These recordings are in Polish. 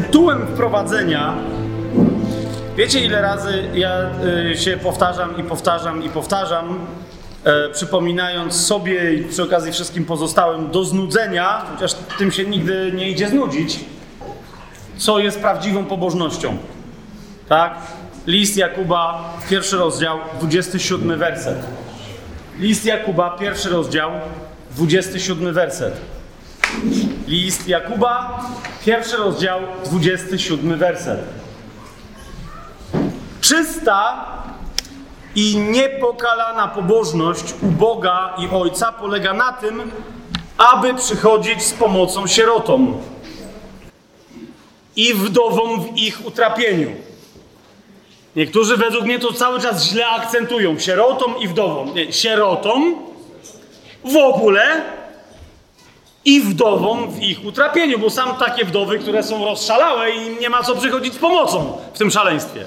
tytułem wprowadzenia. Wiecie, ile razy ja się powtarzam, przypominając sobie i przy okazji wszystkim pozostałym do znudzenia, chociaż tym się nigdy nie idzie znudzić, co jest prawdziwą pobożnością. Tak? List Jakuba, 1 rozdział, 27 werset. List Jakuba, 1 rozdział, 27 werset. List Jakuba, 1 rozdział, 27 werset. Czysta i niepokalana pobożność u Boga i Ojca polega na tym, aby przychodzić z pomocą sierotom i wdowom w ich utrapieniu. Niektórzy według mnie to cały czas źle akcentują. Sierotom i wdowom. Nie, sierotom w ogóle i wdowom w ich utrapieniu, bo są takie wdowy, które są rozszalałe i im nie ma co przychodzić z pomocą w tym szaleństwie.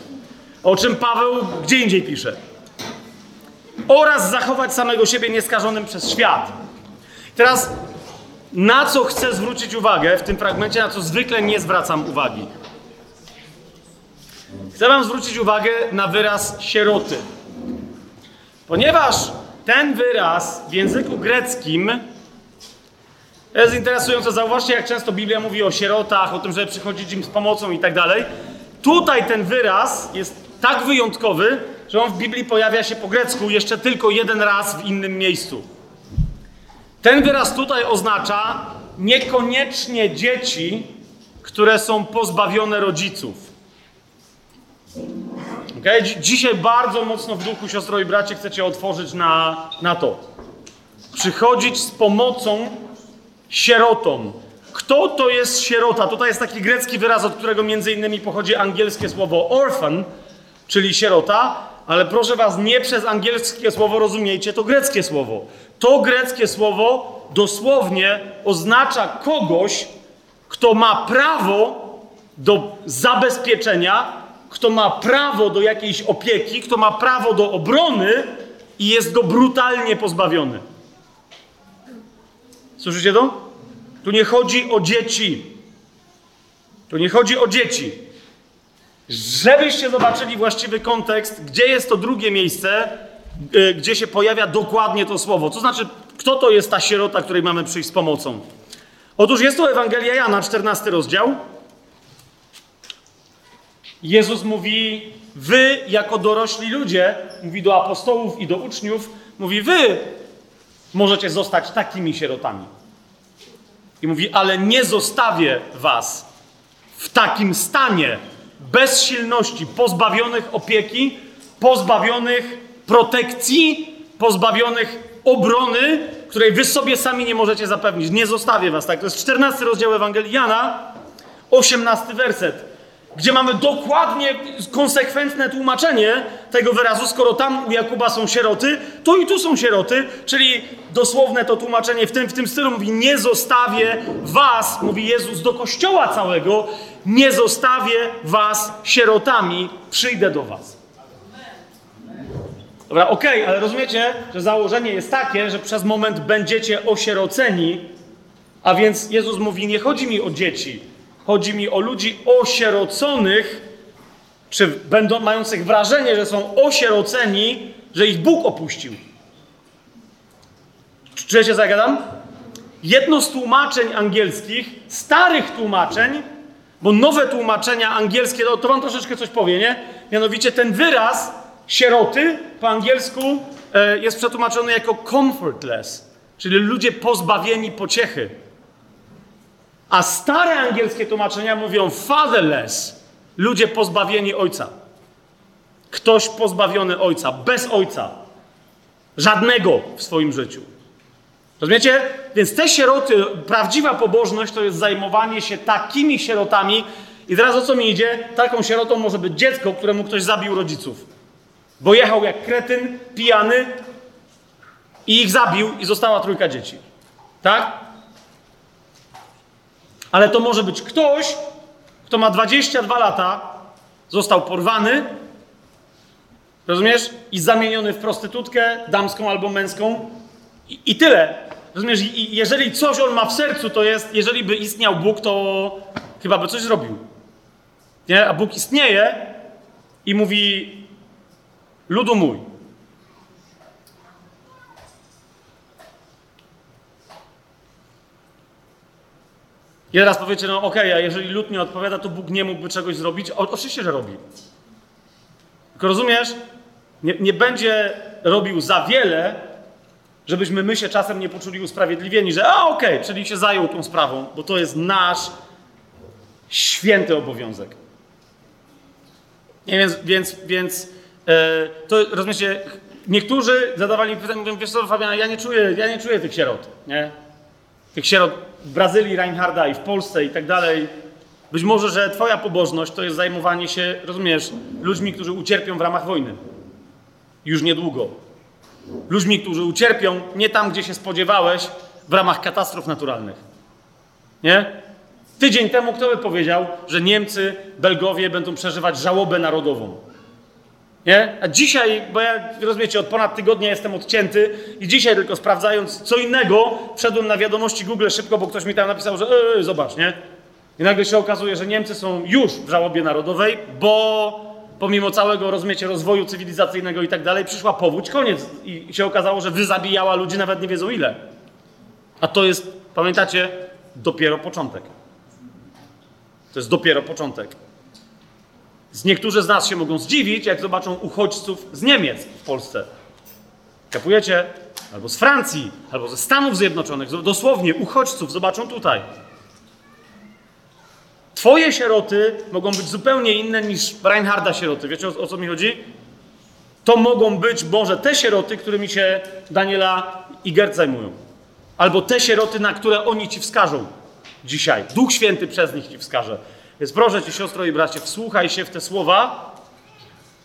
O czym Paweł gdzie indziej pisze. Oraz zachować samego siebie nieskażonym przez świat. Teraz na co chcę zwrócić uwagę w tym fragmencie, na co zwykle nie zwracam uwagi. Chcę wam zwrócić uwagę na wyraz sieroty. Ponieważ ten wyraz w języku greckim jest interesujący. Zauważcie, jak często Biblia mówi o sierotach, o tym, żeby przychodzić im z pomocą i tak dalej. Tutaj ten wyraz jest tak wyjątkowy, że on w Biblii pojawia się po grecku jeszcze tylko jeden raz w innym miejscu. Ten wyraz tutaj oznacza niekoniecznie dzieci, które są pozbawione rodziców. Okay? Dzisiaj bardzo mocno w duchu, siostro i bracie, chcecie otworzyć na to. Przychodzić z pomocą sierotom. Kto to jest sierota? Tutaj jest taki grecki wyraz, od którego między innymi pochodzi angielskie słowo orphan, czyli sierota, ale proszę was, nie przez angielskie słowo rozumiejcie to greckie słowo. To greckie słowo dosłownie oznacza kogoś, kto ma prawo do zabezpieczenia, kto ma prawo do jakiejś opieki, kto ma prawo do obrony i jest go brutalnie pozbawiony. Słyszycie to? Tu nie chodzi o dzieci. Tu nie chodzi o dzieci. Żebyście zobaczyli właściwy kontekst, gdzie jest to drugie miejsce, gdzie się pojawia dokładnie to słowo. To znaczy, kto to jest ta sierota, której mamy przyjść z pomocą? Otóż jest to Ewangelia Jana, 14 rozdział. Jezus mówi, wy jako dorośli ludzie, mówi do apostołów i do uczniów, mówi, wy możecie zostać takimi sierotami. I mówi, ale nie zostawię was w takim stanie bez silności, pozbawionych opieki, pozbawionych protekcji, pozbawionych obrony, której wy sobie sami nie możecie zapewnić. Nie zostawię was, tak? To jest 14 rozdział Ewangelii Jana, 18 werset, gdzie mamy dokładnie konsekwentne tłumaczenie tego wyrazu. Skoro tam u Jakuba są sieroty, to i tu są sieroty, czyli dosłowne to tłumaczenie w tym stylu mówi, nie zostawię was, mówi Jezus do Kościoła całego, nie zostawię was sierotami, przyjdę do was. Dobra, okej, ale rozumiecie, że założenie jest takie, że przez moment będziecie osieroceni, a więc Jezus mówi, nie chodzi mi o dzieci, chodzi mi o ludzi osieroconych, czy mających wrażenie, że są osieroceni, że ich Bóg opuścił. Czy ja się zagadam? Jedno z tłumaczeń angielskich, starych tłumaczeń, bo nowe tłumaczenia angielskie, to wam troszeczkę coś powie, nie? Mianowicie ten wyraz sieroty po angielsku jest przetłumaczony jako comfortless, czyli ludzie pozbawieni pociechy. A stare angielskie tłumaczenia mówią fatherless, ludzie pozbawieni ojca. Ktoś pozbawiony ojca, bez ojca. Żadnego w swoim życiu. Rozumiecie? Więc te sieroty, prawdziwa pobożność to jest zajmowanie się takimi sierotami. I teraz o co mi idzie? Taką sierotą może być dziecko, któremu ktoś zabił rodziców. Bo jechał jak kretyn, pijany i ich zabił i została 3 dzieci. Tak? Ale to może być ktoś, kto ma 22 lata, został porwany, rozumiesz? I zamieniony w prostytutkę damską albo męską i tyle. Rozumiesz? I jeżeli coś on ma w sercu, to jest, jeżeli by istniał Bóg, to chyba by coś zrobił. Nie? A Bóg istnieje i mówi: ludu mój. I teraz powiecie: no okej, a jeżeli lud nie odpowiada, to Bóg nie mógłby czegoś zrobić? Oczywiście, że robi. Tylko rozumiesz, nie będzie robił za wiele, żebyśmy my się czasem nie poczuli usprawiedliwieni, że czyli się zajął tą sprawą, bo to jest nasz święty obowiązek. Nie, więc to rozumiecie, niektórzy zadawali mi pytanie, mówią: wiesz co, Fabian, ja nie czuję tych sierot, nie? Tych sierot w Brazylii Reinharda i w Polsce i tak dalej. Być może, że twoja pobożność to jest zajmowanie się, rozumiesz, ludźmi, którzy ucierpią w ramach wojny. Już niedługo. Ludźmi, którzy ucierpią nie tam, gdzie się spodziewałeś, w ramach katastrof naturalnych. Nie? Tydzień temu kto by powiedział, że Niemcy, Belgowie będą przeżywać żałobę narodową? Nie? A dzisiaj, bo ja, rozumiecie, od ponad tygodnia jestem odcięty i dzisiaj tylko sprawdzając co innego, wszedłem na wiadomości Google szybko, bo ktoś mi tam napisał, że zobacz, nie? I nagle się okazuje, że Niemcy są już w żałobie narodowej, bo pomimo całego, rozumiecie, rozwoju cywilizacyjnego i tak dalej, przyszła powódź, koniec. I się okazało, że wyzabijała ludzi, nawet nie wiedzą ile. A to jest, pamiętacie, dopiero początek. To jest dopiero początek. Niektórzy z nas się mogą zdziwić, jak zobaczą uchodźców z Niemiec w Polsce. Kapujecie? Albo z Francji, albo ze Stanów Zjednoczonych. Dosłownie uchodźców zobaczą tutaj. Twoje sieroty mogą być zupełnie inne niż Reinharda sieroty. Wiecie, o co mi chodzi? To mogą być, Boże, te sieroty, którymi się Daniela i Gerd zajmują. Albo te sieroty, na które oni ci wskażą dzisiaj. Duch Święty przez nich ci wskaże. Więc proszę cię, siostro i bracie, wsłuchaj się w te słowa,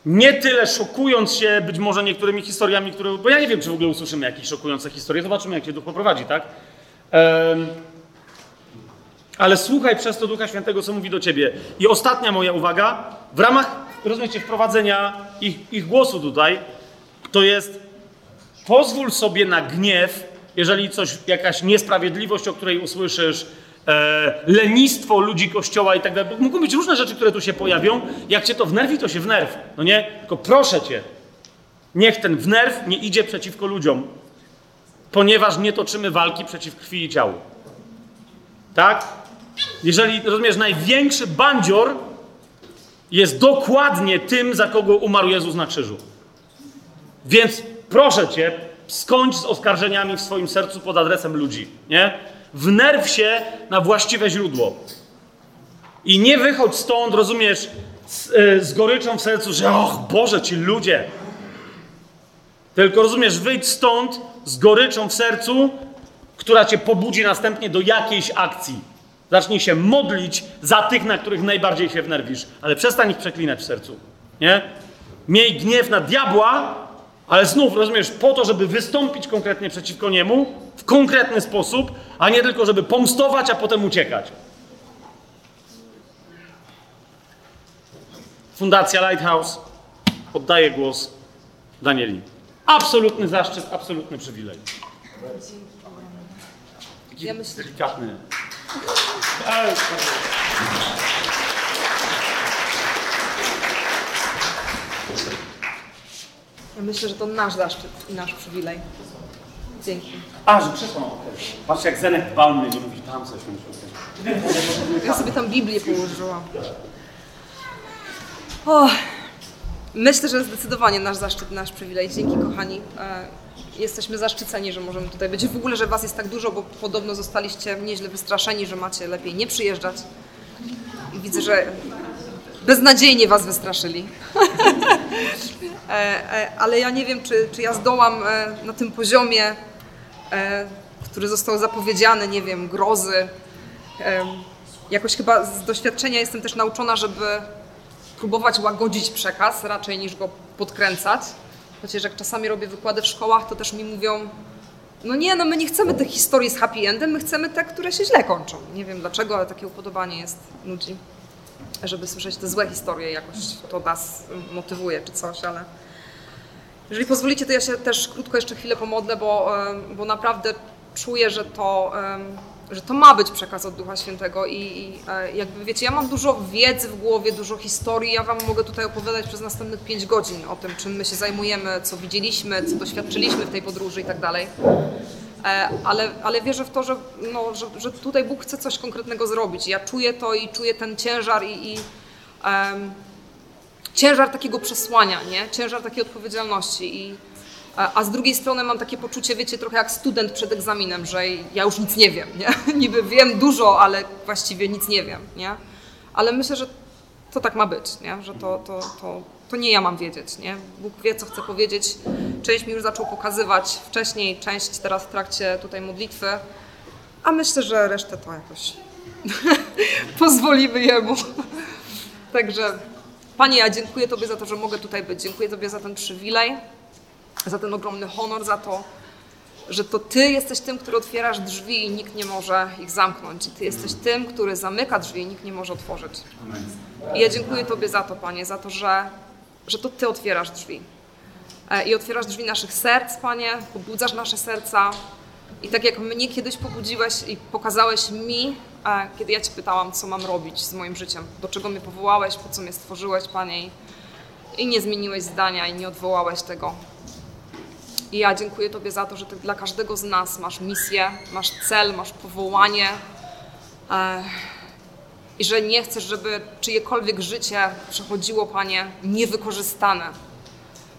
nie tyle szokując się być może niektórymi historiami, które... Bo ja nie wiem, czy w ogóle usłyszymy jakieś szokujące historie. Zobaczymy, jak cię Duch poprowadzi, tak? Ale słuchaj przez to Ducha Świętego, co mówi do ciebie. I ostatnia moja uwaga, w ramach, rozumiecie, wprowadzenia ich głosu tutaj, to jest: pozwól sobie na gniew, jeżeli coś, jakaś niesprawiedliwość, o której usłyszysz, lenistwo ludzi Kościoła i tak dalej. Mogą być różne rzeczy, które tu się pojawią. Jak cię to wnerwi, to się wnerw. No nie? Tylko proszę cię, niech ten wnerw nie idzie przeciwko ludziom, ponieważ nie toczymy walki przeciw krwi i ciału. Tak? Jeżeli, rozumiesz, największy bandzior jest dokładnie tym, za kogo umarł Jezus na krzyżu. Więc proszę cię, skończ z oskarżeniami w swoim sercu pod adresem ludzi, nie? Wnerw się na właściwe źródło. I nie wychodź stąd, rozumiesz, z goryczą w sercu, że och, Boże, ci ludzie. Tylko, rozumiesz, wyjdź stąd z goryczą w sercu, która cię pobudzi następnie do jakiejś akcji. Zacznij się modlić za tych, na których najbardziej się wnerwisz. Ale przestań ich przeklinać w sercu, nie? Miej gniew na diabła, ale znów, rozumiesz, po to, żeby wystąpić konkretnie przeciwko niemu, w konkretny sposób, a nie tylko, żeby pomstować, a potem uciekać. Fundacja Lighthouse oddaje głos Danieli. Absolutny zaszczyt, absolutny przywilej. Taki delikatny. Ja myślę, że to nasz zaszczyt i nasz przywilej. Dzięki. A, że przesłam. Patrzcie, jak Zenek Palmy nie mówi tam coś. Ja sobie tam Biblię położyłam. Myślę, że zdecydowanie nasz zaszczyt, nasz przywilej. Dzięki, kochani. Jesteśmy zaszczyceni, że możemy tutaj być. W ogóle, że was jest tak dużo, bo podobno zostaliście nieźle wystraszeni, że macie lepiej nie przyjeżdżać. I widzę, że beznadziejnie was wystraszyli. Ale ja nie wiem, czy ja zdołam na tym poziomie, który został zapowiedziany, nie wiem, grozy. Jakoś chyba z doświadczenia jestem też nauczona, żeby próbować łagodzić przekaz raczej niż go podkręcać. Chociaż jak czasami robię wykłady w szkołach, to też mi mówią: my nie chcemy tych historii z happy endem, my chcemy te, które się źle kończą. Nie wiem dlaczego, ale takie upodobanie jest ludzi, żeby słyszeć te złe historie, jakoś to nas motywuje czy coś, ale jeżeli pozwolicie, to ja się też krótko jeszcze chwilę pomodlę, bo naprawdę czuję, że to że to ma być przekaz od Ducha Świętego i jakby wiecie, ja mam dużo wiedzy w głowie, dużo historii, ja wam mogę tutaj opowiadać przez następnych 5 godzin o tym, czym my się zajmujemy, co widzieliśmy, co doświadczyliśmy w tej podróży i tak dalej. Ale wierzę w to, że tutaj Bóg chce coś konkretnego zrobić. Ja czuję to i czuję ten ciężar i ciężar takiego przesłania, nie? Ciężar takiej odpowiedzialności. A z drugiej strony mam takie poczucie, wiecie, trochę jak student przed egzaminem, że ja już nic nie wiem, nie? Niby wiem dużo, ale właściwie nic nie wiem, nie? Ale myślę, że to tak ma być, nie? Że to nie ja mam wiedzieć, nie? Bóg wie, co chce powiedzieć. Część mi już zaczął pokazywać wcześniej, część teraz w trakcie tutaj modlitwy, a myślę, że resztę to jakoś pozwolimy Jemu. Także Panie, ja dziękuję Tobie za to, że mogę tutaj być. Dziękuję Tobie za ten przywilej, za ten ogromny honor, za to, że to Ty jesteś tym, który otwierasz drzwi i nikt nie może ich zamknąć. I Ty jesteś tym, który zamyka drzwi i nikt nie może otworzyć. I ja dziękuję Tobie za to, Panie, za to, że to Ty otwierasz drzwi. I otwierasz drzwi naszych serc, Panie, pobudzasz nasze serca. I tak jak mnie kiedyś pobudziłeś i pokazałeś mi, kiedy ja Cię pytałam, co mam robić z moim życiem, do czego mnie powołałeś, po co mnie stworzyłeś, Panie, i nie zmieniłeś zdania i nie odwołałeś tego. I ja dziękuję Tobie za to, że Ty dla każdego z nas masz misję, masz cel, masz powołanie i że nie chcesz, żeby czyjekolwiek życie przechodziło, Panie, niewykorzystane.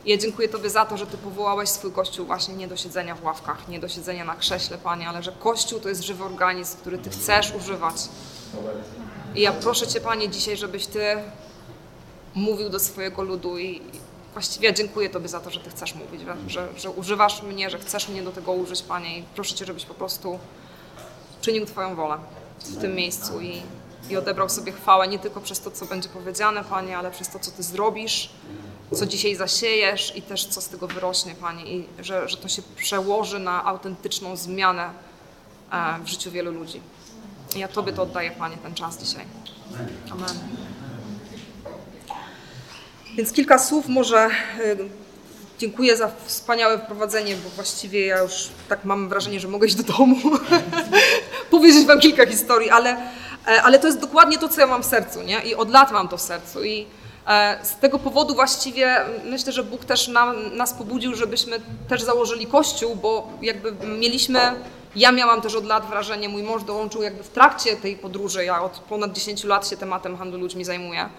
I ja dziękuję Tobie za to, że Ty powołałeś swój Kościół właśnie nie do siedzenia w ławkach, nie do siedzenia na krześle, Panie, ale że Kościół to jest żywy organizm, który Ty chcesz używać. I ja proszę Cię, Panie, dzisiaj, żebyś Ty mówił do swojego ludu i właściwie ja dziękuję Tobie za to, że Ty chcesz mówić, że używasz mnie, że chcesz mnie do tego użyć, Panie, i proszę Cię, żebyś po prostu czynił Twoją wolę w tym miejscu i odebrał sobie chwałę nie tylko przez to, co będzie powiedziane, Panie, ale przez to, co Ty zrobisz, co dzisiaj zasiejesz i też co z tego wyrośnie, Panie, i że to się przełoży na autentyczną zmianę w życiu wielu ludzi. I ja Tobie to oddaję, Panie, ten czas dzisiaj. Amen. Więc kilka słów może. Dziękuję za wspaniałe wprowadzenie, bo właściwie ja już tak mam wrażenie, że mogę iść do domu, powiedzieć wam kilka historii, ale to jest dokładnie to, co ja mam w sercu, nie? I od lat mam to w sercu. I z tego powodu właściwie myślę, że Bóg też nas pobudził, żebyśmy też założyli Kościół, bo jakby ja miałam też od lat wrażenie, mój mąż dołączył jakby w trakcie tej podróży, ja od ponad 10 lat się tematem handlu ludźmi zajmuję.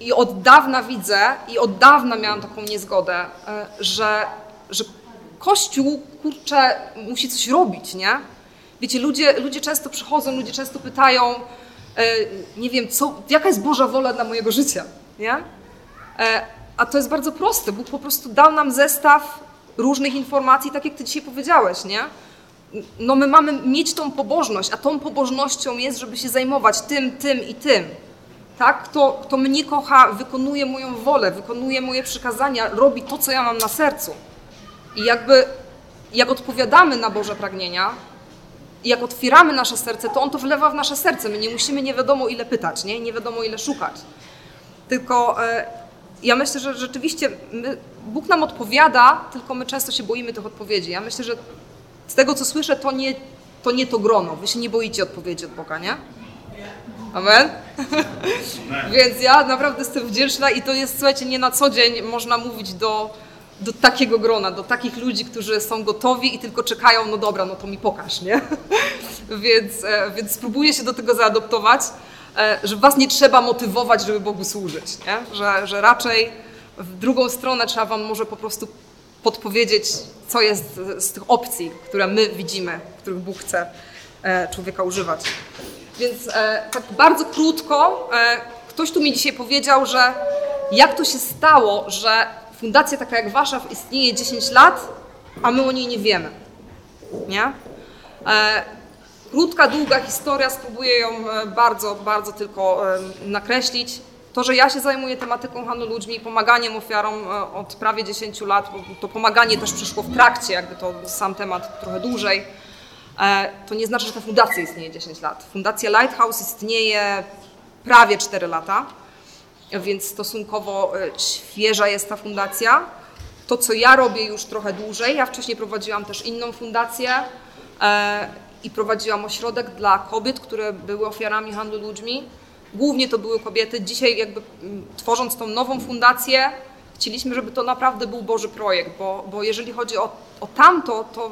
I od dawna widzę, i od dawna miałam taką niezgodę, że Kościół, kurczę, musi coś robić, nie? Wiecie, ludzie często przychodzą, ludzie często pytają, nie wiem, jaka jest Boża wola dla mojego życia, nie? A to jest bardzo proste, Bóg po prostu dał nam zestaw różnych informacji, tak jak Ty dzisiaj powiedziałeś, nie? No my mamy mieć tą pobożność, a tą pobożnością jest, żeby się zajmować tym i tym. Tak? Kto mnie kocha, wykonuje moją wolę, wykonuje moje przykazania, robi to, co ja mam na sercu. I jakby, jak odpowiadamy na Boże pragnienia, jak otwieramy nasze serce, to On to wlewa w nasze serce. My nie musimy nie wiadomo ile pytać, nie? Nie wiadomo ile szukać. Tylko ja myślę, że rzeczywiście Bóg nam odpowiada, tylko my często się boimy tych odpowiedzi. Ja myślę, że z tego, co słyszę, to nie to grono. Wy się nie boicie odpowiedzi od Boga, nie? Amen? Więc ja naprawdę jestem wdzięczna i to jest, słuchajcie, nie na co dzień można mówić do takiego grona, do takich ludzi, którzy są gotowi i tylko czekają, no dobra, no to mi pokaż, nie? Więc spróbuję się do tego zaadoptować, że was nie trzeba motywować, żeby Bogu służyć, nie? Że raczej w drugą stronę trzeba wam może po prostu podpowiedzieć, co jest z tych opcji, które my widzimy, których Bóg chce człowieka używać. Więc tak bardzo krótko, ktoś tu mi dzisiaj powiedział, że jak to się stało, że fundacja taka jak wasza istnieje 10 lat, a my o niej nie wiemy. Nie? Krótka, długa historia, spróbuję ją bardzo, bardzo tylko nakreślić. To, że ja się zajmuję tematyką handlu ludźmi i pomaganiem ofiarom od prawie 10 lat, bo to pomaganie też przyszło w trakcie, jakby to sam temat trochę dłużej. To nie znaczy, że ta fundacja istnieje 10 lat. Fundacja Lighthouse istnieje prawie 4 lata, więc stosunkowo świeża jest ta fundacja. To, co ja robię już trochę dłużej, ja wcześniej prowadziłam też inną fundację, i prowadziłam ośrodek dla kobiet, które były ofiarami handlu ludźmi. Głównie to były kobiety. Dzisiaj jakby tworząc tą nową fundację, chcieliśmy, żeby to naprawdę był Boży projekt, bo jeżeli chodzi o tamto, to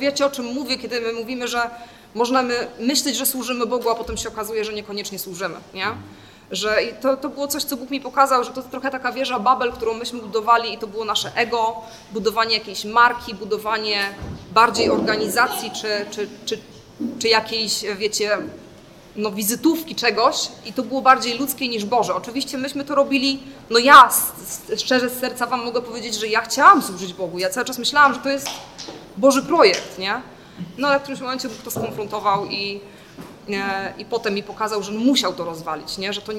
wiecie o czym mówię, kiedy my mówimy, że można myśleć, że służymy Bogu, a potem się okazuje, że niekoniecznie służymy, nie? Że i to było coś, co Bóg mi pokazał, że to trochę taka wieża Babel, którą myśmy budowali i to było nasze ego, budowanie jakiejś marki, budowanie bardziej organizacji czy jakiejś, wiecie, no wizytówki czegoś i to było bardziej ludzkie niż Boże. Oczywiście myśmy to robili, no ja szczerze z serca wam mogę powiedzieć, że ja chciałam służyć Bogu, ja cały czas myślałam, że to jest Boży projekt, nie? No ale w którymś momencie Bóg to skonfrontował i potem mi pokazał, że musiał to rozwalić, nie? Że to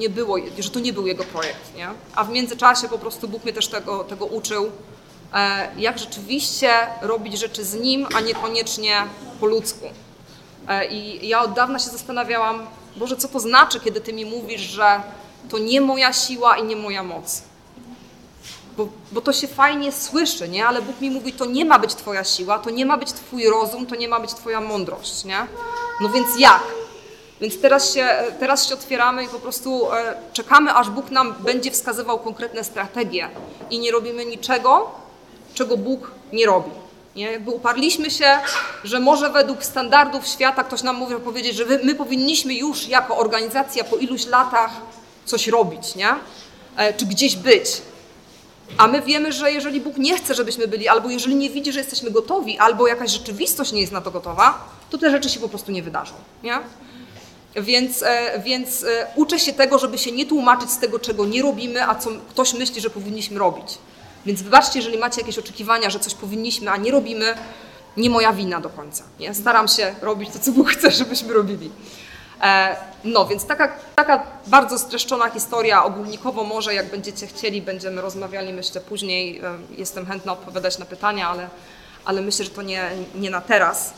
nie był jego projekt, nie? A w międzyczasie po prostu Bóg mnie też tego uczył, jak rzeczywiście robić rzeczy z Nim, a niekoniecznie po ludzku. I ja od dawna się zastanawiałam, Boże, co to znaczy, kiedy Ty mi mówisz, że to nie moja siła i nie moja moc. Bo to się fajnie słyszy, nie? Ale Bóg mi mówi, to nie ma być Twoja siła, to nie ma być Twój rozum, to nie ma być Twoja mądrość, nie? No więc jak? Więc teraz się otwieramy i po prostu czekamy, aż Bóg nam będzie wskazywał konkretne strategie i nie robimy niczego, czego Bóg nie robi. Nie? Jakby uparliśmy się, że może według standardów świata ktoś nam mówi, powiedzieć, że my powinniśmy już jako organizacja po iluś latach coś robić, nie? Czy gdzieś być. A my wiemy, że jeżeli Bóg nie chce, żebyśmy byli, albo jeżeli nie widzi, że jesteśmy gotowi, albo jakaś rzeczywistość nie jest na to gotowa, to te rzeczy się po prostu nie wydarzą, nie? Więc uczę się tego, żeby się nie tłumaczyć z tego, czego nie robimy, a co ktoś myśli, że powinniśmy robić. Więc wybaczcie, jeżeli macie jakieś oczekiwania, że coś powinniśmy, a nie robimy, nie moja wina do końca, nie? Staram się robić to, co Bóg chce, żebyśmy robili. No więc taka bardzo streszczona historia, ogólnikowo może jak będziecie chcieli, będziemy rozmawiali myślę później, jestem chętna odpowiadać na pytania, ale myślę, że to nie na teraz.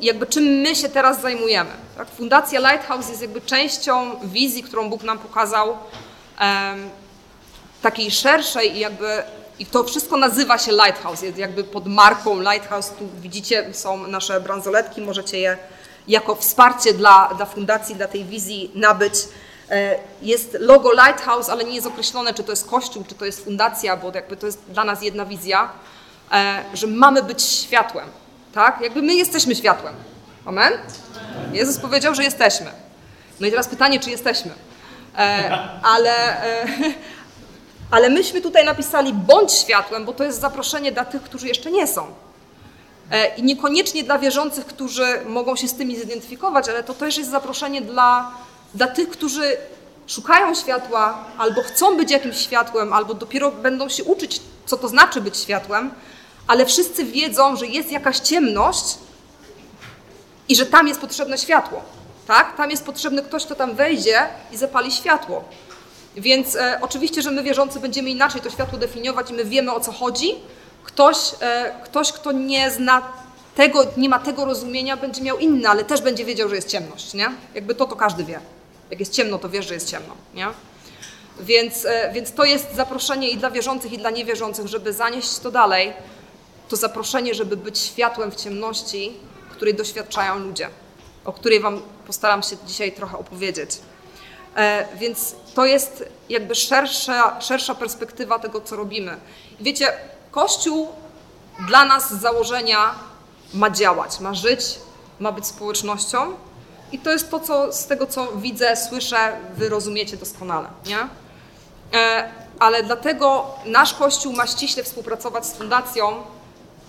Jakby czym my się teraz zajmujemy? Tak? Fundacja Lighthouse jest jakby częścią wizji, którą Bóg nam pokazał, takiej szerszej i to wszystko nazywa się Lighthouse, jest jakby pod marką Lighthouse, tu widzicie są nasze bransoletki, możecie je jako wsparcie dla fundacji, dla tej wizji nabyć. Jest logo Lighthouse, ale nie jest określone, czy to jest kościół, czy to jest fundacja, bo jakby to jest dla nas jedna wizja, że mamy być światłem, tak? Jakby my jesteśmy światłem. Amen? Jezus powiedział, że jesteśmy. No i teraz pytanie, czy jesteśmy? Ale myśmy tutaj napisali bądź światłem, bo to jest zaproszenie dla tych, którzy jeszcze nie są. I niekoniecznie dla wierzących, którzy mogą się z tymi zidentyfikować, ale to też jest zaproszenie dla tych, którzy szukają światła, albo chcą być jakimś światłem, albo dopiero będą się uczyć, co to znaczy być światłem, ale wszyscy wiedzą, że jest jakaś ciemność i że tam jest potrzebne światło, tak? Tam jest potrzebny ktoś, kto tam wejdzie i zapali światło. Więc oczywiście, że my wierzący będziemy inaczej to światło definiować i my wiemy, o co chodzi. Ktoś, kto nie zna tego, nie ma tego rozumienia, będzie miał inne, ale też będzie wiedział, że jest ciemność, nie? Jakby to każdy wie. Jak jest ciemno, to wiesz, że jest ciemno, nie? Więc to jest zaproszenie i dla wierzących, i dla niewierzących, żeby zanieść to dalej. To zaproszenie, żeby być światłem w ciemności, której doświadczają ludzie, o której wam postaram się dzisiaj trochę opowiedzieć. Więc to jest jakby szersza perspektywa tego, co robimy. I wiecie, Kościół dla nas z założenia ma działać, ma żyć, ma być społecznością i to jest to, co z tego, co widzę, słyszę, wy rozumiecie doskonale, nie? Ale dlatego nasz Kościół ma ściśle współpracować z fundacją,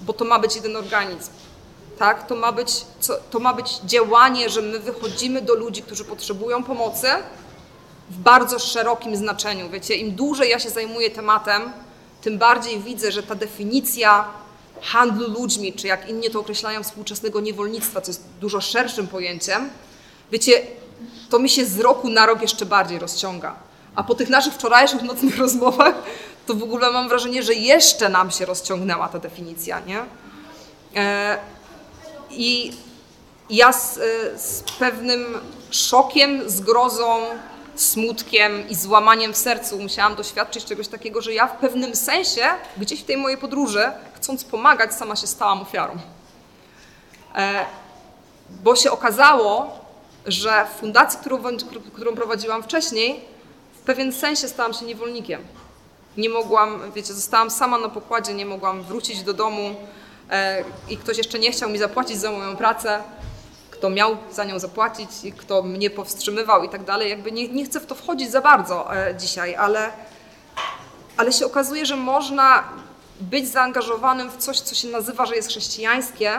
bo to ma być jeden organizm, tak? To ma być działanie, że my wychodzimy do ludzi, którzy potrzebują pomocy w bardzo szerokim znaczeniu, wiecie, im dłużej ja się zajmuję tematem, tym bardziej widzę, że ta definicja handlu ludźmi, czy jak inni to określają, współczesnego niewolnictwa, co jest dużo szerszym pojęciem, wiecie, to mi się z roku na rok jeszcze bardziej rozciąga. A po tych naszych wczorajszych nocnych rozmowach, to w ogóle mam wrażenie, że jeszcze nam się rozciągnęła ta definicja, nie? I ja z pewnym szokiem, zgrozą, smutkiem i złamaniem w sercu musiałam doświadczyć czegoś takiego, że ja w pewnym sensie, gdzieś w tej mojej podróży, chcąc pomagać, sama się stałam ofiarą. Bo się okazało, że w fundacji, którą prowadziłam wcześniej, w pewien sensie stałam się niewolnikiem. Nie mogłam, wiecie, zostałam sama na pokładzie, nie mogłam wrócić do domu i ktoś jeszcze nie chciał mi zapłacić za moją pracę, kto miał za nią zapłacić i kto mnie powstrzymywał i tak dalej. Jakby nie chcę w to wchodzić za bardzo dzisiaj, ale się okazuje, że można być zaangażowanym w coś, co się nazywa, że jest chrześcijańskie,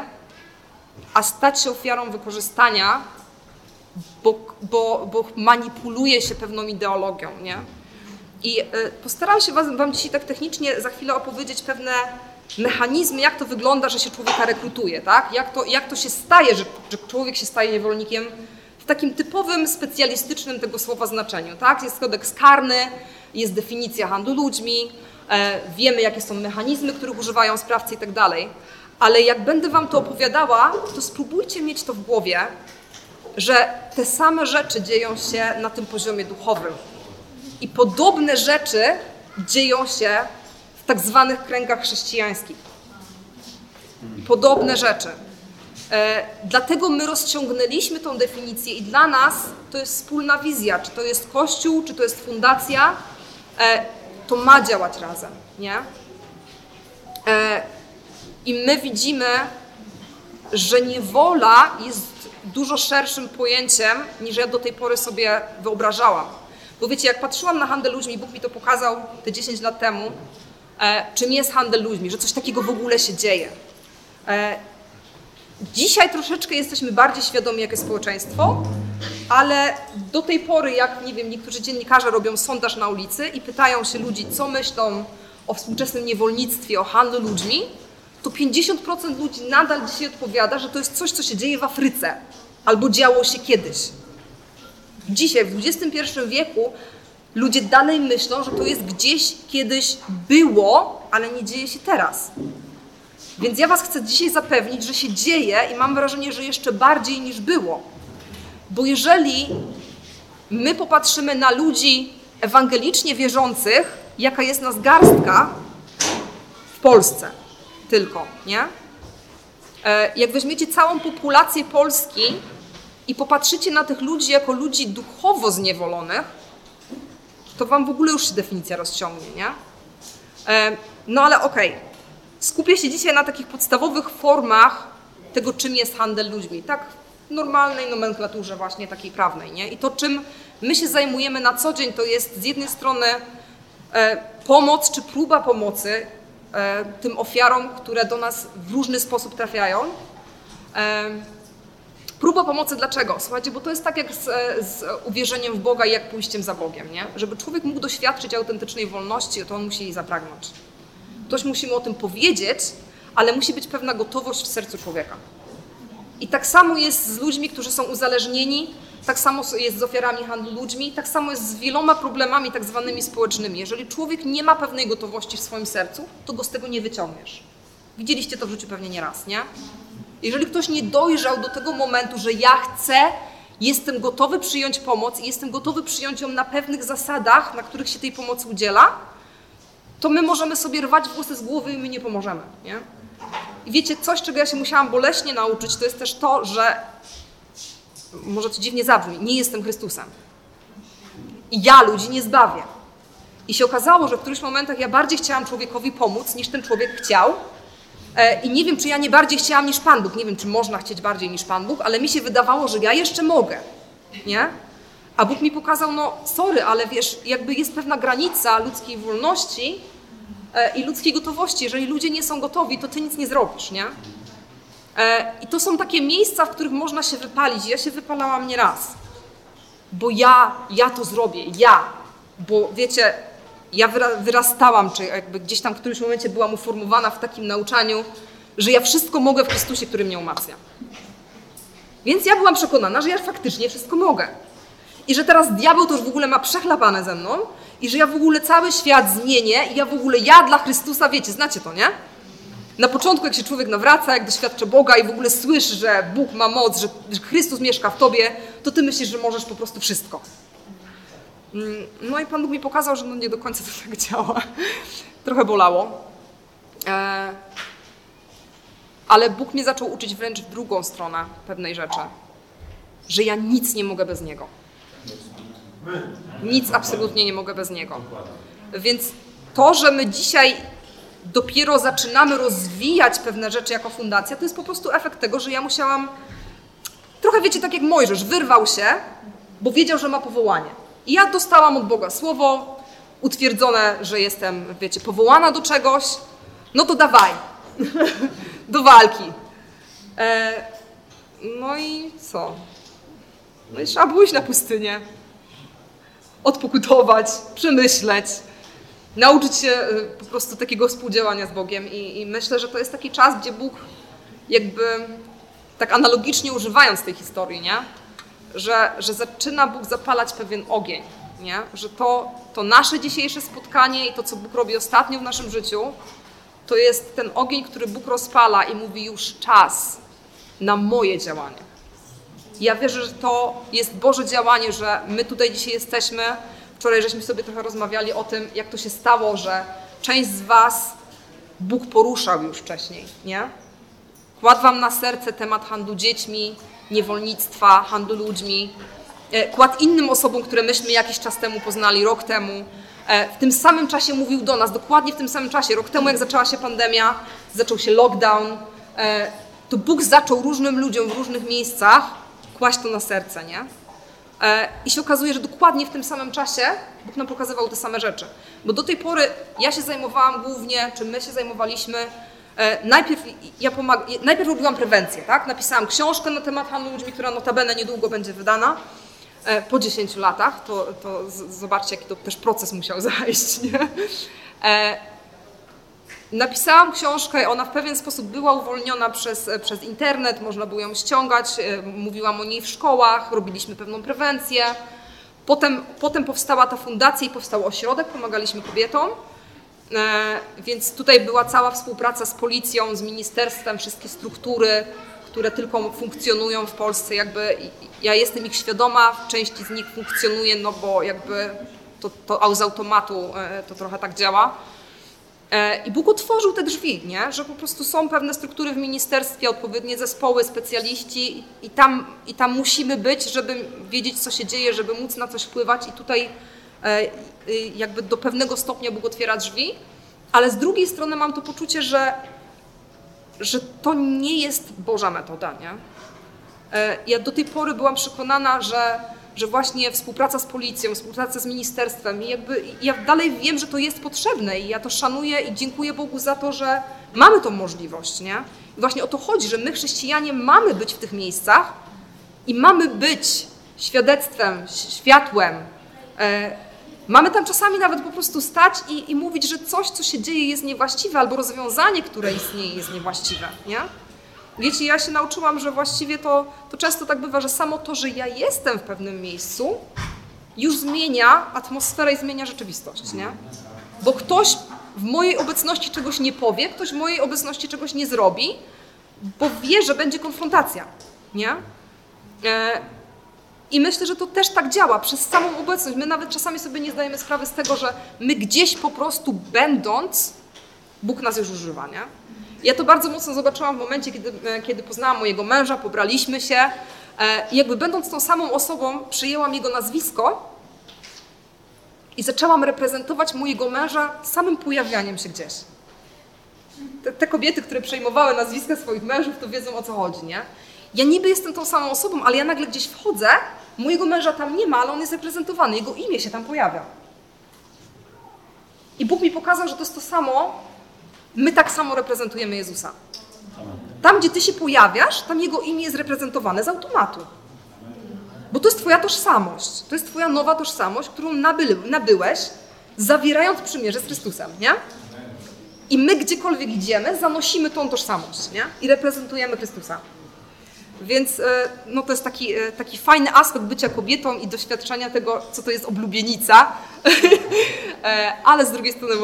a stać się ofiarą wykorzystania, bo manipuluje się pewną ideologią, nie? I postaram się Wam dzisiaj tak technicznie za chwilę opowiedzieć pewne mechanizmy, jak to wygląda, że się człowieka rekrutuje, tak? Jak to się staje, że człowiek się staje niewolnikiem w takim typowym, specjalistycznym tego słowa znaczeniu, tak? Jest kodeks karny, jest definicja handlu ludźmi, wiemy, jakie są mechanizmy, których używają sprawcy i tak dalej. Ale jak będę Wam to opowiadała, to spróbujcie mieć to w głowie, że te same rzeczy dzieją się na tym poziomie duchowym. I podobne rzeczy dzieją się w tak zwanych kręgach chrześcijańskich. Podobne rzeczy. Dlatego my rozciągnęliśmy tą definicję i dla nas to jest wspólna wizja. Czy to jest Kościół, czy to jest fundacja, to ma działać razem, nie? I my widzimy, że niewola jest dużo szerszym pojęciem, niż ja do tej pory sobie wyobrażałam. Bo wiecie, jak patrzyłam na handel ludźmi, Bóg mi to pokazał te 10 lat temu, czym jest handel ludźmi, że coś takiego w ogóle się dzieje. Dzisiaj troszeczkę jesteśmy bardziej świadomi, jakie społeczeństwo, ale do tej pory, jak nie wiem, niektórzy dziennikarze robią sondaż na ulicy i pytają się ludzi, co myślą o współczesnym niewolnictwie, o handlu ludźmi, to 50% ludzi nadal dzisiaj odpowiada, że to jest coś, co się dzieje w Afryce albo działo się kiedyś. Dzisiaj, w XXI wieku, ludzie dalej myślą, że to jest gdzieś kiedyś było, ale nie dzieje się teraz. Więc ja Was chcę dzisiaj zapewnić, że się dzieje i mam wrażenie, że jeszcze bardziej niż było. Bo jeżeli my popatrzymy na ludzi ewangelicznie wierzących, jaka jest nas garstka w Polsce tylko, nie? Jak weźmiecie całą populację Polski i popatrzycie na tych ludzi jako ludzi duchowo zniewolonych, to Wam w ogóle już się definicja rozciągnie, nie? No ale okej. Skupię się dzisiaj na takich podstawowych formach tego, czym jest handel ludźmi. Tak w normalnej nomenklaturze właśnie takiej prawnej, nie? I to, czym my się zajmujemy na co dzień, to jest z jednej strony pomoc czy próba pomocy tym ofiarom, które do nas w różny sposób trafiają. Próba pomocy dlaczego? Słuchajcie, bo to jest tak jak z uwierzeniem w Boga i jak pójściem za Bogiem, nie? Żeby człowiek mógł doświadczyć autentycznej wolności, to on musi jej zapragnąć. Ktoś musi mu o tym powiedzieć, ale musi być pewna gotowość w sercu człowieka. I tak samo jest z ludźmi, którzy są uzależnieni, tak samo jest z ofiarami handlu ludźmi, tak samo jest z wieloma problemami tak zwanymi społecznymi. Jeżeli człowiek nie ma pewnej gotowości w swoim sercu, to go z tego nie wyciągniesz. Widzieliście to w życiu pewnie nieraz, nie? Jeżeli ktoś nie dojrzał do tego momentu, że ja chcę, jestem gotowy przyjąć pomoc i jestem gotowy przyjąć ją na pewnych zasadach, na których się tej pomocy udziela, to my możemy sobie rwać włosy z głowy i my nie pomożemy, nie? I wiecie, coś, czego ja się musiałam boleśnie nauczyć, to jest też to, że, może to dziwnie zabrzmi, nie jestem Chrystusem. I ja ludzi nie zbawię. I się okazało, że w którychś momentach ja bardziej chciałam człowiekowi pomóc, niż ten człowiek chciał. I nie wiem, czy ja nie bardziej chciałam niż Pan Bóg. Nie wiem, czy można chcieć bardziej niż Pan Bóg, ale mi się wydawało, że ja jeszcze mogę, nie? A Bóg mi pokazał, no sorry, ale wiesz, jakby jest pewna granica ludzkiej wolności i ludzkiej gotowości. Jeżeli ludzie nie są gotowi, to ty nic nie zrobisz, nie? I to są takie miejsca, w których można się wypalić. Ja się wypalałam nieraz, bo ja to zrobię, bo wiecie, ja wyrastałam, czy jakby gdzieś tam w którymś momencie byłam uformowana w takim nauczaniu, że ja wszystko mogę w Chrystusie, który mnie umacnia. Więc ja byłam przekonana, że ja faktycznie wszystko mogę. I że teraz diabeł to już w ogóle ma przechlapane ze mną i że ja w ogóle cały świat zmienię i ja dla Chrystusa, wiecie, znacie to, nie? Na początku, jak się człowiek nawraca, jak doświadczy Boga i w ogóle słyszy, że Bóg ma moc, że Chrystus mieszka w tobie, to ty myślisz, że możesz po prostu wszystko. No i Pan Bóg mi pokazał, że no nie do końca to tak działa. Trochę bolało. Ale Bóg mnie zaczął uczyć wręcz w drugą stronę pewnej rzeczy. Że ja nic nie mogę bez Niego. Nic absolutnie nie mogę bez Niego. Więc to, że my dzisiaj dopiero zaczynamy rozwijać pewne rzeczy jako fundacja, to jest po prostu efekt tego, że ja musiałam... Trochę wiecie, tak jak Mojżesz, wyrwał się, bo wiedział, że ma powołanie. I ja dostałam od Boga słowo, utwierdzone, że jestem, wiecie, powołana do czegoś. No to dawaj, do walki. No i co? No i trzeba było iść na pustynię, odpokutować, przemyśleć, nauczyć się po prostu takiego współdziałania z Bogiem. I myślę, że to jest taki czas, gdzie Bóg jakby tak analogicznie używając tej historii, nie? Że zaczyna Bóg zapalać pewien ogień, nie? Że to nasze dzisiejsze spotkanie i to, co Bóg robi ostatnio w naszym życiu, to jest ten ogień, który Bóg rozpala i mówi już czas na moje działanie. Ja wierzę, że to jest Boże działanie, że my tutaj dzisiaj jesteśmy. Wczoraj żeśmy sobie trochę rozmawiali o tym, jak to się stało, że część z was Bóg poruszał już wcześniej, nie? Kładł wam na serce temat handlu dziećmi, niewolnictwa, handlu ludźmi. Kładł innym osobom, które myśmy jakiś czas temu poznali, rok temu. W tym samym czasie mówił do nas, dokładnie w tym samym czasie. Rok temu, jak zaczęła się pandemia, zaczął się lockdown, to Bóg zaczął różnym ludziom w różnych miejscach kłaść to na serce, nie? I się okazuje, że dokładnie w tym samym czasie Bóg nam pokazywał te same rzeczy. Bo do tej pory ja się zajmowałam głównie, czy my się zajmowaliśmy, najpierw robiłam prewencję, tak? Napisałam książkę na temat handlu ludźmi, która notabene niedługo będzie wydana, po 10 latach. To zobaczcie, jaki to też proces musiał zajść, nie? Napisałam książkę, ona w pewien sposób była uwolniona przez internet, można było ją ściągać, mówiłam o niej w szkołach, robiliśmy pewną prewencję. Potem powstała ta fundacja i powstał ośrodek, pomagaliśmy kobietom. Więc tutaj była cała współpraca z policją, z ministerstwem, wszystkie struktury, które tylko funkcjonują w Polsce. Jakby ja jestem ich świadoma, w części z nich funkcjonuje, no bo jakby to z automatu to trochę tak działa. I Bóg otworzył te drzwi, nie? Że po prostu są pewne struktury w ministerstwie, odpowiednie zespoły, specjaliści i tam musimy być, żeby wiedzieć, co się dzieje, żeby móc na coś wpływać i tutaj jakby do pewnego stopnia Bóg otwiera drzwi, ale z drugiej strony mam to poczucie, że to nie jest Boża metoda, nie? Ja do tej pory byłam przekonana, że właśnie współpraca z policją, współpraca z ministerstwem i jakby ja dalej wiem, że to jest potrzebne i ja to szanuję i dziękuję Bogu za to, że mamy tą możliwość, nie? I właśnie o to chodzi, że my chrześcijanie mamy być w tych miejscach i mamy być świadectwem, światłem. Mamy tam czasami nawet po prostu stać i mówić, że coś, co się dzieje, jest niewłaściwe albo rozwiązanie, które istnieje, jest niewłaściwe, nie? Wiecie, ja się nauczyłam, że właściwie to często tak bywa, że samo to, że ja jestem w pewnym miejscu, już zmienia atmosferę i zmienia rzeczywistość, nie? Bo ktoś w mojej obecności czegoś nie powie, ktoś w mojej obecności czegoś nie zrobi, bo wie, że będzie konfrontacja, nie? I myślę, że to też tak działa, przez samą obecność. My nawet czasami sobie nie zdajemy sprawy z tego, że my gdzieś po prostu będąc, Bóg nas już używa, nie? Ja to bardzo mocno zobaczyłam w momencie, kiedy poznałam mojego męża, pobraliśmy się. I jakby będąc tą samą osobą, przyjęłam jego nazwisko i zaczęłam reprezentować mojego męża samym pojawianiem się gdzieś. Te kobiety, które przejmowały nazwiska swoich mężów, to wiedzą, o co chodzi, nie? Ja niby jestem tą samą osobą, ale ja nagle gdzieś wchodzę, mojego męża tam nie ma, ale on jest reprezentowany, jego imię się tam pojawia. I Bóg mi pokazał, że to jest to samo, my tak samo reprezentujemy Jezusa. Tam, gdzie ty się pojawiasz, tam jego imię jest reprezentowane z automatu. Bo to jest twoja tożsamość, to jest twoja nowa tożsamość, którą nabyłeś, zawierając przymierze z Chrystusem, nie? I my gdziekolwiek idziemy, zanosimy tą tożsamość, nie? I reprezentujemy Chrystusa. Więc no, to jest taki fajny aspekt bycia kobietą i doświadczenia tego, co to jest oblubienica, ale z drugiej strony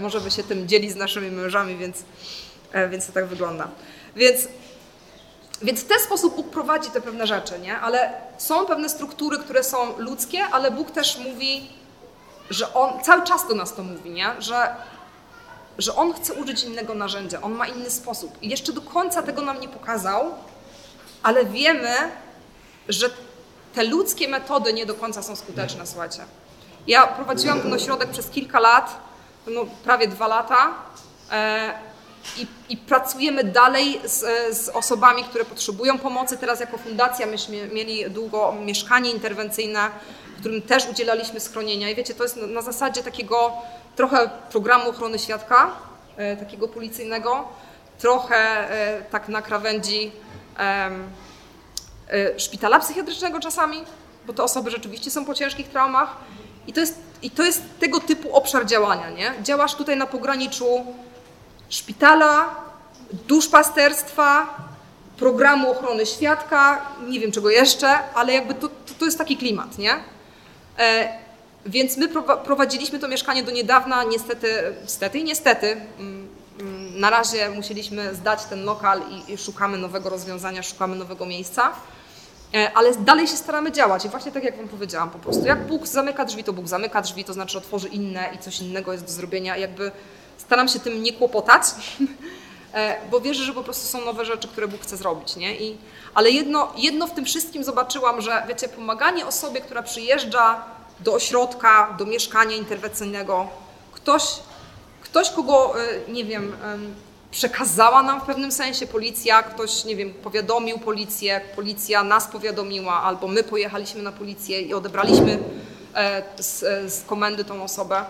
możemy się tym dzielić z naszymi mężami, więc to tak wygląda. Więc Więc w ten sposób Bóg prowadzi te pewne rzeczy, nie? Ale są pewne struktury, które są ludzkie, ale Bóg też mówi, że On cały czas do nas to mówi, nie? Że On chce użyć innego narzędzia, On ma inny sposób. I jeszcze do końca tego nam nie pokazał, ale wiemy, że te ludzkie metody nie do końca są skuteczne, słuchajcie. Ja prowadziłam ten ośrodek przez kilka lat, no prawie 2 lata, i pracujemy dalej z osobami, które potrzebują pomocy. Teraz jako fundacja myśmy mieli długo mieszkanie interwencyjne, w którym też udzielaliśmy schronienia. I wiecie, to jest na zasadzie takiego trochę programu ochrony świadka, takiego policyjnego, trochę tak na krawędzi szpitala psychiatrycznego czasami, bo te osoby rzeczywiście są po ciężkich traumach. I to jest tego typu obszar działania, nie? Działasz tutaj na pograniczu szpitala, duszpasterstwa, programu ochrony świadka, nie wiem czego jeszcze, ale jakby to jest taki klimat, nie? Więc my prowadziliśmy to mieszkanie do niedawna, niestety, na razie musieliśmy zdać ten lokal i szukamy nowego rozwiązania, szukamy nowego miejsca, ale dalej się staramy działać i właśnie tak jak wam powiedziałam po prostu, jak Bóg zamyka drzwi, to znaczy otworzy inne i coś innego jest do zrobienia, jakby staram się tym nie kłopotać, bo wierzę, że po prostu są nowe rzeczy, które Bóg chce zrobić, nie? Ale jedno w tym wszystkim zobaczyłam, że wiecie, pomaganie osobie, która przyjeżdża do ośrodka, do mieszkania interwencyjnego, ktoś kogo, nie wiem, przekazała nam w pewnym sensie policja, ktoś, nie wiem, powiadomił policję, policja nas powiadomiła, albo my pojechaliśmy na policję i odebraliśmy z komendy tą osobę.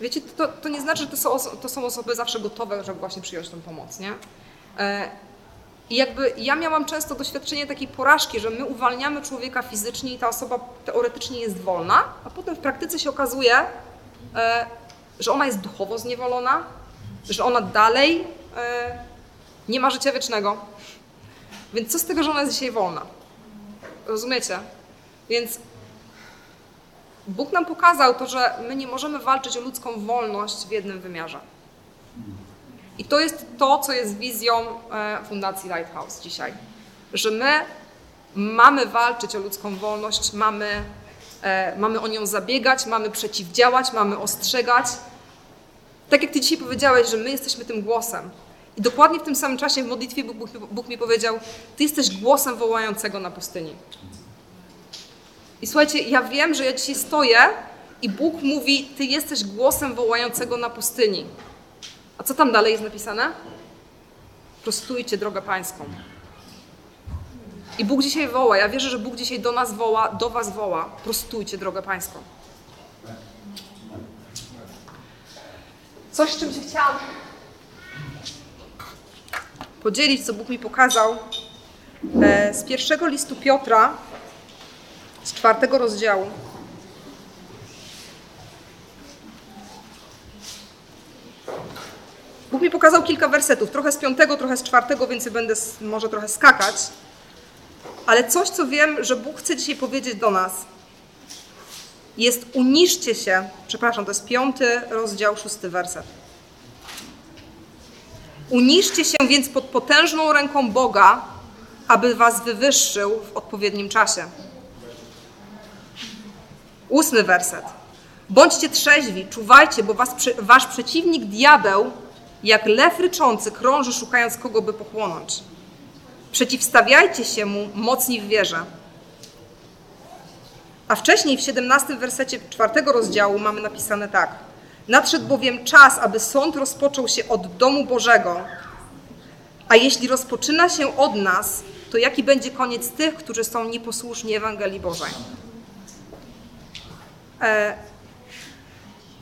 Wiecie, to nie znaczy, że to są osoby zawsze gotowe, żeby właśnie przyjąć tę pomoc, nie? I jakby ja miałam często doświadczenie takiej porażki, że my uwalniamy człowieka fizycznie i ta osoba teoretycznie jest wolna, a potem w praktyce się okazuje, że ona jest duchowo zniewolona, że ona dalej nie ma życia wiecznego. Więc co z tego, że ona jest dzisiaj wolna? Rozumiecie? Więc Bóg nam pokazał to, że my nie możemy walczyć o ludzką wolność w jednym wymiarze. I to jest to, co jest wizją Fundacji Lighthouse dzisiaj. Że my mamy walczyć o ludzką wolność, mamy o nią zabiegać, mamy przeciwdziałać, mamy ostrzegać. Tak jak Ty dzisiaj powiedziałeś, że my jesteśmy tym głosem. I dokładnie w tym samym czasie w modlitwie Bóg mi powiedział, Ty jesteś głosem wołającego na pustyni. I słuchajcie, ja wiem, że ja dzisiaj stoję i Bóg mówi, Ty jesteś głosem wołającego na pustyni. A co tam dalej jest napisane? Prostujcie drogę pańską. I Bóg dzisiaj woła. Ja wierzę, że Bóg dzisiaj do nas woła, do was woła. Prostujcie drogę pańską. Coś, z czym się chciałam podzielić, co Bóg mi pokazał. Z 1 listu Piotra, z 4 rozdziału. Bóg mi pokazał kilka wersetów, trochę z 5, trochę z 4, więc będę może trochę skakać. Ale coś, co wiem, że Bóg chce dzisiaj powiedzieć do nas, jest uniżcie się, przepraszam, to jest 5 rozdział, 6 werset. Uniżcie się więc pod potężną ręką Boga, aby was wywyższył w odpowiednim czasie. 8 werset. Bądźcie trzeźwi, czuwajcie, bo wasz przeciwnik diabeł, jak lew ryczący, krąży szukając kogo by pochłonąć. Przeciwstawiajcie się mu mocni w wierze. A wcześniej w 17 wersecie 4 rozdziału mamy napisane tak. Nadszedł bowiem czas, aby sąd rozpoczął się od domu Bożego. A jeśli rozpoczyna się od nas, to jaki będzie koniec tych, którzy są nieposłuszni Ewangelii Bożej?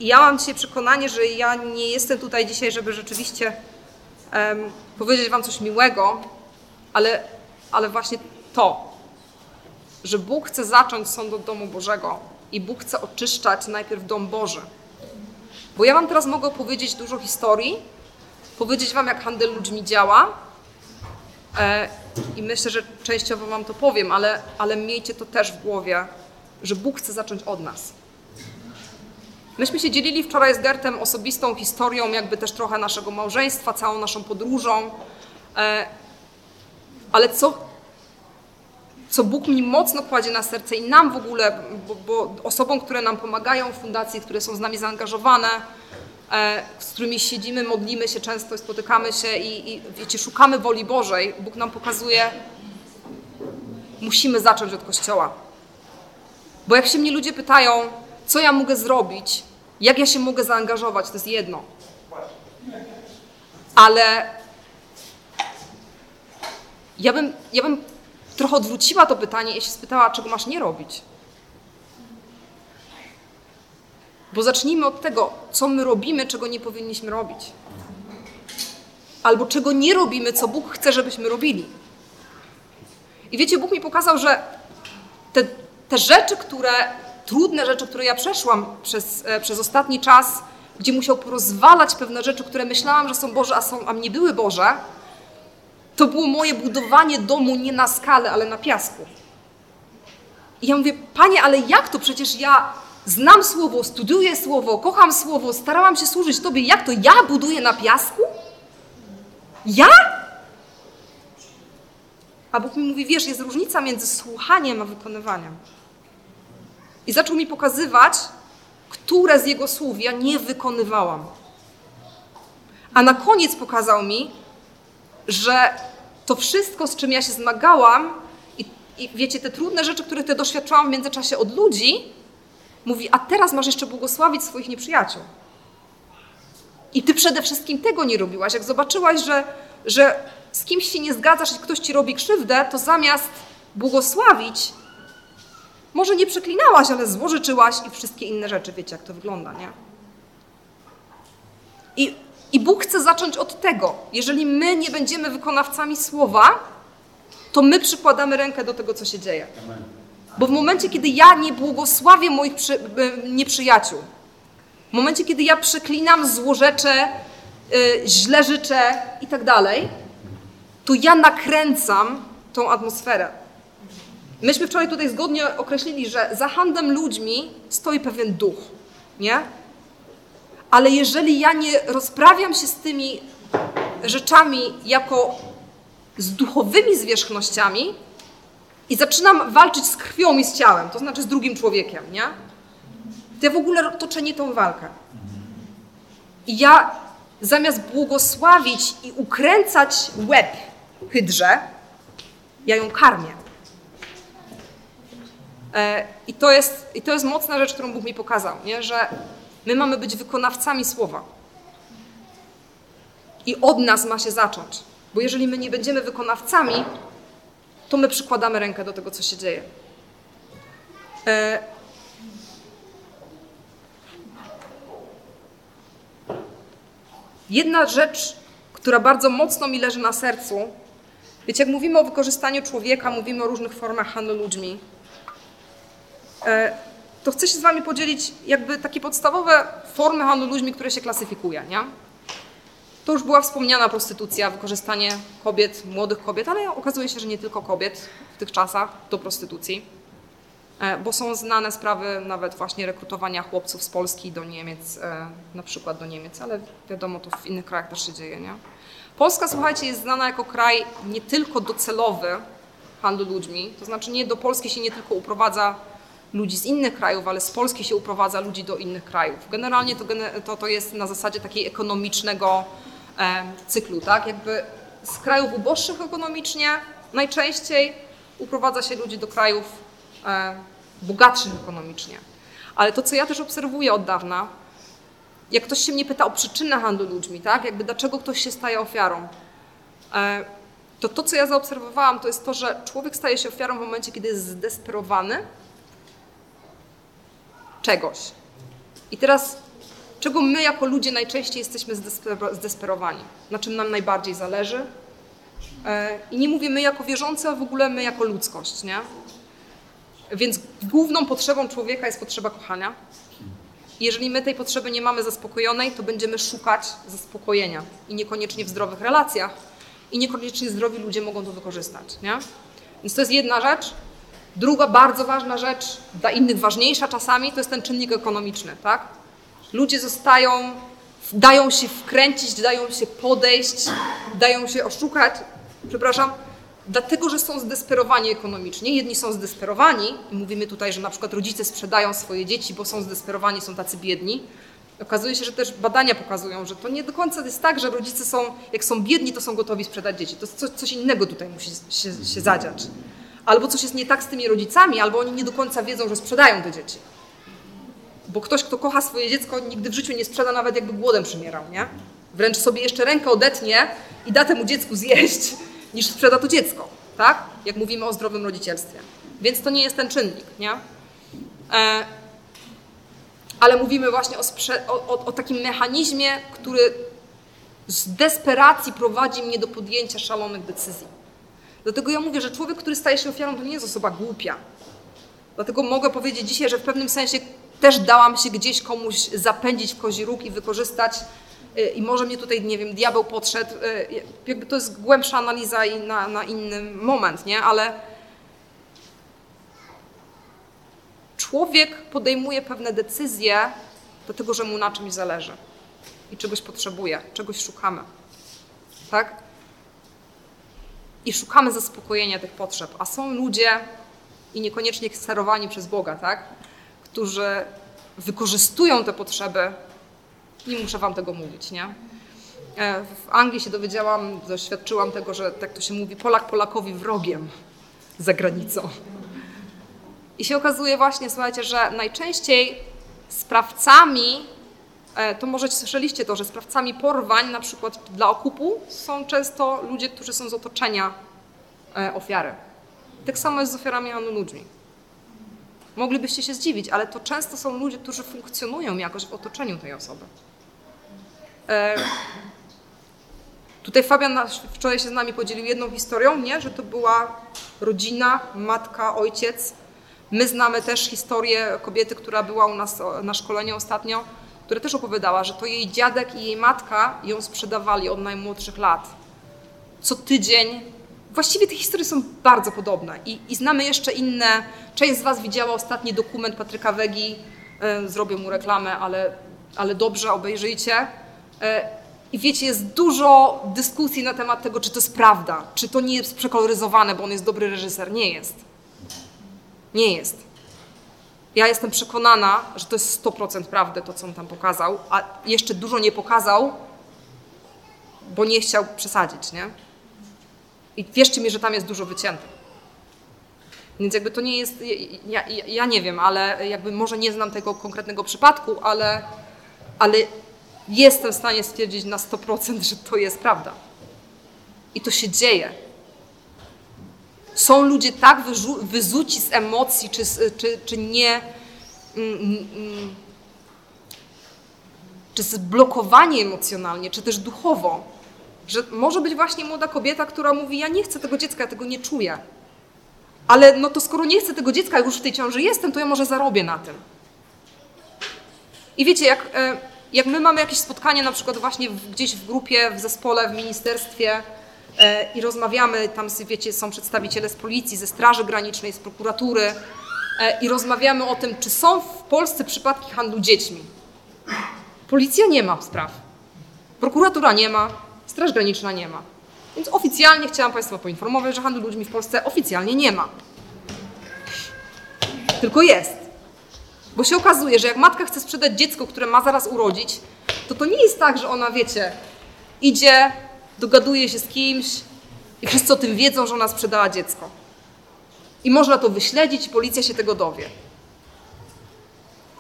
Ja mam dzisiaj przekonanie, że ja nie jestem tutaj dzisiaj, żeby rzeczywiście powiedzieć wam coś miłego, ale właśnie to, że Bóg chce zacząć sąd od domu Bożego i Bóg chce oczyszczać najpierw dom Boży. Bo ja wam teraz mogę powiedzieć dużo historii, powiedzieć wam, jak handel ludźmi działa i myślę, że częściowo wam to powiem, ale miejcie to też w głowie, że Bóg chce zacząć od nas. Myśmy się dzielili wczoraj z Gertem osobistą historią, jakby też trochę naszego małżeństwa, całą naszą podróżą. Ale co, co Bóg mi mocno kładzie na serce i nam w ogóle, bo osobom, które nam pomagają w fundacji, które są z nami zaangażowane, z którymi siedzimy, modlimy się często, spotykamy się i wiecie, szukamy woli Bożej. Bóg nam pokazuje, musimy zacząć od Kościoła. Bo jak się mnie ludzie pytają, co ja mogę zrobić, jak ja się mogę zaangażować, to jest jedno. Ale ja bym trochę odwróciła to pytanie i się spytała, czego masz nie robić. Bo zacznijmy od tego, co my robimy, czego nie powinniśmy robić. Albo czego nie robimy, co Bóg chce, żebyśmy robili. I wiecie, Bóg mi pokazał, że te rzeczy, trudne rzeczy, które ja przeszłam przez ostatni czas, gdzie musiał porozwalać pewne rzeczy, które myślałam, że są Boże, a nie były Boże, to było moje budowanie domu nie na skale, ale na piasku. I ja mówię, Panie, ale jak to? Przecież ja znam Słowo, studiuję Słowo, kocham Słowo, starałam się służyć Tobie. Jak to? Ja buduję na piasku? Ja? A Bóg mi mówi, wiesz, jest różnica między słuchaniem a wykonywaniem. I zaczął mi pokazywać, które z Jego słów ja nie wykonywałam. A na koniec pokazał mi, że to wszystko, z czym ja się zmagałam i wiecie, te trudne rzeczy, których doświadczałam w międzyczasie od ludzi, mówi, a teraz masz jeszcze błogosławić swoich nieprzyjaciół. I ty przede wszystkim tego nie robiłaś. Jak zobaczyłaś, że z kimś się nie zgadzasz i ktoś ci robi krzywdę, to zamiast błogosławić, może nie przeklinałaś, ale złorzeczyłaś i wszystkie inne rzeczy. Wiecie, jak to wygląda, nie? I Bóg chce zacząć od tego. Jeżeli my nie będziemy wykonawcami słowa, to my przykładamy rękę do tego, co się dzieje. Bo w momencie, kiedy ja nie błogosławię moich nieprzyjaciół, w momencie, kiedy ja przeklinam, złorzeczę, źle życzę i tak dalej, to ja nakręcam tą atmosferę. Myśmy wczoraj tutaj zgodnie określili, że za handlem ludźmi stoi pewien duch, nie? Ale jeżeli ja nie rozprawiam się z tymi rzeczami jako z duchowymi zwierzchnościami i zaczynam walczyć z krwią i z ciałem, to znaczy z drugim człowiekiem, nie? To ja w ogóle toczę nie tą walkę. I ja zamiast błogosławić i ukręcać łeb hydrze, ja ją karmię. I to jest mocna rzecz, którą Bóg mi pokazał, nie? Że my mamy być wykonawcami słowa. I od nas ma się zacząć. Bo jeżeli my nie będziemy wykonawcami, to my przykładamy rękę do tego, co się dzieje. Jedna rzecz, która bardzo mocno mi leży na sercu. Wiecie, jak mówimy o wykorzystaniu człowieka, mówimy o różnych formach handlu ludźmi, to chcę się z wami podzielić jakby takie podstawowe formy handlu ludźmi, które się klasyfikuje, nie? To już była wspomniana prostytucja, wykorzystanie kobiet, młodych kobiet, ale okazuje się, że nie tylko kobiet w tych czasach do prostytucji, bo są znane sprawy nawet właśnie rekrutowania chłopców z Polski do Niemiec, na przykład do Niemiec, ale wiadomo, to w innych krajach też się dzieje, nie? Polska, słuchajcie, jest znana jako kraj nie tylko docelowy handlu ludźmi, to znaczy nie do Polski się nie tylko uprowadza ludzi z innych krajów, ale z Polski się uprowadza ludzi do innych krajów. Generalnie to jest na zasadzie takiej ekonomicznego cyklu, tak? Jakby z krajów uboższych ekonomicznie najczęściej uprowadza się ludzi do krajów bogatszych ekonomicznie. Ale to, co ja też obserwuję od dawna, jak ktoś się mnie pyta o przyczynę handlu ludźmi, tak? Jakby dlaczego ktoś się staje ofiarą, to co ja zaobserwowałam, to jest to, że człowiek staje się ofiarą w momencie, kiedy jest zdesperowany czegoś. I teraz, czego my jako ludzie najczęściej jesteśmy zdesperowani? Na czym nam najbardziej zależy? I nie mówię my jako wierzący, a w ogóle my jako ludzkość, nie? Więc główną potrzebą człowieka jest potrzeba kochania. I jeżeli my tej potrzeby nie mamy zaspokojonej, to będziemy szukać zaspokojenia. I niekoniecznie w zdrowych relacjach. I niekoniecznie zdrowi ludzie mogą to wykorzystać, nie? Więc to jest jedna rzecz. Druga bardzo ważna rzecz, dla innych ważniejsza czasami, to jest ten czynnik ekonomiczny, tak? Ludzie dają się wkręcić, dają się podejść, dają się oszukać, dlatego, że są zdesperowani ekonomicznie. Jedni są zdesperowani, mówimy tutaj, że na przykład rodzice sprzedają swoje dzieci, bo są zdesperowani, są tacy biedni. Okazuje się, że też badania pokazują, że to nie do końca jest tak, że rodzice są, jak są biedni, to są gotowi sprzedać dzieci. To coś innego tutaj musi się zadziać. Albo coś jest nie tak z tymi rodzicami, albo oni nie do końca wiedzą, że sprzedają te dzieci. Bo ktoś, kto kocha swoje dziecko, nigdy w życiu nie sprzeda, nawet jakby głodem przymierał, nie? Wręcz sobie jeszcze rękę odetnie i da temu dziecku zjeść, niż sprzeda to dziecko, tak? Jak mówimy o zdrowym rodzicielstwie. Więc to nie jest ten czynnik, nie? Ale mówimy właśnie o takim mechanizmie, który z desperacji prowadzi mnie do podjęcia szalonych decyzji. Dlatego ja mówię, że człowiek, który staje się ofiarą, to nie jest osoba głupia. Dlatego mogę powiedzieć dzisiaj, że w pewnym sensie też dałam się gdzieś komuś zapędzić w kozi róg i wykorzystać. I może mnie tutaj, nie wiem, diabeł podszedł. Jakby to jest głębsza analiza i na inny moment, nie? Ale człowiek podejmuje pewne decyzje, dlatego że mu na czymś zależy i czegoś potrzebuje, czegoś szukamy, tak? I szukamy zaspokojenia tych potrzeb, a są ludzie i niekoniecznie kserowani przez Boga, tak? Którzy wykorzystują te potrzeby. Nie muszę wam tego mówić, nie? W Anglii się dowiedziałam, doświadczyłam tego, że tak to się mówi, Polak Polakowi wrogiem za granicą. I się okazuje właśnie, słuchajcie, że najczęściej sprawcami, to może słyszeliście to, że sprawcami porwań na przykład dla okupu są często ludzie, którzy są z otoczenia ofiary. Tak samo jest z ofiarami handlu ludźmi. Moglibyście się zdziwić, ale to często są ludzie, którzy funkcjonują jakoś w otoczeniu tej osoby. Tutaj Fabian wczoraj się z nami podzielił jedną historią, nie? Że to była rodzina, matka, ojciec. My znamy też historię kobiety, która była u nas na szkoleniu ostatnio, która też opowiadała, że to jej dziadek i jej matka ją sprzedawali od najmłodszych lat. Co tydzień. Właściwie te historie są bardzo podobne i znamy jeszcze inne. Część z was widziała ostatni dokument Patryka Wegi. Zrobię mu reklamę, ale dobrze, obejrzyjcie. I wiecie, jest dużo dyskusji na temat tego, czy to jest prawda, czy to nie jest przekoloryzowane, bo on jest dobry reżyser. Nie jest. Nie jest. Ja jestem przekonana, że to jest 100% prawdy, to co on tam pokazał, a jeszcze dużo nie pokazał, bo nie chciał przesadzić, nie? I wierzcie mi, że tam jest dużo wycięte. Więc jakby to nie jest, ja nie wiem, ale jakby może nie znam tego konkretnego przypadku, ale jestem w stanie stwierdzić na 100%, że to jest prawda. I to się dzieje. Są ludzie tak wyzuci z emocji, czy nie... czy zblokowani emocjonalnie, czy też duchowo, że może być właśnie młoda kobieta, która mówi, ja nie chcę tego dziecka, ja tego nie czuję. Ale no to skoro nie chcę tego dziecka, jak już w tej ciąży jestem, to ja może zarobię na tym. I wiecie, jak my mamy jakieś spotkanie na przykład właśnie gdzieś w grupie, w zespole, w ministerstwie, i rozmawiamy, tam wiecie, są przedstawiciele z policji, ze Straży Granicznej, z prokuratury i rozmawiamy o tym, czy są w Polsce przypadki handlu dziećmi. Policja nie ma spraw, prokuratura nie ma, Straż Graniczna nie ma. Więc oficjalnie chciałam państwa poinformować, że handlu ludźmi w Polsce oficjalnie nie ma. Tylko jest. Bo się okazuje, że jak matka chce sprzedać dziecko, które ma zaraz urodzić, to nie jest tak, że ona, wiecie, idzie... dogaduje się z kimś i wszyscy o tym wiedzą, że ona sprzedała dziecko. I można to wyśledzić i policja się tego dowie.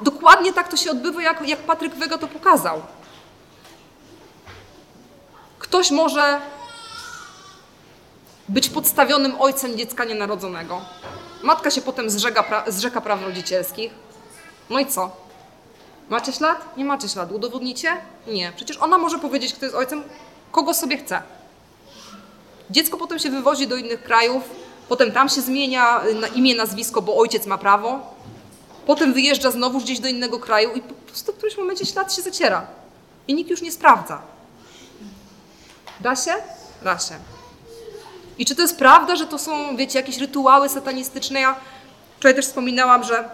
Dokładnie tak to się odbywa, jak Patryk Wega to pokazał. Ktoś może być podstawionym ojcem dziecka nienarodzonego. Matka się potem zrzeka praw rodzicielskich. No i co? Macie ślad? Nie macie śladu. Udowodnicie? Nie. Przecież ona może powiedzieć, kto jest ojcem, kogo sobie chce. Dziecko potem się wywozi do innych krajów, potem tam się zmienia na imię, nazwisko, bo ojciec ma prawo. Potem wyjeżdża znowu gdzieś do innego kraju i po prostu w którymś momencie ślad się zaciera. I nikt już nie sprawdza. Da się? Da się. I czy to jest prawda, że to są, wiecie, jakieś rytuały satanistyczne? Ja wczoraj też wspominałam, że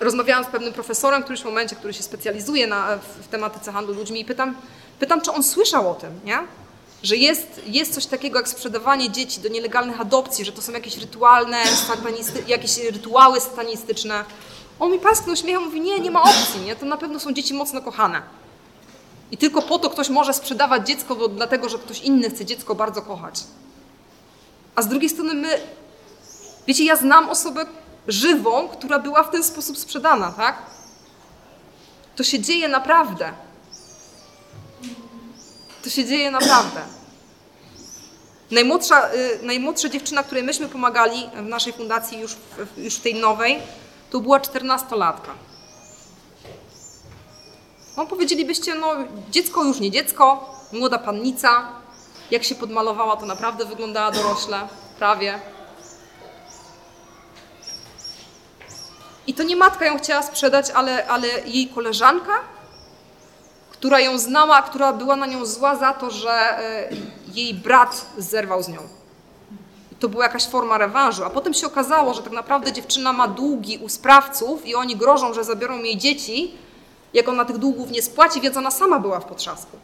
rozmawiałam z pewnym profesorem w którymś momencie, który się specjalizuje w tematyce handlu ludźmi i pytam, czy on słyszał o tym, nie? że jest coś takiego jak sprzedawanie dzieci do nielegalnych adopcji, że to są jakieś rytuały satanistyczne. On mi parsknął śmiechem, mówi, nie ma opcji, nie? To na pewno są dzieci mocno kochane. I tylko po to ktoś może sprzedawać dziecko, bo dlatego, że ktoś inny chce dziecko bardzo kochać. A z drugiej strony my... Wiecie, ja znam osobę żywą, która była w ten sposób sprzedana, tak? To się dzieje naprawdę. To się dzieje naprawdę. Najmłodsza dziewczyna, której myśmy pomagali w naszej fundacji już w tej nowej, to była 14-latka. No powiedzielibyście, dziecko już nie dziecko, młoda pannica. Jak się podmalowała, to naprawdę wyglądała dorośle, prawie. I to nie matka ją chciała sprzedać, ale jej koleżanka, która ją znała, która była na nią zła za to, że jej brat zerwał z nią. I to była jakaś forma rewanżu. A potem się okazało, że tak naprawdę dziewczyna ma długi u sprawców i oni grożą, że zabiorą jej dzieci, jak ona tych długów nie spłaci, więc ona sama była w potrzasku.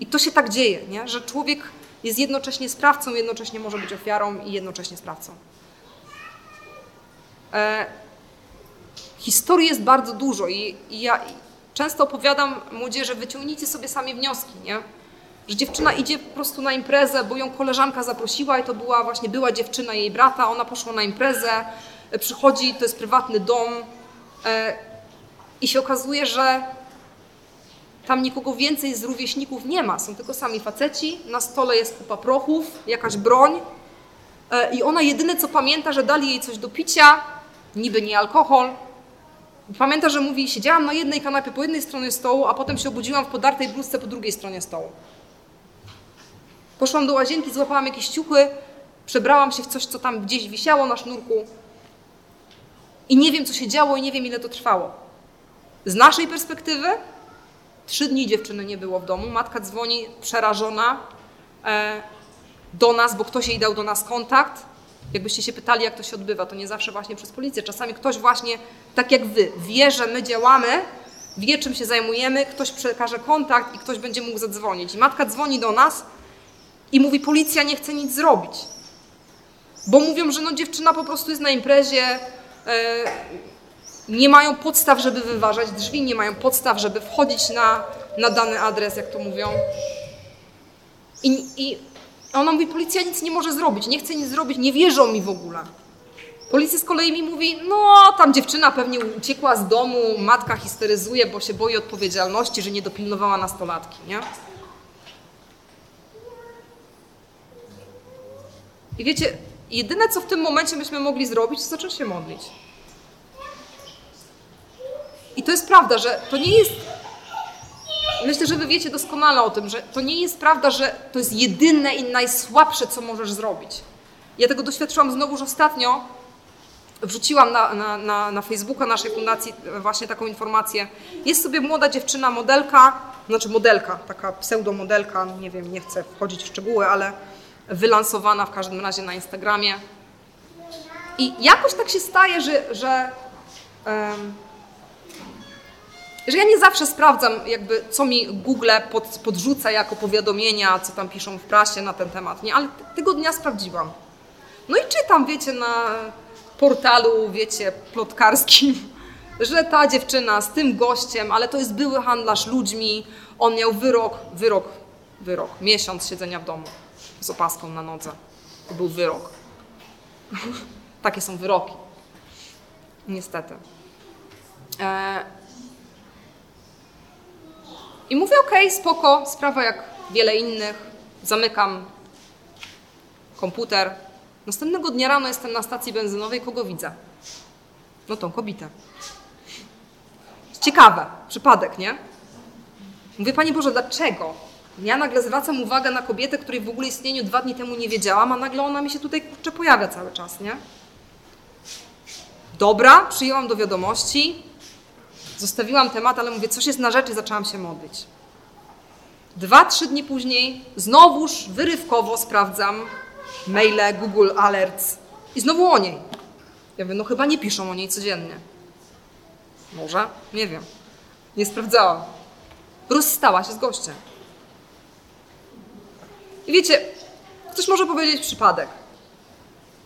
I to się tak dzieje, nie? Że człowiek jest jednocześnie sprawcą, jednocześnie może być ofiarą i jednocześnie sprawcą. Historii jest bardzo dużo i ja często opowiadam młodzieży, wyciągnijcie sobie sami wnioski, nie? Że dziewczyna idzie po prostu na imprezę, bo ją koleżanka zaprosiła i to była właśnie była dziewczyna jej brata, ona poszła na imprezę, przychodzi, to jest prywatny dom i się okazuje, że tam nikogo więcej z rówieśników nie ma, są tylko sami faceci, na stole jest kupa prochów, jakaś broń i ona jedyne co pamięta, że dali jej coś do picia, niby nie alkohol. Pamięta, że mówi, siedziałam na jednej kanapie po jednej stronie stołu, a potem się obudziłam w podartej bluzce po drugiej stronie stołu. Poszłam do łazienki, złapałam jakieś ciuchy, przebrałam się w coś, co tam gdzieś wisiało na sznurku i nie wiem, co się działo i nie wiem, ile to trwało. Z naszej perspektywy 3 dni dziewczyny nie było w domu. Matka dzwoni przerażona do nas, bo ktoś jej dał do nas kontakt. Jakbyście się pytali, jak to się odbywa, to nie zawsze właśnie przez policję. Czasami ktoś właśnie, tak jak wy, wie, że my działamy, wie, czym się zajmujemy, ktoś przekaże kontakt i ktoś będzie mógł zadzwonić. I matka dzwoni do nas i mówi, policja nie chce nic zrobić. Bo mówią, że dziewczyna po prostu jest na imprezie, nie mają podstaw, żeby wyważać drzwi, nie mają podstaw, żeby wchodzić na dany adres, jak to mówią. A ona mówi, policja nic nie może zrobić, nie chce nic zrobić, nie wierzą mi w ogóle. Policja z kolei mi mówi, tam dziewczyna pewnie uciekła z domu, matka histeryzuje, bo się boi odpowiedzialności, że nie dopilnowała nastolatki, nie? I wiecie, jedyne co w tym momencie myśmy mogli zrobić, to zacząć się modlić. I to jest prawda, że to nie jest... Myślę, że wy wiecie doskonale o tym, że to nie jest prawda, że to jest jedyne i najsłabsze, co możesz zrobić. Ja tego doświadczyłam znowuż ostatnio. Wrzuciłam na Facebooka naszej fundacji właśnie taką informację. Jest sobie młoda dziewczyna, modelka, taka pseudomodelka, nie wiem, nie chcę wchodzić w szczegóły, ale wylansowana w każdym razie na Instagramie. I jakoś tak się staje, że ja nie zawsze sprawdzam, jakby co mi Google podrzuca jako powiadomienia, co tam piszą w prasie na ten temat, nie? Ale tego dnia sprawdziłam. No i czytam, wiecie, na portalu, wiecie, plotkarskim, że ta dziewczyna z tym gościem, ale to jest były handlarz ludźmi, on miał wyrok, miesiąc siedzenia w domu z opaską na nodze. To był wyrok. Takie są wyroki. Niestety. I mówię, okej, spoko, sprawa jak wiele innych, zamykam komputer. Następnego dnia rano jestem na stacji benzynowej, kogo widzę? Tą kobietę. Ciekawe, przypadek, nie? Mówię, Panie Boże, dlaczego? Ja nagle zwracam uwagę na kobietę, której w ogóle istnieniu 2 dni temu nie wiedziałam, a nagle ona mi się tutaj, pojawia cały czas, nie? Dobra, przyjęłam do wiadomości. Zostawiłam temat, ale mówię, coś jest na rzeczy, zaczęłam się modlić. 2-3 dni później znowuż wyrywkowo sprawdzam maile, Google Alerts i znowu o niej. Ja mówię, chyba nie piszą o niej codziennie. Może? Nie wiem. Nie sprawdzałam. Rozstała się z gościem. I wiecie, ktoś może powiedzieć przypadek.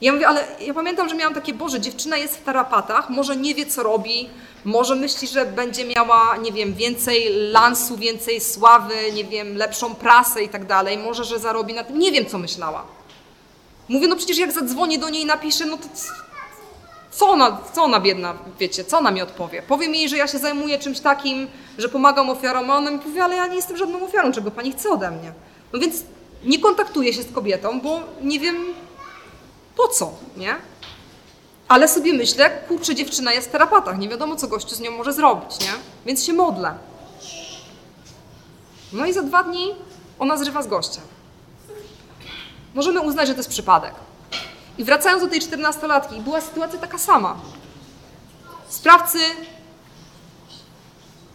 Ja mówię, ale ja pamiętam, że miałam takie, Boże, dziewczyna jest w tarapatach, może nie wie, co robi, może myśli, że będzie miała, nie wiem, więcej lansu, więcej sławy, nie wiem, lepszą prasę i tak dalej, może, że zarobi na tym, nie wiem, co myślała. Mówię, no przecież jak zadzwonię do niej i napiszę, no to co ona biedna, wiecie, co ona mi odpowie? Powiem jej, że ja się zajmuję czymś takim, że pomagam ofiarom, a ona mi powie, ale ja nie jestem żadną ofiarą, czego pani chce ode mnie. No więc nie kontaktuję się z kobietą, bo nie wiem, po co, nie? Ale sobie myślę, kurczę, dziewczyna jest w tarapatach, nie wiadomo, co gościu z nią może zrobić, nie? Więc się modlę. No i za 2 dni ona zrywa z gościa. Możemy uznać, że to jest przypadek. I wracając do tej 14-latki, była sytuacja taka sama. Sprawcy,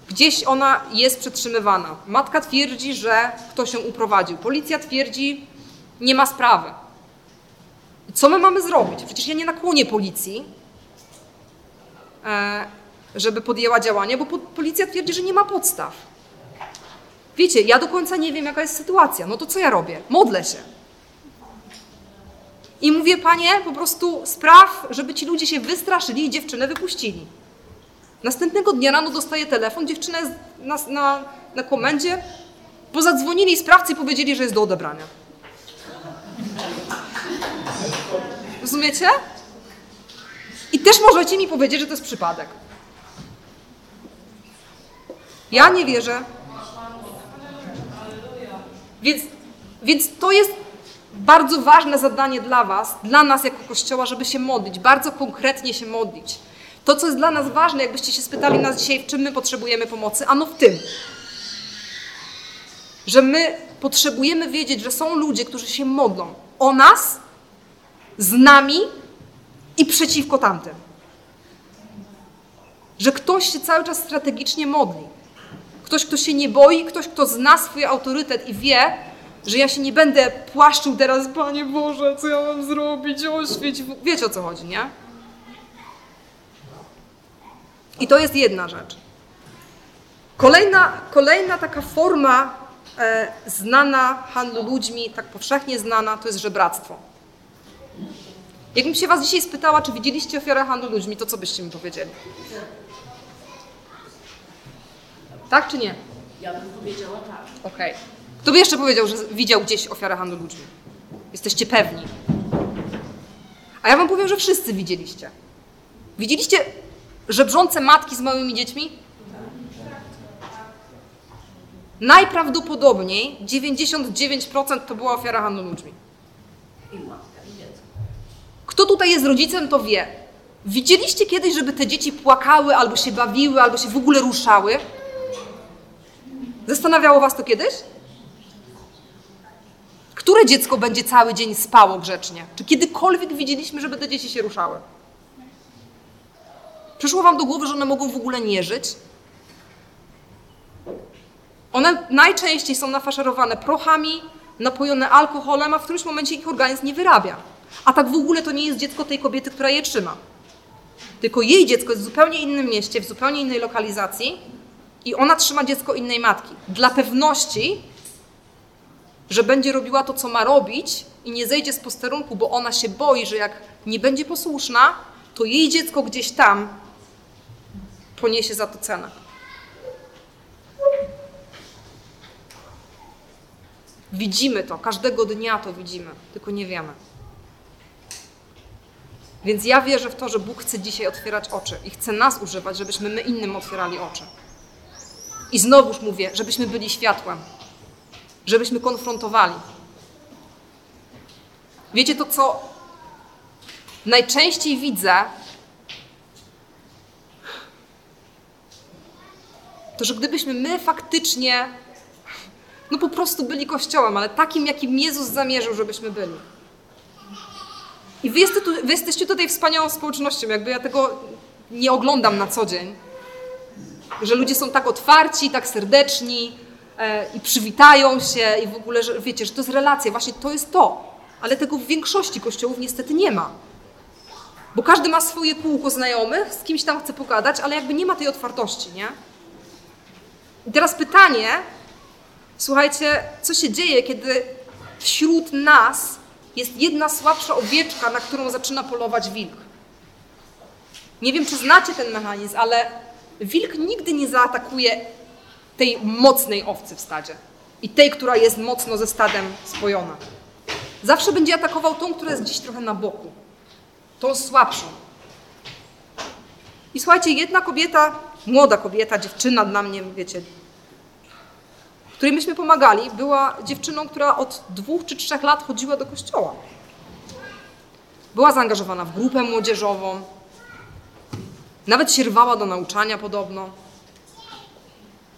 gdzieś ona jest przetrzymywana. Matka twierdzi, że ktoś ją uprowadził. Policja twierdzi, nie ma sprawy. Co my mamy zrobić? Przecież ja nie nakłonię policji, żeby podjęła działania, bo policja twierdzi, że nie ma podstaw. Wiecie, ja do końca nie wiem, jaka jest sytuacja. No to co ja robię? Modlę się. I mówię, Panie, po prostu spraw, żeby ci ludzie się wystraszyli i dziewczynę wypuścili. Następnego dnia rano dostaję telefon, dziewczyna jest na komendzie, bo zadzwonili sprawcy i powiedzieli, że jest do odebrania. Rozumiecie? I też możecie mi powiedzieć, że to jest przypadek. Ja nie wierzę. Więc to jest bardzo ważne zadanie dla was, dla nas jako Kościoła, żeby się modlić, bardzo konkretnie się modlić. To, co jest dla nas ważne, jakbyście się spytali nas dzisiaj, w czym my potrzebujemy pomocy, ano w tym, że my potrzebujemy wiedzieć, że są ludzie, którzy się modlą o nas, z nami i przeciwko tamtym. Że ktoś się cały czas strategicznie modli. Ktoś, kto się nie boi, ktoś, kto zna swój autorytet i wie, że ja się nie będę płaszczył teraz, Panie Boże, co ja mam zrobić, oświeć. Wiecie, o co chodzi, nie? I to jest jedna rzecz. Kolejna taka forma znana handlu ludźmi, tak powszechnie znana, to jest żebractwo. Jakbym się was dzisiaj spytała, czy widzieliście ofiarę handlu ludźmi, to co byście mi powiedzieli? Tak czy nie? Ja bym powiedziała tak. Okej. Okay. Kto by jeszcze powiedział, że widział gdzieś ofiarę handlu ludźmi? Jesteście pewni. A ja wam powiem, że wszyscy widzieliście. Widzieliście żebrzące matki z małymi dziećmi? Najprawdopodobniej 99% to była ofiara handlu ludźmi. Kto tutaj jest rodzicem, to wie. Widzieliście kiedyś, żeby te dzieci płakały, albo się bawiły, albo się w ogóle ruszały? Zastanawiało was to kiedyś? Które dziecko będzie cały dzień spało grzecznie? Czy kiedykolwiek widzieliśmy, żeby te dzieci się ruszały? Przyszło wam do głowy, że one mogą w ogóle nie żyć? One najczęściej są nafaszerowane prochami, napojone alkoholem, a w którymś momencie ich organizm nie wyrabia. A tak w ogóle to nie jest dziecko tej kobiety, która je trzyma. Tylko jej dziecko jest w zupełnie innym mieście, w zupełnie innej lokalizacji i ona trzyma dziecko innej matki. Dla pewności, że będzie robiła to, co ma robić i nie zejdzie z posterunku, bo ona się boi, że jak nie będzie posłuszna, to jej dziecko gdzieś tam poniesie za to cenę. Widzimy to, każdego dnia to widzimy, tylko nie wiemy. Więc ja wierzę w to, że Bóg chce dzisiaj otwierać oczy i chce nas używać, żebyśmy my innym otwierali oczy. I znowuż mówię, żebyśmy byli światłem, żebyśmy konfrontowali. Wiecie, to co najczęściej widzę, to że gdybyśmy my faktycznie, no po prostu byli Kościołem, ale takim, jakim Jezus zamierzył, żebyśmy byli. I wy jesteście tutaj wspaniałą społecznością, jakby ja tego nie oglądam na co dzień, że ludzie są tak otwarci, tak serdeczni i przywitają się i w ogóle, że wiecie, że to jest relacja, właśnie to jest to, ale tego w większości kościołów niestety nie ma, bo każdy ma swoje kółko znajomych, z kimś tam chce pogadać, ale jakby nie ma tej otwartości, nie? I teraz pytanie, słuchajcie, co się dzieje, kiedy wśród nas jest jedna słabsza owieczka, na którą zaczyna polować wilk. Nie wiem, czy znacie ten mechanizm, ale wilk nigdy nie zaatakuje tej mocnej owcy w stadzie i tej, która jest mocno ze stadem spojona. Zawsze będzie atakował tą, która jest gdzieś trochę na boku. Tą słabszą. I słuchajcie, jedna kobieta, młoda kobieta, dziewczyna dla mnie, wiecie, której myśmy pomagali, była dziewczyną, która od 2 czy 3 lat chodziła do kościoła. Była zaangażowana w grupę młodzieżową. Nawet się rwała do nauczania podobno.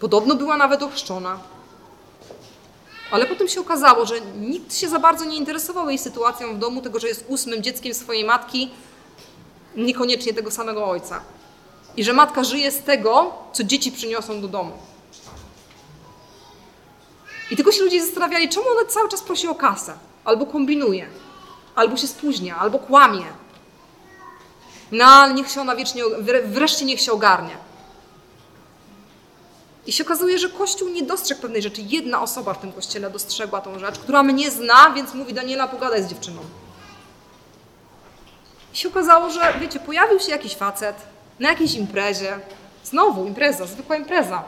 Podobno była nawet ochrzczona. Ale potem się okazało, że nikt się za bardzo nie interesował jej sytuacją w domu, tego, że jest 8. dzieckiem swojej matki, niekoniecznie tego samego ojca. I że matka żyje z tego, co dzieci przyniosą do domu. I tylko się ludzie zastanawiali, czemu ona cały czas prosi o kasę, albo kombinuje, albo się spóźnia, albo kłamie. No ale niech się ona wreszcie ogarnie. I się okazuje, że Kościół nie dostrzegł pewnej rzeczy. Jedna osoba w tym Kościele dostrzegła tą rzecz, która mnie zna, więc mówi: Daniela, pogadaj z dziewczyną. I się okazało, że wiecie, pojawił się jakiś facet na jakiejś imprezie. Znowu impreza, zwykła impreza.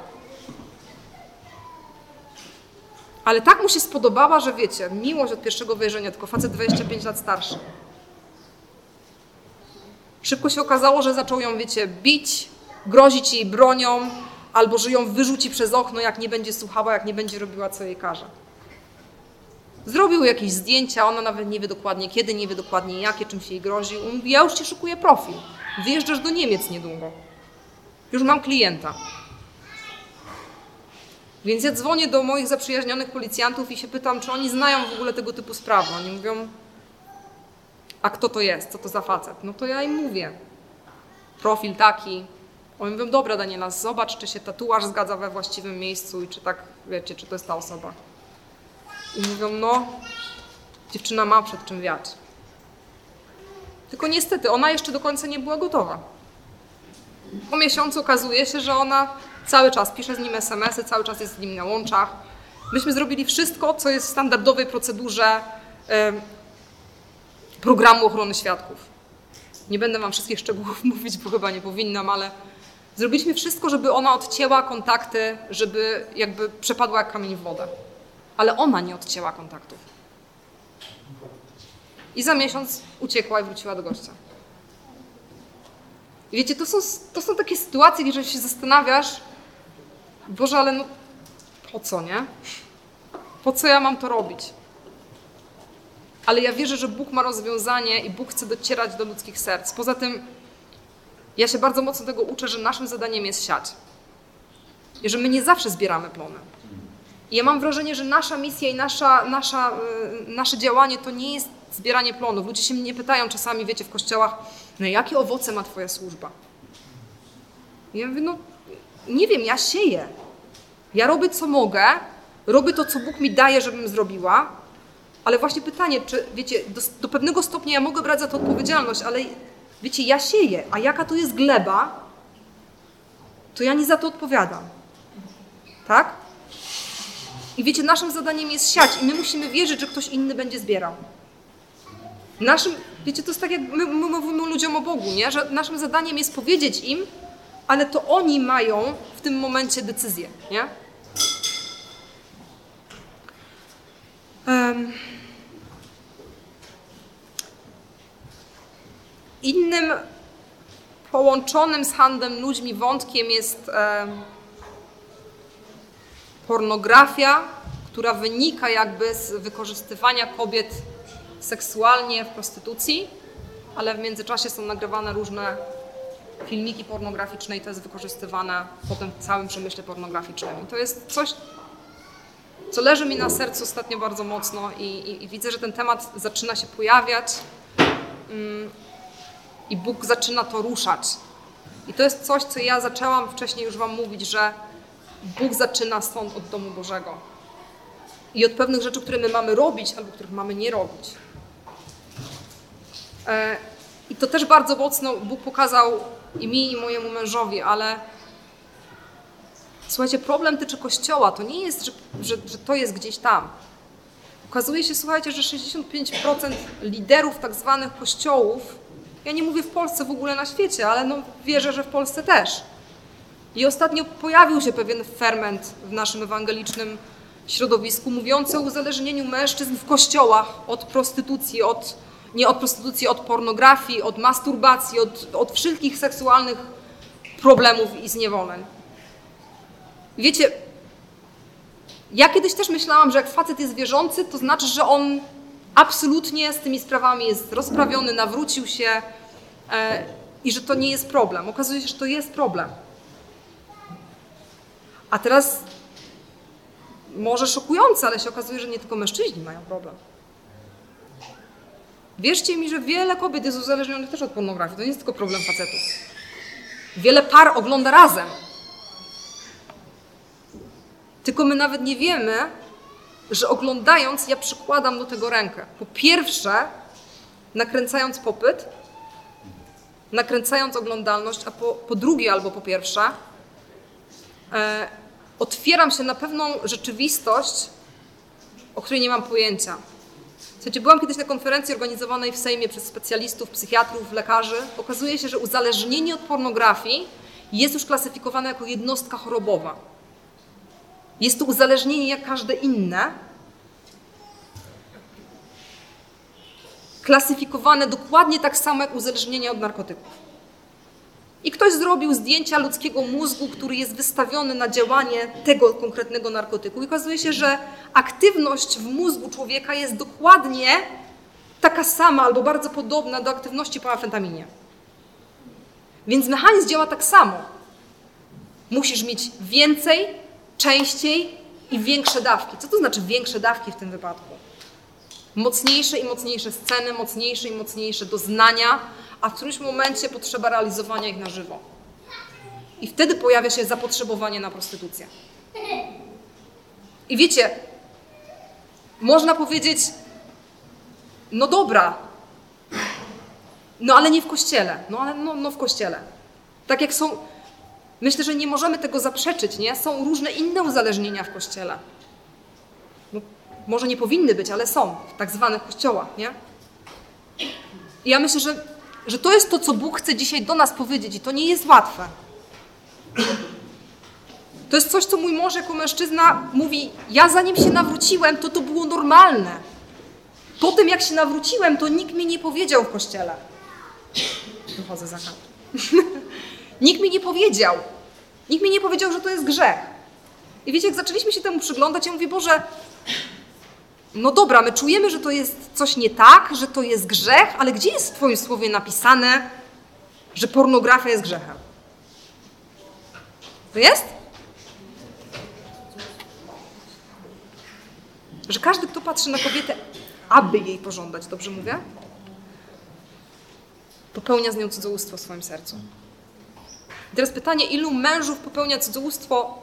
Ale tak mu się spodobała, że wiecie, miłość od pierwszego wejrzenia, tylko facet 25 lat starszy. Szybko się okazało, że zaczął ją, wiecie, bić, grozić jej bronią, albo że ją wyrzuci przez okno, jak nie będzie słuchała, jak nie będzie robiła, co jej każe. Zrobił jakieś zdjęcia, ona nawet nie wie dokładnie kiedy, nie wie dokładnie jakie, czym się jej grozi. On mówi: ja już ci szykuję profil, wyjeżdżasz do Niemiec niedługo. Już mam klienta. Więc ja dzwonię do moich zaprzyjaźnionych policjantów i się pytam, czy oni znają w ogóle tego typu sprawy. Oni mówią: a kto to jest? Co to za facet? No to ja im mówię. Profil taki. Oni mówią: dobra Daniela, zobacz, czy się tatuaż zgadza we właściwym miejscu i czy tak, wiecie, czy to jest ta osoba. I mówią: no, dziewczyna ma przed czym wiać. Tylko niestety, ona jeszcze do końca nie była gotowa. Po miesiącu okazuje się, że ona cały czas pisze z nim SMS-y, cały czas jest z nim na łączach. Myśmy zrobili wszystko, co jest w standardowej procedurze programu ochrony świadków. Nie będę wam wszystkich szczegółów mówić, bo chyba nie powinnam, ale zrobiliśmy wszystko, żeby ona odcięła kontakty, żeby jakby przepadła jak kamień w wodę. Ale ona nie odcięła kontaktów. I za miesiąc uciekła i wróciła do gościa. I wiecie, to są takie sytuacje, gdzie się zastanawiasz: Boże, ale no po co, nie? Po co ja mam to robić? Ale ja wierzę, że Bóg ma rozwiązanie i Bóg chce docierać do ludzkich serc. Poza tym ja się bardzo mocno tego uczę, że naszym zadaniem jest siać. I że my nie zawsze zbieramy plony. I ja mam wrażenie, że nasza misja i nasze działanie to nie jest zbieranie plonów. Ludzie się mnie pytają czasami, wiecie, w kościołach: no jakie owoce ma twoja służba? I ja mówię: no nie wiem, ja sieję. Ja robię co mogę, robię to, co Bóg mi daje, żebym zrobiła, ale właśnie pytanie, czy wiecie, do pewnego stopnia ja mogę brać za to odpowiedzialność, ale wiecie, ja sieję, a jaka to jest gleba, to ja nie za to odpowiadam. Tak? I wiecie, naszym zadaniem jest siać i my musimy wierzyć, że ktoś inny będzie zbierał. Naszym, wiecie, to jest tak, jak my mówimy ludziom o Bogu, nie? Że naszym zadaniem jest powiedzieć im, ale to oni mają w tym momencie decyzję, nie? Innym połączonym z handlem ludźmi wątkiem jest pornografia, która wynika jakby z wykorzystywania kobiet seksualnie w prostytucji, ale w międzyczasie są nagrywane różne filmiki pornograficzne i to jest wykorzystywane potem w całym przemyśle pornograficznym. I to jest coś, co leży mi na sercu ostatnio bardzo mocno i widzę, że ten temat zaczyna się pojawiać i Bóg zaczyna to ruszać. I to jest coś, co ja zaczęłam wcześniej już wam mówić, że Bóg zaczyna stąd, od domu Bożego. I od pewnych rzeczy, które my mamy robić, albo których mamy nie robić. I to też bardzo mocno Bóg pokazał i mi, i mojemu mężowi, ale słuchajcie, problem tyczy Kościoła. To nie jest, że to jest gdzieś tam. Okazuje się, słuchajcie, że 65% liderów tak zwanych kościołów, ja nie mówię w Polsce, w ogóle na świecie, ale no wierzę, że w Polsce też. I ostatnio pojawił się pewien ferment w naszym ewangelicznym środowisku mówiący o uzależnieniu mężczyzn w kościołach od prostytucji, od pornografii, od masturbacji, od wszelkich seksualnych problemów i zniewoleń. Wiecie, ja kiedyś też myślałam, że jak facet jest wierzący, to znaczy, że on absolutnie z tymi sprawami jest rozprawiony, nawrócił się i że to nie jest problem. Okazuje się, że to jest problem. A teraz może szokujące, ale się okazuje, że nie tylko mężczyźni mają problem. Wierzcie mi, że wiele kobiet jest uzależnionych też od pornografii. To nie jest tylko problem facetów. Wiele par ogląda razem. Tylko my nawet nie wiemy, że oglądając, ja przykładam do tego rękę. Po pierwsze, nakręcając popyt, nakręcając oglądalność, a po drugie albo po pierwsze, otwieram się na pewną rzeczywistość, o której nie mam pojęcia. Słuchajcie, byłam kiedyś na konferencji organizowanej w Sejmie przez specjalistów, psychiatrów, lekarzy. Okazuje się, że uzależnienie od pornografii jest już klasyfikowane jako jednostka chorobowa. Jest to uzależnienie jak każde inne, klasyfikowane dokładnie tak samo jak uzależnienie od narkotyków. I ktoś zrobił zdjęcia ludzkiego mózgu, który jest wystawiony na działanie tego konkretnego narkotyku. I okazuje się, że aktywność w mózgu człowieka jest dokładnie taka sama albo bardzo podobna do aktywności po amfetaminie. Więc mechanizm działa tak samo. Musisz mieć więcej, częściej i większe dawki. Co to znaczy większe dawki w tym wypadku? Mocniejsze i mocniejsze sceny, mocniejsze i mocniejsze doznania, a w którymś momencie potrzeba realizowania ich na żywo. I wtedy pojawia się zapotrzebowanie na prostytucję. I wiecie, można powiedzieć, no dobra, no ale nie w kościele, no w kościele. Tak jak są, myślę, że nie możemy tego zaprzeczyć, nie? Są różne inne uzależnienia w kościele. No, może nie powinny być, ale są w tak zwanych kościołach, nie? I ja myślę, że to jest to, co Bóg chce dzisiaj do nas powiedzieć i to nie jest łatwe. To jest coś, co mój mąż jako mężczyzna mówi, ja zanim się nawróciłem, to było normalne. Po tym, jak się nawróciłem, to nikt mi nie powiedział w kościele. Wychodzę za kadr. Nikt mi nie powiedział. Nikt mi nie powiedział, że to jest grzech. I wiecie, jak zaczęliśmy się temu przyglądać, ja mówię, Boże, no dobra, my czujemy, że to jest coś nie tak, że to jest grzech, ale gdzie jest w Twoim słowie napisane, że pornografia jest grzechem? To jest? Że każdy, kto patrzy na kobietę, aby jej pożądać, dobrze mówię? Popełnia z nią cudzołóstwo w swoim sercu. I teraz pytanie, ilu mężów popełnia cudzołóstwo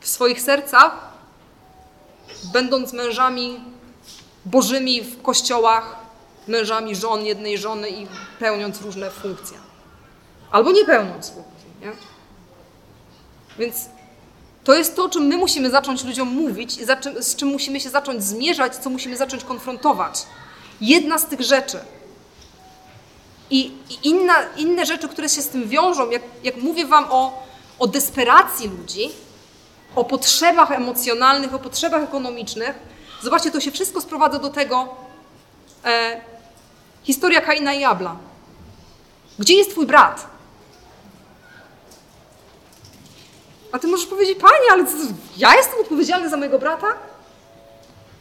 w swoich sercach, będąc mężami bożymi w kościołach, mężami żon jednej żony i pełniąc różne funkcje. Albo nie pełniąc funkcji, nie? Więc to jest to, o czym my musimy zacząć ludziom mówić i z czym musimy się zacząć zmierzać, co musimy zacząć konfrontować. Jedna z tych rzeczy. I inne rzeczy, które się z tym wiążą, jak mówię wam o desperacji ludzi, o potrzebach emocjonalnych, o potrzebach ekonomicznych. Zobaczcie, to się wszystko sprowadza do tego historia Kaina i Abla. Gdzie jest twój brat? A ty możesz powiedzieć, Panie, ale ja jestem odpowiedzialny za mojego brata?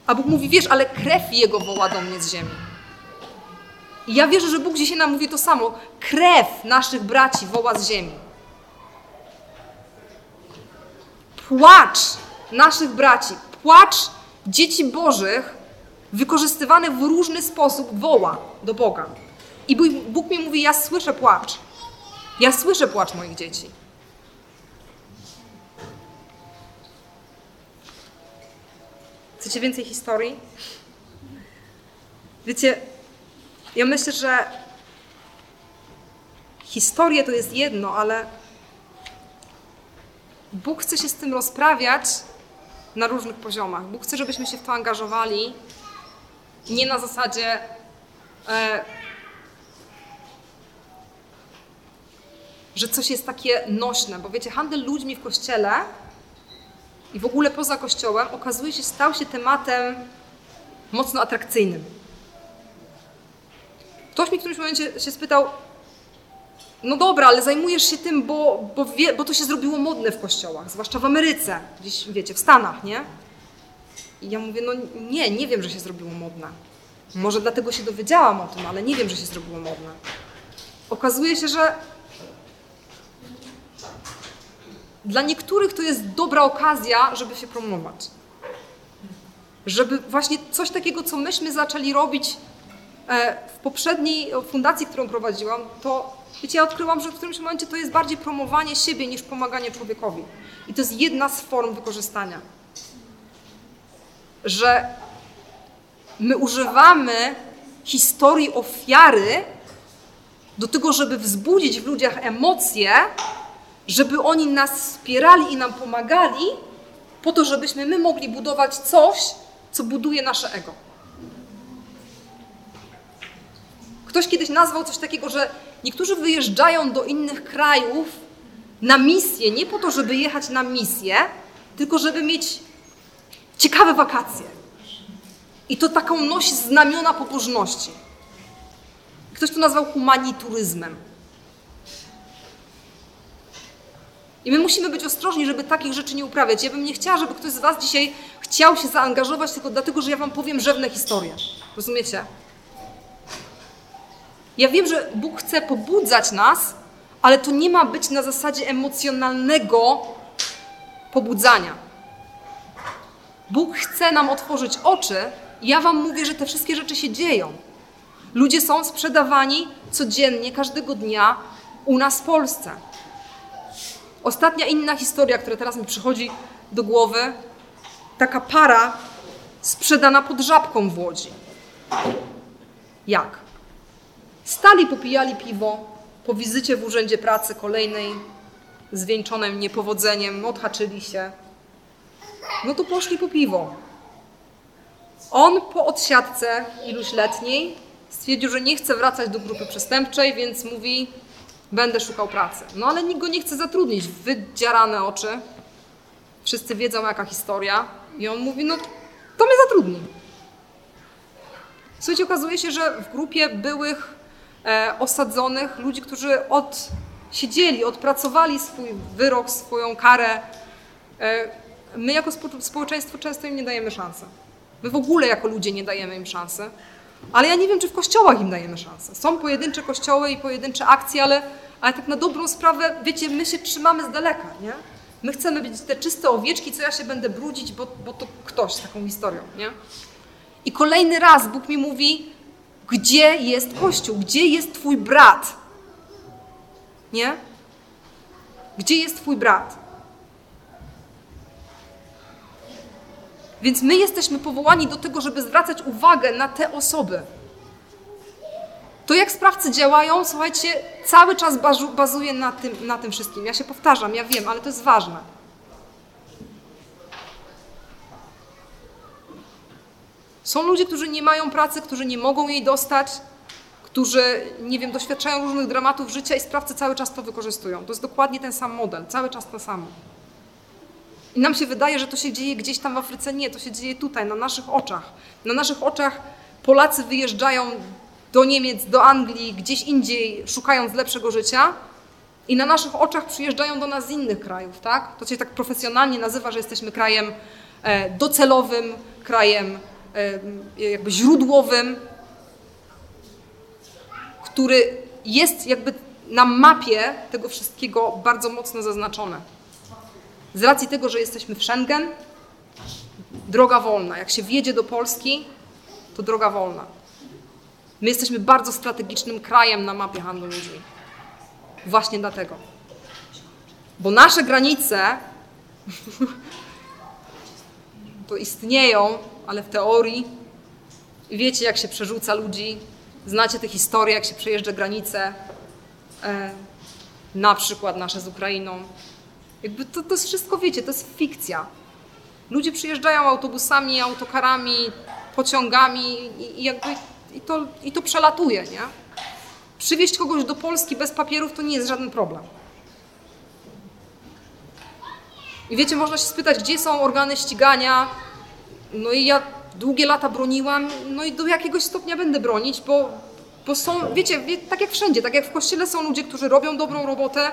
A Bóg mówi, wiesz, ale krew jego woła do mnie z ziemi. I ja wierzę, że Bóg dzisiaj nam mówi to samo. Krew naszych braci woła z ziemi. Płacz naszych braci, płacz dzieci bożych wykorzystywany w różny sposób woła do Boga. I Bóg mi mówi, ja słyszę płacz. Ja słyszę płacz moich dzieci. Chcecie więcej historii? Wiecie, ja myślę, że historia to jest jedno, ale Bóg chce się z tym rozprawiać na różnych poziomach. Bóg chce, żebyśmy się w to angażowali Nie na zasadzie że coś jest takie nośne, bo wiecie, handel ludźmi w Kościele i w ogóle poza Kościołem okazuje się, stał się tematem mocno atrakcyjnym. Ktoś mi w którymś momencie się spytał, no dobra, ale zajmujesz się tym, bo to się zrobiło modne w kościołach, zwłaszcza w Ameryce, gdzieś, wiecie, w Stanach, nie? I ja mówię, no nie wiem, że się zrobiło modne. Może dlatego się dowiedziałam o tym, ale nie wiem, że się zrobiło modne. Okazuje się, że dla niektórych to jest dobra okazja, żeby się promować. Żeby właśnie coś takiego, co myśmy zaczęli robić w poprzedniej fundacji, którą prowadziłam, to wiecie, ja odkryłam, że w którymś momencie to jest bardziej promowanie siebie niż pomaganie człowiekowi. I to jest jedna z form wykorzystania. Że my używamy historii ofiary do tego, żeby wzbudzić w ludziach emocje, żeby oni nas wspierali i nam pomagali, po to, żebyśmy my mogli budować coś, co buduje nasze ego. Ktoś kiedyś nazwał coś takiego, że niektórzy wyjeżdżają do innych krajów na misję, nie po to, żeby jechać na misję, tylko żeby mieć ciekawe wakacje. I to taką nosi znamiona pobożności. Ktoś to nazwał humanituryzmem. I my musimy być ostrożni, żeby takich rzeczy nie uprawiać. Ja bym nie chciała, żeby ktoś z was dzisiaj chciał się zaangażować tylko dlatego, że ja wam powiem rzewne historie. Rozumiecie? Ja wiem, że Bóg chce pobudzać nas, ale to nie ma być na zasadzie emocjonalnego pobudzania. Bóg chce nam otworzyć oczy i ja wam mówię, że te wszystkie rzeczy się dzieją. Ludzie są sprzedawani codziennie, każdego dnia u nas w Polsce. Ostatnia inna historia, która teraz mi przychodzi do głowy, taka para sprzedana pod Żabką w Łodzi. Jak? Stali, popijali piwo, po wizycie w urzędzie pracy kolejnej, zwieńczonym niepowodzeniem, odhaczyli się. No to poszli po piwo. On po odsiadce iluś letniej stwierdził, że nie chce wracać do grupy przestępczej, więc mówi, będę szukał pracy. No ale nikt go nie chce zatrudnić. Wydzierane oczy. Wszyscy wiedzą, jaka historia. I on mówi, no to mnie zatrudni. Słuchajcie, okazuje się, że w grupie byłych osadzonych ludzi, którzy odsiedzieli, odpracowali swój wyrok, swoją karę, my jako społeczeństwo często im nie dajemy szansy. My w ogóle jako ludzie nie dajemy im szansy. Ale ja nie wiem, czy w kościołach im dajemy szansę. Są pojedyncze kościoły i pojedyncze akcje, ale tak na dobrą sprawę, wiecie, my się trzymamy z daleka, nie? My chcemy być te czyste owieczki, co ja się będę brudzić, bo to ktoś z taką historią, nie? I kolejny raz Bóg mi mówi, gdzie jest Kościół? Gdzie jest twój brat? Nie? Gdzie jest twój brat? Więc my jesteśmy powołani do tego, żeby zwracać uwagę na te osoby. To jak sprawcy działają, słuchajcie, cały czas bazuje na tym wszystkim. Ja się powtarzam, ja wiem, ale to jest ważne. Są ludzie, którzy nie mają pracy, którzy nie mogą jej dostać, którzy, nie wiem, doświadczają różnych dramatów życia i sprawcy cały czas to wykorzystują. To jest dokładnie ten sam model, cały czas to samo. I nam się wydaje, że to się dzieje gdzieś tam w Afryce. Nie, to się dzieje tutaj, na naszych oczach. Na naszych oczach Polacy wyjeżdżają do Niemiec, do Anglii, gdzieś indziej, szukając lepszego życia. I na naszych oczach przyjeżdżają do nas z innych krajów, tak? To się tak profesjonalnie nazywa, że jesteśmy krajem docelowym, krajem jakby źródłowym, który jest jakby na mapie tego wszystkiego bardzo mocno zaznaczony. Z racji tego, że jesteśmy w Schengen, droga wolna. Jak się wjedzie do Polski, to droga wolna. My jesteśmy bardzo strategicznym krajem na mapie handlu ludźmi. Właśnie dlatego. Bo nasze granice to istnieją, ale w teorii. Wiecie, jak się przerzuca ludzi. Znacie te historie, jak się przejeżdża granice. Na przykład nasze z Ukrainą. Jakby to jest wszystko, wiecie, to jest fikcja. Ludzie przyjeżdżają autobusami, autokarami, pociągami i to przelatuje, nie? Przywieźć kogoś do Polski bez papierów to nie jest żaden problem. I wiecie, można się spytać, gdzie są organy ścigania, no i ja długie lata broniłam, no i do jakiegoś stopnia będę bronić, bo są, wiecie, tak jak wszędzie, tak jak w Kościele są ludzie, którzy robią dobrą robotę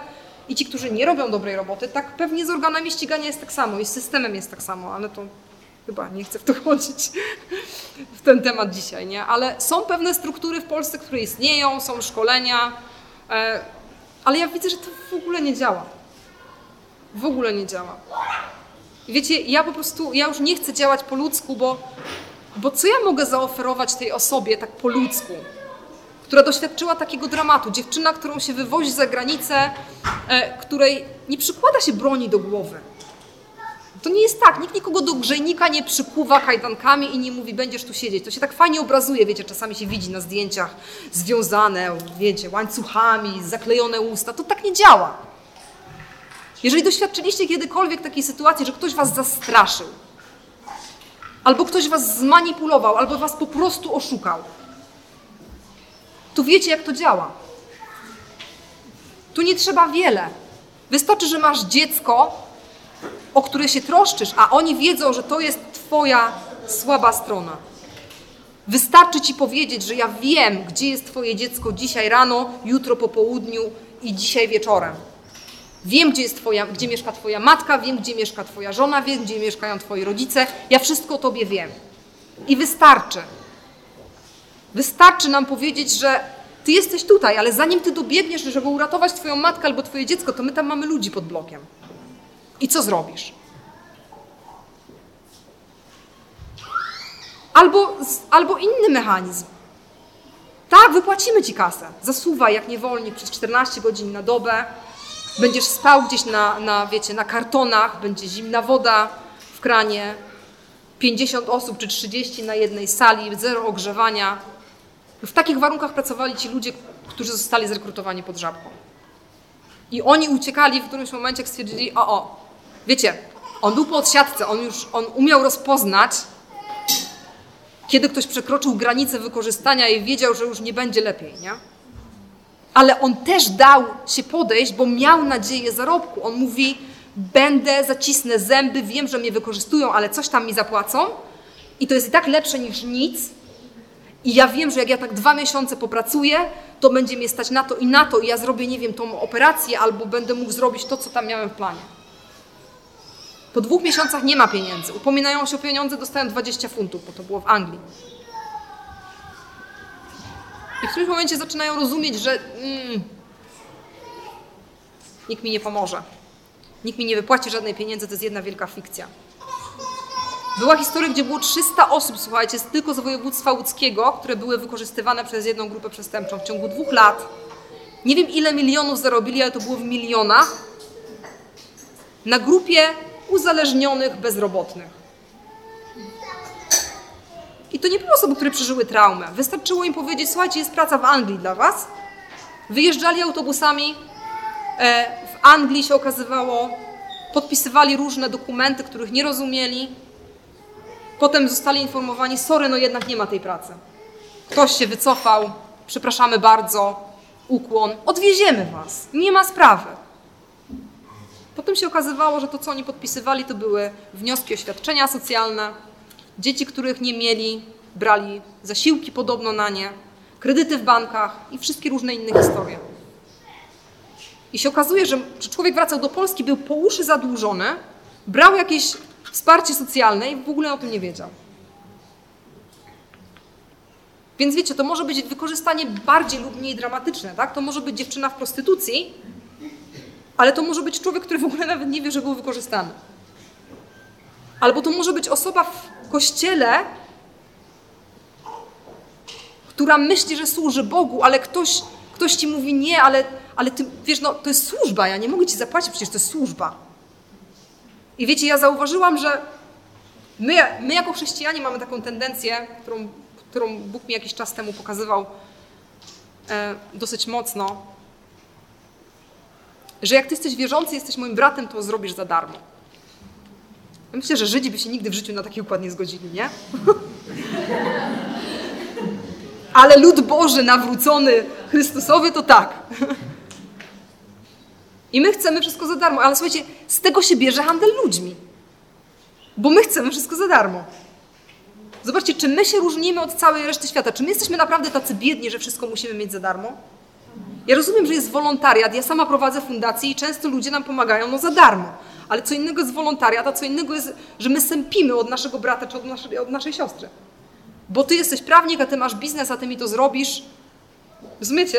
i ci, którzy nie robią dobrej roboty, tak pewnie z organami ścigania jest tak samo i z systemem jest tak samo, ale to chyba nie chcę w to chodzić w ten temat dzisiaj, nie? Ale są pewne struktury w Polsce, które istnieją, są szkolenia, ale ja widzę, że to w ogóle nie działa. W ogóle nie działa. Wiecie, ja już nie chcę działać po ludzku, bo co ja mogę zaoferować tej osobie tak po ludzku, która doświadczyła takiego dramatu? Dziewczyna, którą się wywozi za granicę, której nie przykłada się broni do głowy. To nie jest tak, nikt nikogo do grzejnika nie przykuwa kajdankami i nie mówi, będziesz tu siedzieć. To się tak fajnie obrazuje, wiecie, czasami się widzi na zdjęciach związane, wiecie, łańcuchami, zaklejone usta. To tak nie działa. Jeżeli doświadczyliście kiedykolwiek takiej sytuacji, że ktoś was zastraszył, albo ktoś was zmanipulował, albo was po prostu oszukał, to wiecie, jak to działa. Tu nie trzeba wiele. Wystarczy, że masz dziecko, o które się troszczysz, a oni wiedzą, że to jest twoja słaba strona. Wystarczy ci powiedzieć, że ja wiem, gdzie jest twoje dziecko dzisiaj rano, jutro po południu i dzisiaj wieczorem. Wiem, gdzie mieszka twoja matka, wiem, gdzie mieszka twoja żona, wiem, gdzie mieszkają twoi rodzice. Ja wszystko o tobie wiem. I wystarczy. Wystarczy nam powiedzieć, że ty jesteś tutaj, ale zanim ty dobiegniesz, żeby uratować twoją matkę albo twoje dziecko, to my tam mamy ludzi pod blokiem. I co zrobisz? Albo inny mechanizm. Tak, wypłacimy ci kasę. Zasuwaj jak niewolnik przez 14 godzin na dobę. Będziesz spał gdzieś na kartonach, będzie zimna woda w kranie, 50 osób czy 30 na jednej sali, zero ogrzewania. W takich warunkach pracowali ci ludzie, którzy zostali zrekrutowani pod Żabką. I oni uciekali w którymś momencie, jak stwierdzili, wiecie, on był po odsiadce, on umiał rozpoznać, kiedy ktoś przekroczył granicę wykorzystania i wiedział, że już nie będzie lepiej, nie? Ale on też dał się podejść, bo miał nadzieję zarobku. On mówi, zacisnę zęby, wiem, że mnie wykorzystują, ale coś tam mi zapłacą i to jest i tak lepsze niż nic. I ja wiem, że jak ja tak 2 miesiące popracuję, to będzie mnie stać na to i ja zrobię, nie wiem, tą operację albo będę mógł zrobić to, co tam miałem w planie. Po 2 miesiącach nie ma pieniędzy. Upominają się o pieniądze, dostają 20 funtów, bo to było w Anglii. I w którymś momencie zaczynają rozumieć, że nikt mi nie pomoże. Nikt mi nie wypłaci żadnej pieniędzy, to jest jedna wielka fikcja. Była historia, gdzie było 300 osób, słuchajcie, tylko z województwa łódzkiego, które były wykorzystywane przez jedną grupę przestępczą w ciągu 2 lat. Nie wiem, ile milionów zarobili, ale to było w milionach. Na grupie uzależnionych, bezrobotnych. I to nie były osoby, które przeżyły traumę. Wystarczyło im powiedzieć, słuchajcie, jest praca w Anglii dla was. Wyjeżdżali autobusami. W Anglii się okazywało, podpisywali różne dokumenty, których nie rozumieli. Potem zostali informowani, sorry, no jednak nie ma tej pracy. Ktoś się wycofał, przepraszamy bardzo, ukłon, odwieziemy was, nie ma sprawy. Potem się okazywało, że to, co oni podpisywali, to były wnioski o świadczenia socjalne, dzieci, których nie mieli, brali zasiłki podobno na nie, kredyty w bankach i wszystkie różne inne historie. I się okazuje, że człowiek wracał do Polski, był po uszy zadłużony, brał jakieś wsparcie socjalne i w ogóle o tym nie wiedział. Więc wiecie, to może być wykorzystanie bardziej lub mniej dramatyczne, tak? To może być dziewczyna w prostytucji, ale to może być człowiek, który w ogóle nawet nie wie, że był wykorzystany. Albo to może być osoba w kościele, która myśli, że służy Bogu, ale ktoś ci mówi nie, ale ty wiesz, no to jest służba, ja nie mogę ci zapłacić, przecież to jest służba. I wiecie, ja zauważyłam, że my jako chrześcijanie mamy taką tendencję, którą Bóg mi jakiś czas temu pokazywał dosyć mocno, że jak ty jesteś wierzący, jesteś moim bratem, to zrobisz za darmo. Ja myślę, że Żydzi by się nigdy w życiu na taki układ nie zgodzili, nie? ale lud Boży nawrócony, Chrystusowy, to tak. I my chcemy wszystko za darmo. Ale słuchajcie, z tego się bierze handel ludźmi. Bo my chcemy wszystko za darmo. Zobaczcie, czy my się różnimy od całej reszty świata. Czy my jesteśmy naprawdę tacy biedni, że wszystko musimy mieć za darmo? Ja rozumiem, że jest wolontariat. Ja sama prowadzę fundację i często ludzie nam pomagają za darmo. Ale co innego jest wolontariat, a co innego jest, że my sępimy od naszego brata czy od naszej siostry. Bo ty jesteś prawnik, a ty masz biznes, a ty mi to zrobisz. Rozumiecie?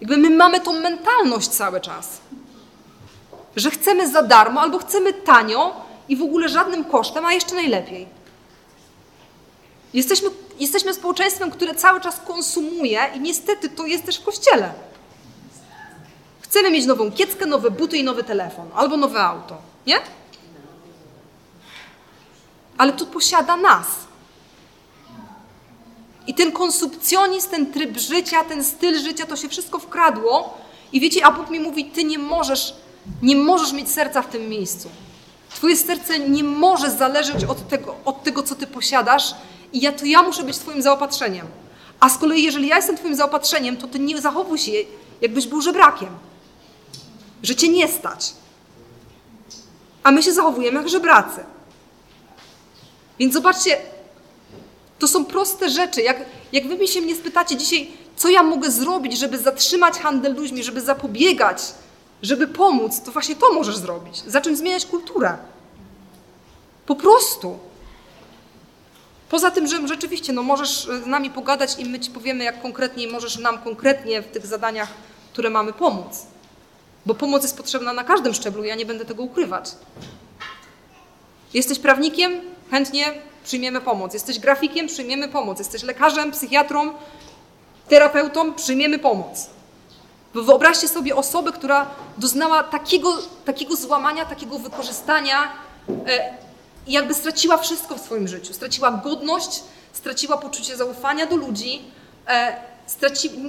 Jakby my mamy tą mentalność cały czas. Że chcemy za darmo albo chcemy tanio i w ogóle żadnym kosztem, a jeszcze najlepiej. Jesteśmy społeczeństwem, które cały czas konsumuje i niestety to jest też w Kościele. Chcemy mieć nową kieckę, nowe buty i nowy telefon. Albo nowe auto. Nie? Ale to posiada nas. I ten konsumpcjonizm, ten tryb życia, ten styl życia, to się wszystko wkradło. I wiecie, a Bóg mi mówi, ty nie możesz mieć serca w tym miejscu. Twoje serce nie może zależeć od tego, co ty posiadasz. I ja muszę być twoim zaopatrzeniem. A z kolei, jeżeli ja jestem twoim zaopatrzeniem, to ty nie zachowuj się, jakbyś był żebrakiem. Że cię nie stać. A my się zachowujemy jak żebracy. Więc zobaczcie, to są proste rzeczy. Jak wy mi się mnie spytacie dzisiaj, co ja mogę zrobić, żeby zatrzymać handel ludźmi, żeby zapobiegać, żeby pomóc, to właśnie to możesz zrobić. Zacząć zmieniać kulturę. Po prostu. Poza tym, że rzeczywiście możesz z nami pogadać i my ci powiemy, jak konkretnie możesz nam konkretnie w tych zadaniach, które mamy, pomóc. Bo pomoc jest potrzebna na każdym szczeblu, ja nie będę tego ukrywać. Jesteś prawnikiem? Chętnie przyjmiemy pomoc. Jesteś grafikiem? Przyjmiemy pomoc. Jesteś lekarzem, psychiatrą, terapeutą? Przyjmiemy pomoc. Bo wyobraźcie sobie osobę, która doznała takiego złamania, takiego wykorzystania i jakby straciła wszystko w swoim życiu. Straciła godność, straciła poczucie zaufania do ludzi,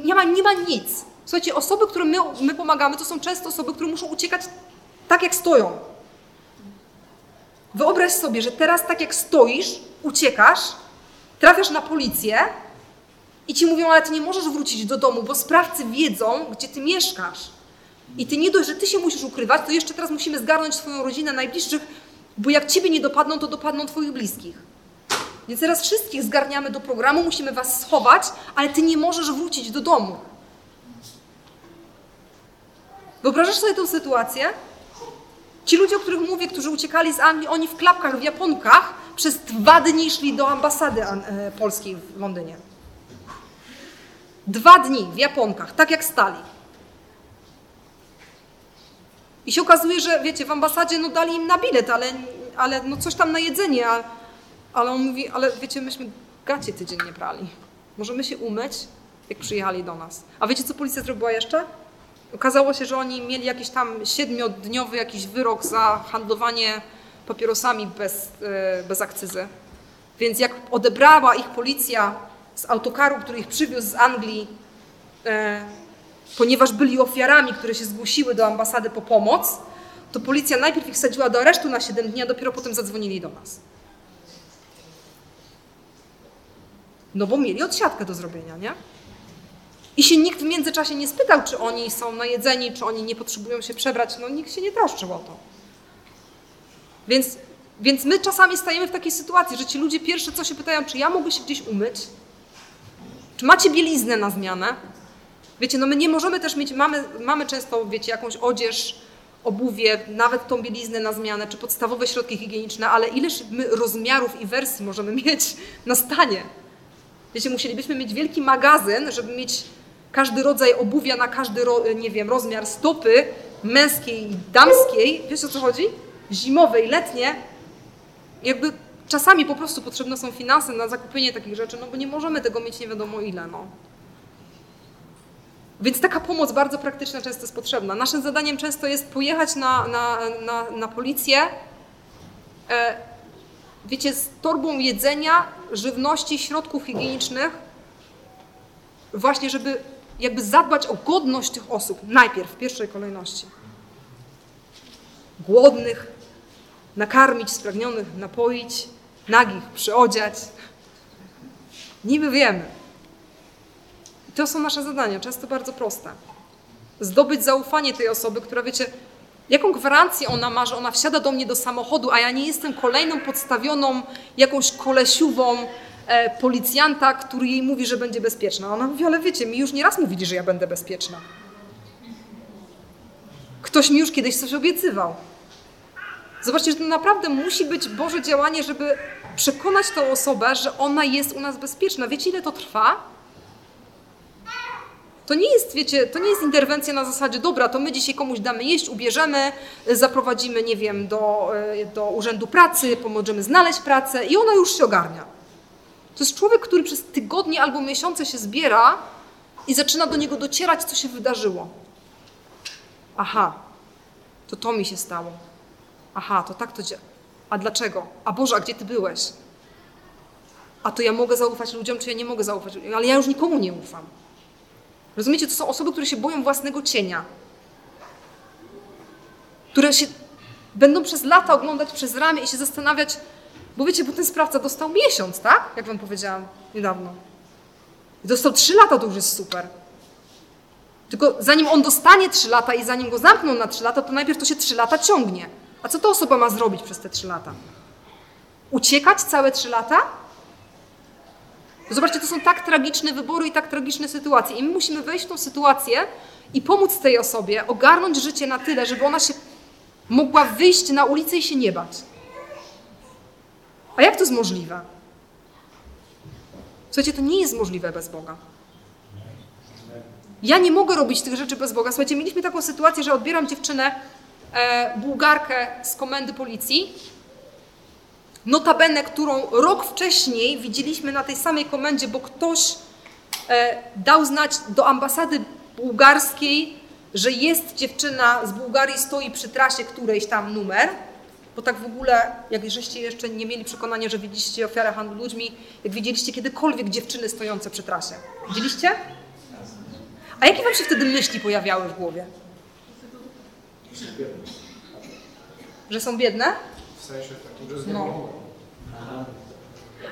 nie ma nic. Słuchajcie, osoby, którym my pomagamy, to są często osoby, które muszą uciekać tak, jak stoją. Wyobraź sobie, że teraz tak, jak stoisz, uciekasz, trafiasz na policję i ci mówią, ale ty nie możesz wrócić do domu, bo sprawcy wiedzą, gdzie ty mieszkasz. I ty nie dość, że ty się musisz ukrywać, to jeszcze teraz musimy zgarnąć swoją rodzinę, najbliższych, bo jak ciebie nie dopadną, to dopadną twoich bliskich. Więc teraz wszystkich zgarniamy do programu, musimy was schować, ale ty nie możesz wrócić do domu. Wyobrażasz sobie tę sytuację? Ci ludzie, o których mówię, którzy uciekali z Anglii, oni w klapkach, w japonkach przez 2 dni szli do ambasady polskiej w Londynie. 2 dni w japonkach, tak jak stali. I się okazuje, że wiecie, w ambasadzie dali im na bilet, ale coś tam na jedzenie, ale on mówi, ale wiecie, myśmy gacie tydzień nie prali. Możemy się umyć, jak przyjechali do nas. A wiecie, co policja zrobiła jeszcze? Okazało się, że oni mieli jakiś tam 7-dniowy jakiś wyrok za handlowanie papierosami bez akcyzy. Więc jak odebrała ich policja z autokaru, który ich przywiózł z Anglii, ponieważ byli ofiarami, które się zgłosiły do ambasady po pomoc, to policja najpierw ich wsadziła do aresztu na 7 dni, a dopiero potem zadzwonili do nas. No bo mieli odsiadkę do zrobienia, nie? I się nikt w międzyczasie nie spytał, czy oni są najedzeni, czy oni nie potrzebują się przebrać. No nikt się nie troszczył o to. Więc my czasami stajemy w takiej sytuacji, że ci ludzie pierwsze co się pytają, czy ja mogę się gdzieś umyć? Czy macie bieliznę na zmianę? Wiecie, my nie możemy też mieć, mamy często, wiecie, jakąś odzież, obuwie, nawet tą bieliznę na zmianę, czy podstawowe środki higieniczne, ale ileż my rozmiarów i wersji możemy mieć na stanie? Wiecie, musielibyśmy mieć wielki magazyn, żeby mieć każdy rodzaj obuwia na każdy, rozmiar stopy męskiej i damskiej. Wiesz, o co chodzi? Zimowe i letnie. Jakby czasami po prostu potrzebne są finanse na zakupienie takich rzeczy, bo nie możemy tego mieć nie wiadomo ile, Więc taka pomoc bardzo praktyczna często jest potrzebna. Naszym zadaniem często jest pojechać na policję, wiecie, z torbą jedzenia, żywności, środków higienicznych, właśnie żeby jakby zadbać o godność tych osób najpierw, w pierwszej kolejności. Głodnych, nakarmić, spragnionych, napoić, nagich przyodziać. Niby wiemy. to są nasze zadania, często bardzo proste. Zdobyć zaufanie tej osoby, która, wiecie, jaką gwarancję ona ma, że ona wsiada do mnie do samochodu, a ja nie jestem kolejną podstawioną jakąś kolesiową policjanta, który jej mówi, że będzie bezpieczna. Ona mówi, ale wiecie, mi już nieraz mówili, że ja będę bezpieczna. Ktoś mi już kiedyś coś obiecywał. Zobaczcie, że to naprawdę musi być Boże działanie, żeby przekonać tą osobę, że ona jest u nas bezpieczna. Wiecie, ile to trwa? To nie jest, wiecie, to nie jest interwencja na zasadzie, dobra, to my dzisiaj komuś damy jeść, ubierzemy, zaprowadzimy, nie wiem, do urzędu pracy, pomożemy znaleźć pracę i ona już się ogarnia. To jest człowiek, który przez tygodnie albo miesiące się zbiera i zaczyna do niego docierać, co się wydarzyło. Aha, to mi się stało. Aha, to tak to dzieje. A dlaczego? A Boże, a gdzie Ty byłeś? A to ja mogę zaufać ludziom, czy ja nie mogę zaufać? Ale ja już nikomu nie ufam. Rozumiecie, to są osoby, które się boją własnego cienia. Które się będą przez lata oglądać przez ramię i się zastanawiać, bo wiecie, bo ten sprawca dostał miesiąc, tak? Jak wam powiedziałam niedawno. Dostał 3 lata, to już jest super. Tylko zanim on dostanie 3 lata i zanim go zamkną na 3 lata, to najpierw to się 3 lata ciągnie. A co ta osoba ma zrobić przez te 3 lata? Uciekać całe 3 lata? Zobaczcie, to są tak tragiczne wybory i tak tragiczne sytuacje. I my musimy wejść w tą sytuację i pomóc tej osobie ogarnąć życie na tyle, żeby ona się mogła wyjść na ulicę i się nie bać. A jak to jest możliwe? Słuchajcie, to nie jest możliwe bez Boga. Ja nie mogę robić tych rzeczy bez Boga. Słuchajcie, mieliśmy taką sytuację, że odbieram dziewczynę, Bułgarkę z komendy policji, notabene, którą rok wcześniej widzieliśmy na tej samej komendzie, bo ktoś dał znać do ambasady bułgarskiej, że jest dziewczyna z Bułgarii, stoi przy trasie którejś tam numer, bo tak w ogóle, jak żeście jeszcze nie mieli przekonania, że widzieliście ofiarę handlu ludźmi, jak widzieliście kiedykolwiek dziewczyny stojące przy trasie. Widzieliście? A jakie wam się wtedy myśli pojawiały w głowie? Że są biedne? W sensie takim, że no.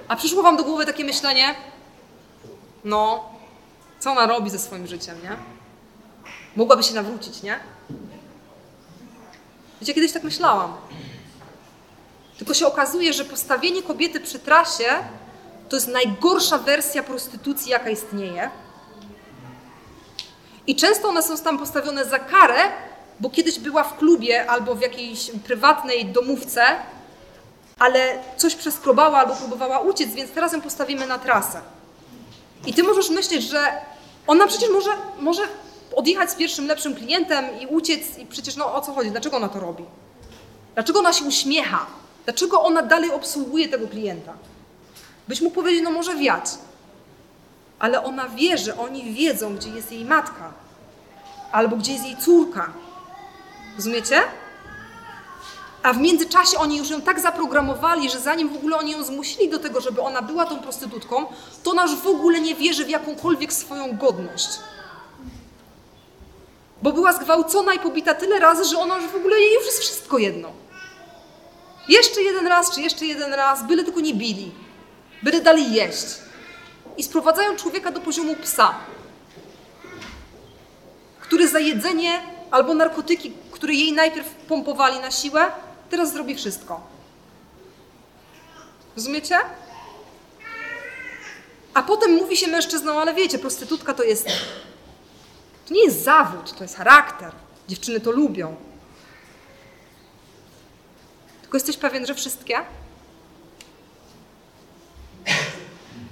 A przyszło wam do głowy takie myślenie, no, co ona robi ze swoim życiem, nie? Mogłaby się nawrócić, nie? Wiecie, kiedyś tak myślałam. Tylko się okazuje, że postawienie kobiety przy trasie to jest najgorsza wersja prostytucji, jaka istnieje. I często one są tam postawione za karę, bo kiedyś była w klubie albo w jakiejś prywatnej domówce, ale coś przeskrobała albo próbowała uciec, więc teraz ją postawimy na trasę. I ty możesz myśleć, że ona przecież może odjechać z pierwszym lepszym klientem i uciec i przecież no o co chodzi, dlaczego ona to robi? Dlaczego ona się uśmiecha? Dlaczego ona dalej obsługuje tego klienta? Byś mógł powiedzieć, no może wiać. Ale ona wie, że oni wiedzą, gdzie jest jej matka albo gdzie jest jej córka. Rozumiecie? A w międzyczasie oni już ją tak zaprogramowali, że zanim w ogóle oni ją zmusili do tego, żeby ona była tą prostytutką, to ona już w ogóle nie wierzy w jakąkolwiek swoją godność. Bo była zgwałcona i pobita tyle razy, że ona już w ogóle jej już jest wszystko jedno. Jeszcze jeden raz, czy jeszcze jeden raz, byle tylko nie bili. Byle dali jeść. I sprowadzają człowieka do poziomu psa, który za jedzenie albo narkotyki, które jej najpierw pompowali na siłę, teraz zrobi wszystko. Rozumiecie? A potem mówi się mężczyznom, ale wiecie, prostytutka to jest... To nie jest zawód, to jest charakter. Dziewczyny to lubią. Tylko jesteś pewien, że wszystkie?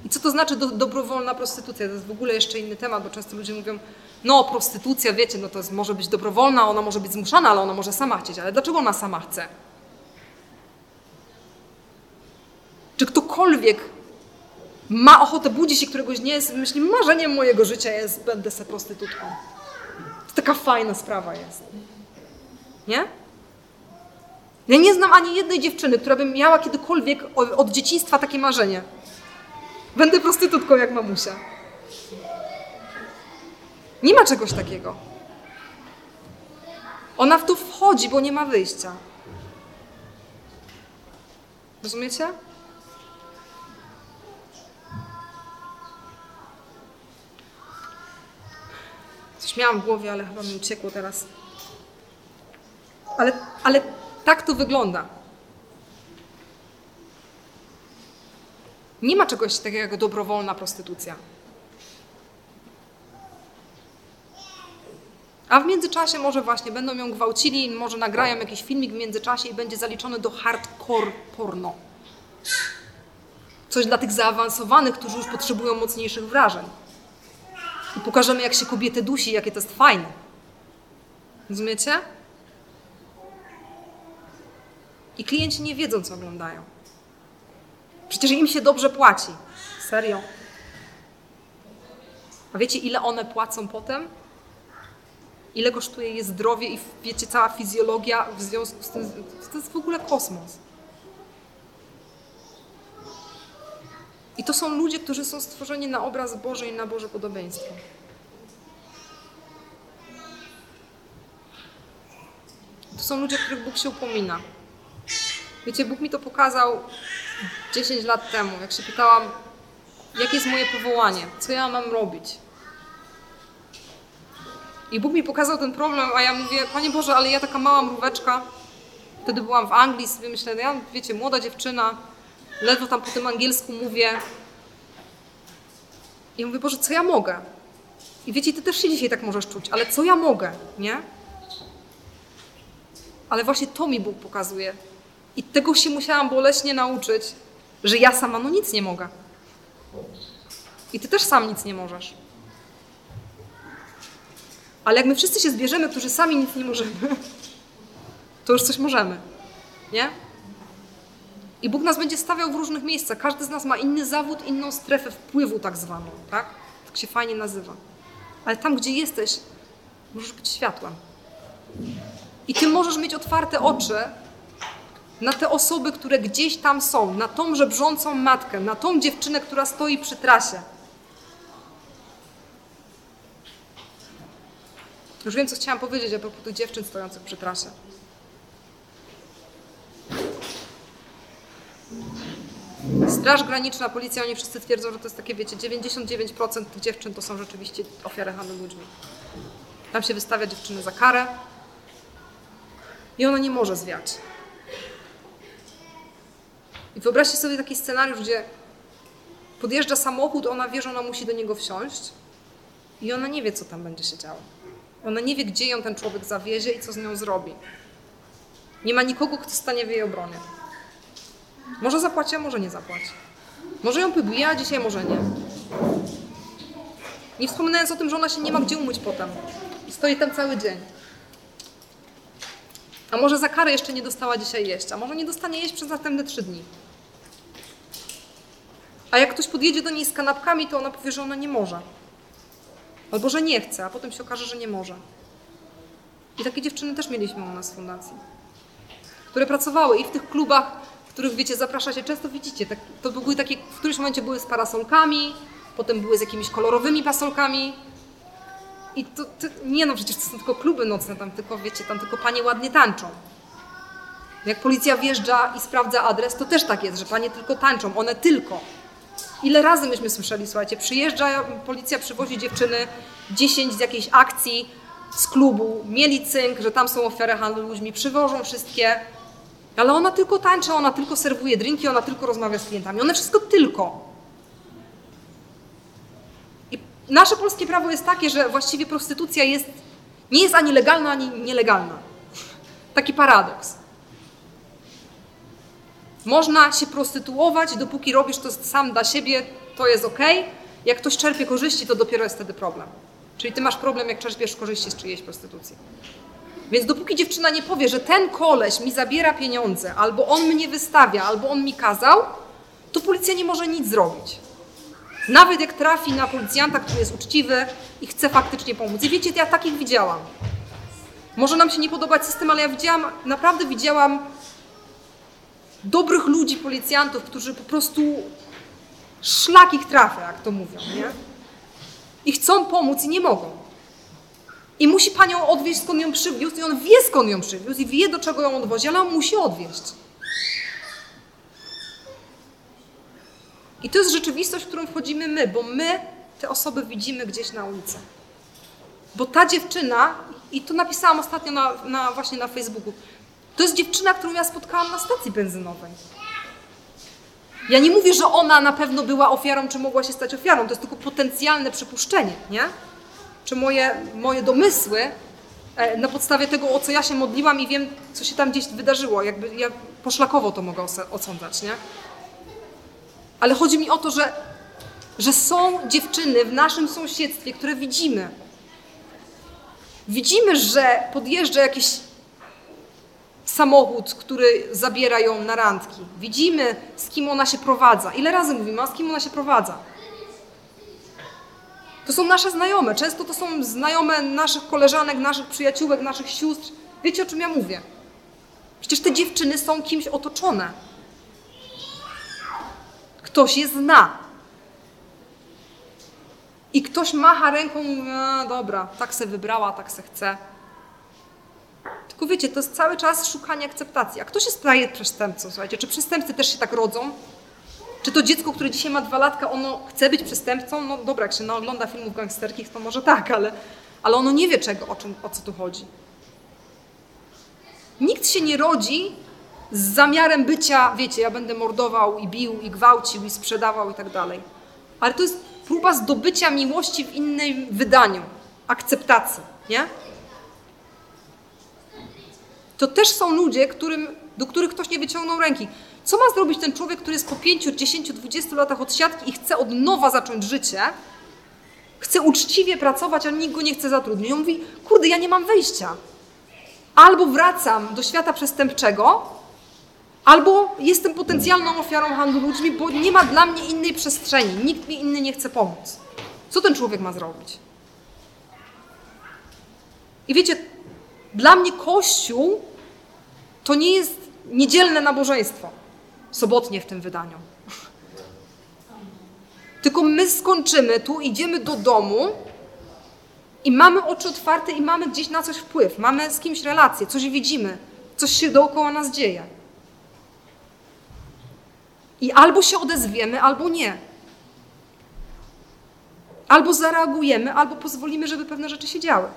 I co to znaczy dobrowolna prostytucja? To jest w ogóle jeszcze inny temat, bo często ludzie mówią, no prostytucja, wiecie, no to może być dobrowolna, ona może być zmuszana, ale ona może sama chcieć. Ale dlaczego ona sama chce? Czy ktokolwiek ma ochotę, budzi się któregoś dnia i myśli, marzeniem mojego życia jest, będę se prostytutką. To taka fajna sprawa jest. Nie? Ja nie znam ani jednej dziewczyny, która by miała kiedykolwiek od dzieciństwa takie marzenie. Będę prostytutką jak mamusia. Nie ma czegoś takiego. Ona w to wchodzi, bo nie ma wyjścia. Rozumiecie? Coś miałam w głowie, ale chyba mi uciekło teraz. Ale tak to wygląda. Nie ma czegoś takiego jak dobrowolna prostytucja. A w międzyczasie może właśnie będą ją gwałcili, może nagrają jakiś filmik w międzyczasie i będzie zaliczony do hardcore porno. Coś dla tych zaawansowanych, którzy już potrzebują mocniejszych wrażeń. I pokażemy, jak się kobiety dusi, jakie to jest fajne. Rozumiecie? I klienci nie wiedzą, co oglądają. Przecież im się dobrze płaci. Serio. A wiecie, ile one płacą potem? Ile kosztuje je zdrowie i wiecie, cała fizjologia w związku z tym? To jest w ogóle kosmos. I to są ludzie, którzy są stworzeni na obraz Boży i na Boże podobieństwo. To są ludzie, których Bóg się upomina. Wiecie, Bóg mi to pokazał 10 lat temu, jak się pytałam, jakie jest moje powołanie, co ja mam robić. I Bóg mi pokazał ten problem, a ja mówię, Panie Boże, ale ja taka mała mróweczka, wtedy byłam w Anglii, sobie myślę, ja, wiecie, młoda dziewczyna, ledwo tam po tym angielsku mówię. I mówię, Boże, co ja mogę? I wiecie, Ty też się dzisiaj tak możesz czuć, ale co ja mogę, nie? Ale właśnie to mi Bóg pokazuje. I tego się musiałam boleśnie nauczyć, że ja sama no nic nie mogę. I Ty też sam nic nie możesz. Ale jak my wszyscy się zbierzemy, którzy sami nic nie możemy, to już coś możemy, nie? I Bóg nas będzie stawiał w różnych miejscach. Każdy z nas ma inny zawód, inną strefę wpływu tak zwaną, tak? Tak się fajnie nazywa. Ale tam, gdzie jesteś, możesz być światłem. I Ty możesz mieć otwarte oczy na te osoby, które gdzieś tam są, na tą żebrzącą matkę, na tą dziewczynę, która stoi przy trasie. Już wiem, co chciałam powiedzieć a propos tych dziewczyn stojących przy trasie. Straż Graniczna, policja, oni wszyscy twierdzą, że to jest takie, wiecie, 99% tych dziewczyn to są rzeczywiście ofiary handlu ludźmi. Tam się wystawia dziewczynę za karę i ona nie może zwiać. I wyobraźcie sobie taki scenariusz, gdzie podjeżdża samochód, ona wie, że ona musi do niego wsiąść i ona nie wie, co tam będzie się działo. Ona nie wie, gdzie ją ten człowiek zawiezie i co z nią zrobi. Nie ma nikogo, kto stanie w jej obronie. Może zapłaci, a może nie zapłaci. Może ją pobije, a dzisiaj może nie. Nie wspominając o tym, że ona się nie ma gdzie umyć potem. I stoi tam cały dzień. A może za karę jeszcze nie dostała dzisiaj jeść, a może nie dostanie jeść przez następne 3 dni. A jak ktoś podjedzie do niej z kanapkami, to ona powie, że ona nie może. Albo że nie chce, a potem się okaże, że nie może. I takie dziewczyny też mieliśmy u nas w fundacji, które pracowały i w tych klubach, w których, wiecie, zaprasza się często, widzicie, tak, to były takie, w którymś momencie były z parasolkami, potem były z jakimiś kolorowymi parasolkami. I to nie no, przecież to są tylko kluby nocne, tam tylko, wiecie, tam tylko panie ładnie tańczą. Jak policja wjeżdża i sprawdza adres, to też tak jest, że panie tylko tańczą, one tylko. Ile razy myśmy słyszeli, słuchajcie, przyjeżdża, policja przywozi dziewczyny 10 z jakiejś akcji, z klubu, mieli cynk, że tam są ofiary handlu ludźmi, przywożą wszystkie, ale ona tylko tańczy, ona tylko serwuje drinki, ona tylko rozmawia z klientami, one wszystko tylko. I nasze polskie prawo jest takie, że właściwie prostytucja nie jest ani legalna, ani nielegalna. Taki paradoks. Można się prostytuować, dopóki robisz to sam dla siebie, to jest okej. Jak ktoś czerpie korzyści, to dopiero jest wtedy problem. Czyli ty masz problem, jak czerpiesz korzyści z czyjejś prostytucji. Więc dopóki dziewczyna nie powie, że ten koleś mi zabiera pieniądze, albo on mnie wystawia, albo on mi kazał, to policja nie może nic zrobić. Nawet jak trafi na policjanta, który jest uczciwy i chce faktycznie pomóc. I wiecie, ja takich widziałam. Może nam się nie podobać system, ale ja naprawdę widziałam dobrych ludzi, policjantów, którzy po prostu szlak ich trafia, jak to mówią, nie? I chcą pomóc i nie mogą. I musi panią odwieźć, skąd ją przywiózł i on wie, skąd ją przywiózł i wie, do czego ją odwozi, ale on musi odwieźć. I to jest rzeczywistość, w którą wchodzimy my, bo my te osoby widzimy gdzieś na ulicy. Bo ta dziewczyna, i to napisałam ostatnio właśnie na Facebooku, to jest dziewczyna, którą ja spotkałam na stacji benzynowej. Ja nie mówię, że ona na pewno była ofiarą, czy mogła się stać ofiarą. To jest tylko potencjalne przypuszczenie, nie? Czy moje domysły na podstawie tego, o co ja się modliłam i wiem, co się tam gdzieś wydarzyło. Jakby ja poszlakowo to mogę osądzać, nie? Ale chodzi mi o to, że są dziewczyny w naszym sąsiedztwie, które widzimy. Widzimy, że podjeżdża jakiś samochód, który zabiera ją na randki. Widzimy, z kim ona się prowadza. Ile razy mówimy, a z kim ona się prowadza? To są nasze znajome. Często to są znajome naszych koleżanek, naszych przyjaciółek, naszych sióstr. Wiecie, o czym ja mówię? Przecież te dziewczyny są kimś otoczone. Ktoś je zna. I ktoś macha ręką, mówi, dobra, tak se wybrała, tak se chce. Tylko wiecie, to jest cały czas szukanie akceptacji. A kto się staje przestępcą, słuchajcie? Czy przestępcy też się tak rodzą? Czy to dziecko, które dzisiaj ma 2 latka, ono chce być przestępcą? No dobra, jak się ogląda filmów gangsterskich, to może tak, ale ono nie wie o co tu chodzi. Nikt się nie rodzi z zamiarem bycia, wiecie, ja będę mordował i bił i gwałcił i sprzedawał i tak dalej. Ale to jest próba zdobycia miłości w innym wydaniu, akceptacji, nie? To też są ludzie, do których ktoś nie wyciągnął ręki. Co ma zrobić ten człowiek, który jest po 5, 10, 20 latach od siatki i chce od nowa zacząć życie, chce uczciwie pracować, a nikt go nie chce zatrudnić. I on mówi, kurde, ja nie mam wyjścia. Albo wracam do świata przestępczego, albo jestem potencjalną ofiarą handlu ludźmi, bo nie ma dla mnie innej przestrzeni. Nikt mi inny nie chce pomóc. Co ten człowiek ma zrobić? I wiecie, dla mnie Kościół to nie jest niedzielne nabożeństwo. Sobotnie w tym wydaniu. Tylko my skończymy tu, idziemy do domu i mamy oczy otwarte i mamy gdzieś na coś wpływ. Mamy z kimś relację, coś widzimy, coś się dookoła nas dzieje. I albo się odezwiemy, albo nie. Albo zareagujemy, albo pozwolimy, żeby pewne rzeczy się działy.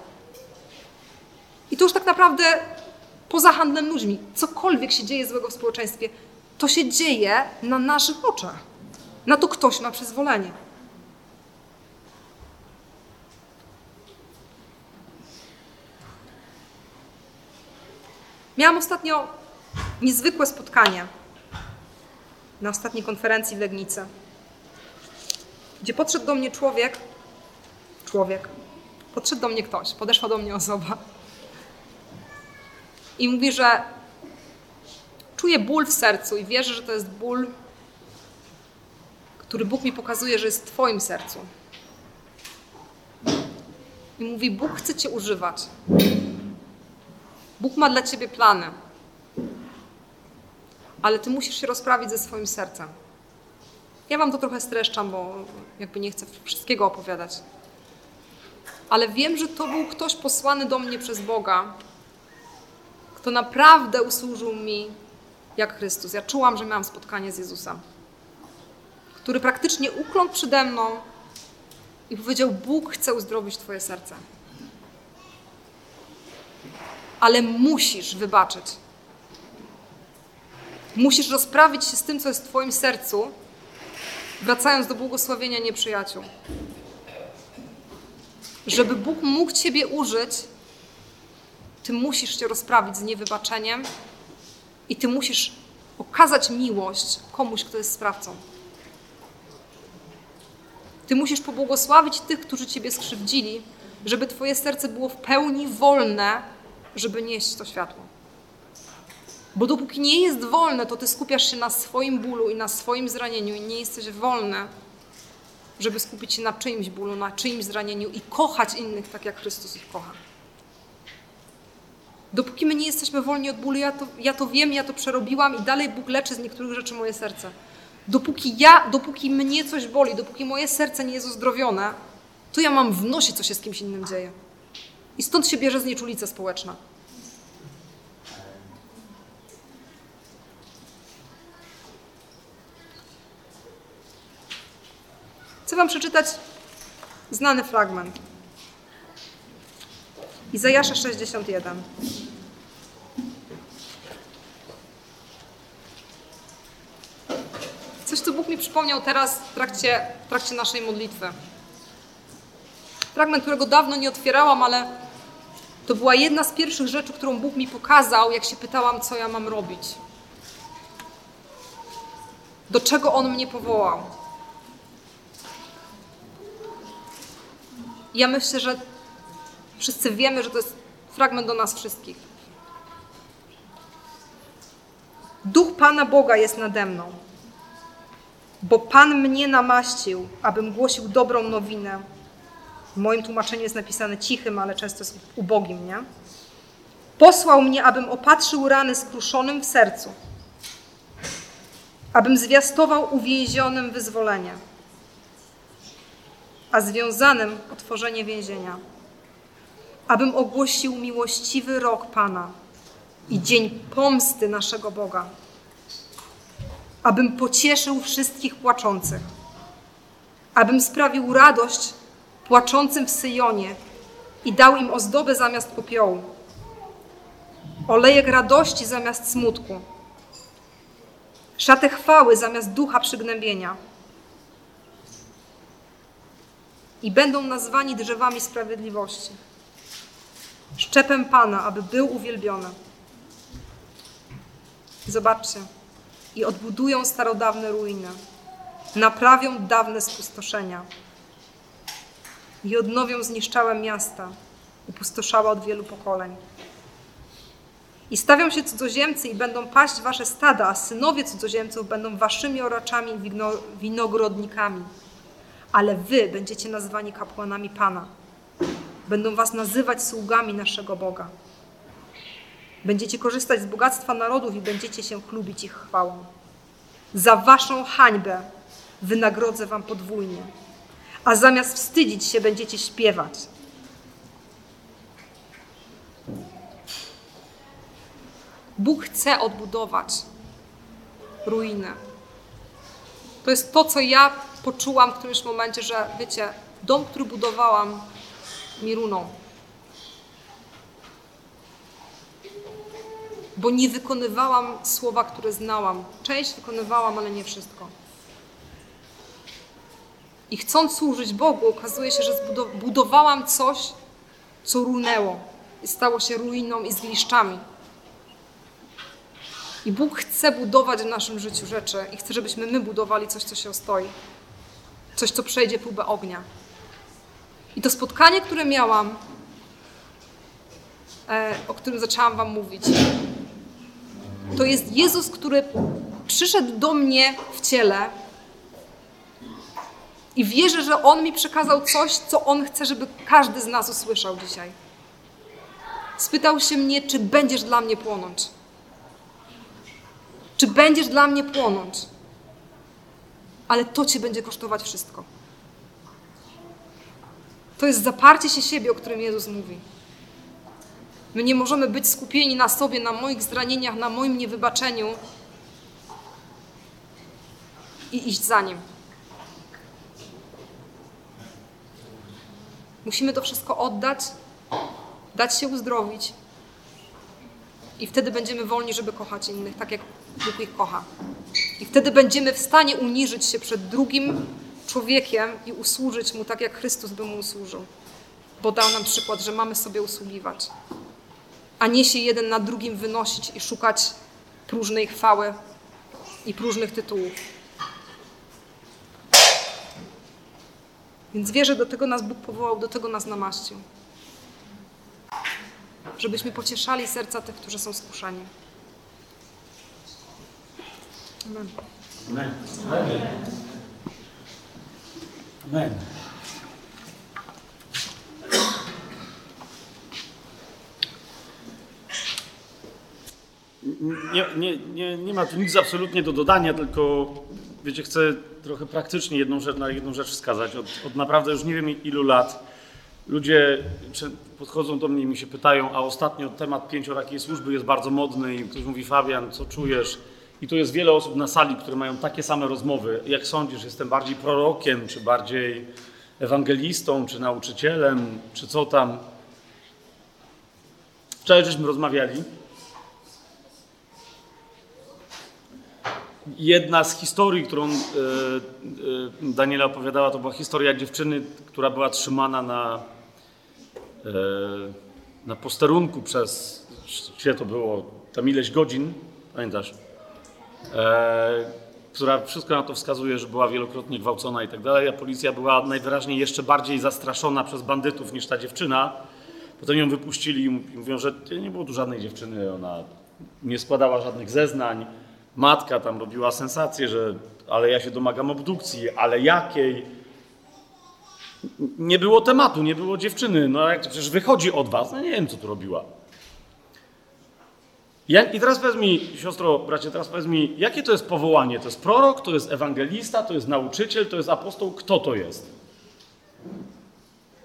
I to już tak naprawdę poza handlem ludźmi. Cokolwiek się dzieje złego w społeczeństwie, to się dzieje na naszych oczach. Na to ktoś ma przyzwolenie. Miałam ostatnio niezwykłe spotkanie na ostatniej konferencji w Legnicy, gdzie podszedł do mnie podszedł do mnie ktoś, podeszła do mnie osoba i mówi, że czuję ból w sercu i wierzę, że to jest ból, który Bóg mi pokazuje, że jest w Twoim sercu. I mówi, Bóg chce Cię używać. Bóg ma dla Ciebie plany. Ale Ty musisz się rozprawić ze swoim sercem. Ja Wam to trochę streszczam, bo jakby nie chcę wszystkiego opowiadać. Ale wiem, że to był ktoś posłany do mnie przez Boga, kto naprawdę usłużył mi jak Chrystus. Ja czułam, że miałam spotkanie z Jezusem, który praktycznie ukląkł przede mną i powiedział, Bóg chce uzdrowić Twoje serce. Ale musisz wybaczyć. Musisz rozprawić się z tym, co jest w Twoim sercu, wracając do błogosławienia nieprzyjaciół. Żeby Bóg mógł Ciebie użyć, Ty musisz się rozprawić z niewybaczeniem i Ty musisz okazać miłość komuś, kto jest sprawcą. Ty musisz pobłogosławić tych, którzy Ciebie skrzywdzili, żeby Twoje serce było w pełni wolne, żeby nieść to światło. Bo dopóki nie jest wolne, to Ty skupiasz się na swoim bólu i na swoim zranieniu i nie jesteś wolny, żeby skupić się na czyimś bólu, na czyimś zranieniu i kochać innych tak, jak Chrystus ich kocha. Dopóki my nie jesteśmy wolni od bólu, ja to wiem, ja to przerobiłam i dalej Bóg leczy z niektórych rzeczy moje serce. Dopóki mnie coś boli, dopóki moje serce nie jest uzdrowione, to ja mam w nosie, co się z kimś innym dzieje. I stąd się bierze znieczulica społeczna. Chcę Wam przeczytać znany fragment. Izajasza 61. Coś, co Bóg mi przypomniał teraz w trakcie naszej modlitwy. Fragment, którego dawno nie otwierałam, ale to była jedna z pierwszych rzeczy, którą Bóg mi pokazał, jak się pytałam, co ja mam robić. Do czego On mnie powołał. Ja myślę, że wszyscy wiemy, że to jest fragment do nas wszystkich. Duch Pana Boga jest nade mną, bo Pan mnie namaścił, abym głosił dobrą nowinę. W moim tłumaczeniu jest napisane cichym, ale często jest ubogim, nie? Posłał mnie, abym opatrzył rany skruszonym w sercu, abym zwiastował uwięzionym wyzwolenie, a związanym otworzenie więzienia, abym ogłosił miłościwy rok Pana i dzień pomsty naszego Boga, abym pocieszył wszystkich płaczących, abym sprawił radość płaczącym w Syjonie i dał im ozdobę zamiast popiołu, olejek radości zamiast smutku, szatę chwały zamiast ducha przygnębienia. I będą nazwani drzewami sprawiedliwości, szczepem Pana, aby był uwielbiony. Zobaczcie. I odbudują starodawne ruiny, naprawią dawne spustoszenia i odnowią zniszczałe miasta, upustoszałe od wielu pokoleń. I stawią się cudzoziemcy i będą paść wasze stada, a synowie cudzoziemców będą waszymi oraczami i winogrodnikami. Ale wy będziecie nazwani kapłanami Pana. Będą was nazywać sługami naszego Boga. Będziecie korzystać z bogactwa narodów i będziecie się chlubić ich chwałą. Za waszą hańbę wynagrodzę wam podwójnie, a zamiast wstydzić się będziecie śpiewać. Bóg chce odbudować ruinę. To jest to, co ja poczułam w którymś momencie, że wiecie, dom, który budowałam, mi runął. Bo nie wykonywałam słowa, które znałam. Część wykonywałam, ale nie wszystko. I chcąc służyć Bogu, okazuje się, że budowałam coś, co runęło. I stało się ruiną i zgliszczami. I Bóg chce budować w naszym życiu rzeczy i chce, żebyśmy my budowali coś, co się ostoi. Coś, co przejdzie próbę ognia. I to spotkanie, które miałam, o którym zaczęłam wam mówić, to jest Jezus, który przyszedł do mnie w ciele i wierzę, że On mi przekazał coś, co On chce, żeby każdy z nas usłyszał dzisiaj. Spytał się mnie, czy będziesz dla mnie płonąć? Czy będziesz dla mnie płonąć? Ale to cię będzie kosztować wszystko. To jest zaparcie się siebie, o którym Jezus mówi. My nie możemy być skupieni na sobie, na moich zranieniach, na moim niewybaczeniu i iść za Nim. Musimy to wszystko oddać, dać się uzdrowić i wtedy będziemy wolni, żeby kochać innych, tak jak Bóg ich kocha. I wtedy będziemy w stanie uniżyć się przed drugim człowiekiem i usłużyć mu tak, jak Chrystus by mu usłużył. Bo dał nam przykład, że mamy sobie usługiwać, a nie się jeden na drugim wynosić i szukać próżnej chwały i próżnych tytułów. Więc wierzę, do tego nas Bóg powołał, do tego nas namaścił. Żebyśmy pocieszali serca tych, którzy są skuszeni. Amen. Amen. Amen. Amen. Nie ma tu nic absolutnie do dodania, tylko wiecie, chcę trochę praktycznie jedną rzecz wskazać. Od naprawdę już nie wiem ilu lat ludzie podchodzą do mnie i mi się pytają, a ostatnio temat pięciorakiej służby jest bardzo modny i ktoś mówi, Fabian, co czujesz? I tu jest wiele osób na sali, które mają takie same rozmowy. Jak sądzisz, jestem bardziej prorokiem, czy bardziej ewangelistą, czy nauczycielem, czy co tam? Wczoraj żeśmy rozmawiali. Jedna z historii, którą Daniela opowiadała, to była historia dziewczyny, która była trzymana na posterunku przez, gdzie to było, tam ileś godzin, pamiętasz? Która wszystko na to wskazuje, że była wielokrotnie gwałcona i tak dalej, a policja była najwyraźniej jeszcze bardziej zastraszona przez bandytów niż ta dziewczyna. Potem ją wypuścili i mówią, że nie było tu żadnej dziewczyny, ona nie składała żadnych zeznań. Matka tam robiła sensację, że ale ja się domagam obdukcji, ale jakiej? Nie było tematu, nie było dziewczyny, no jak to przecież wychodzi od was, no nie wiem co tu robiła. I teraz powiedz mi, siostro, bracie, teraz powiedz mi, jakie to jest powołanie? To jest prorok, to jest ewangelista, to jest nauczyciel, to jest apostoł, kto to jest?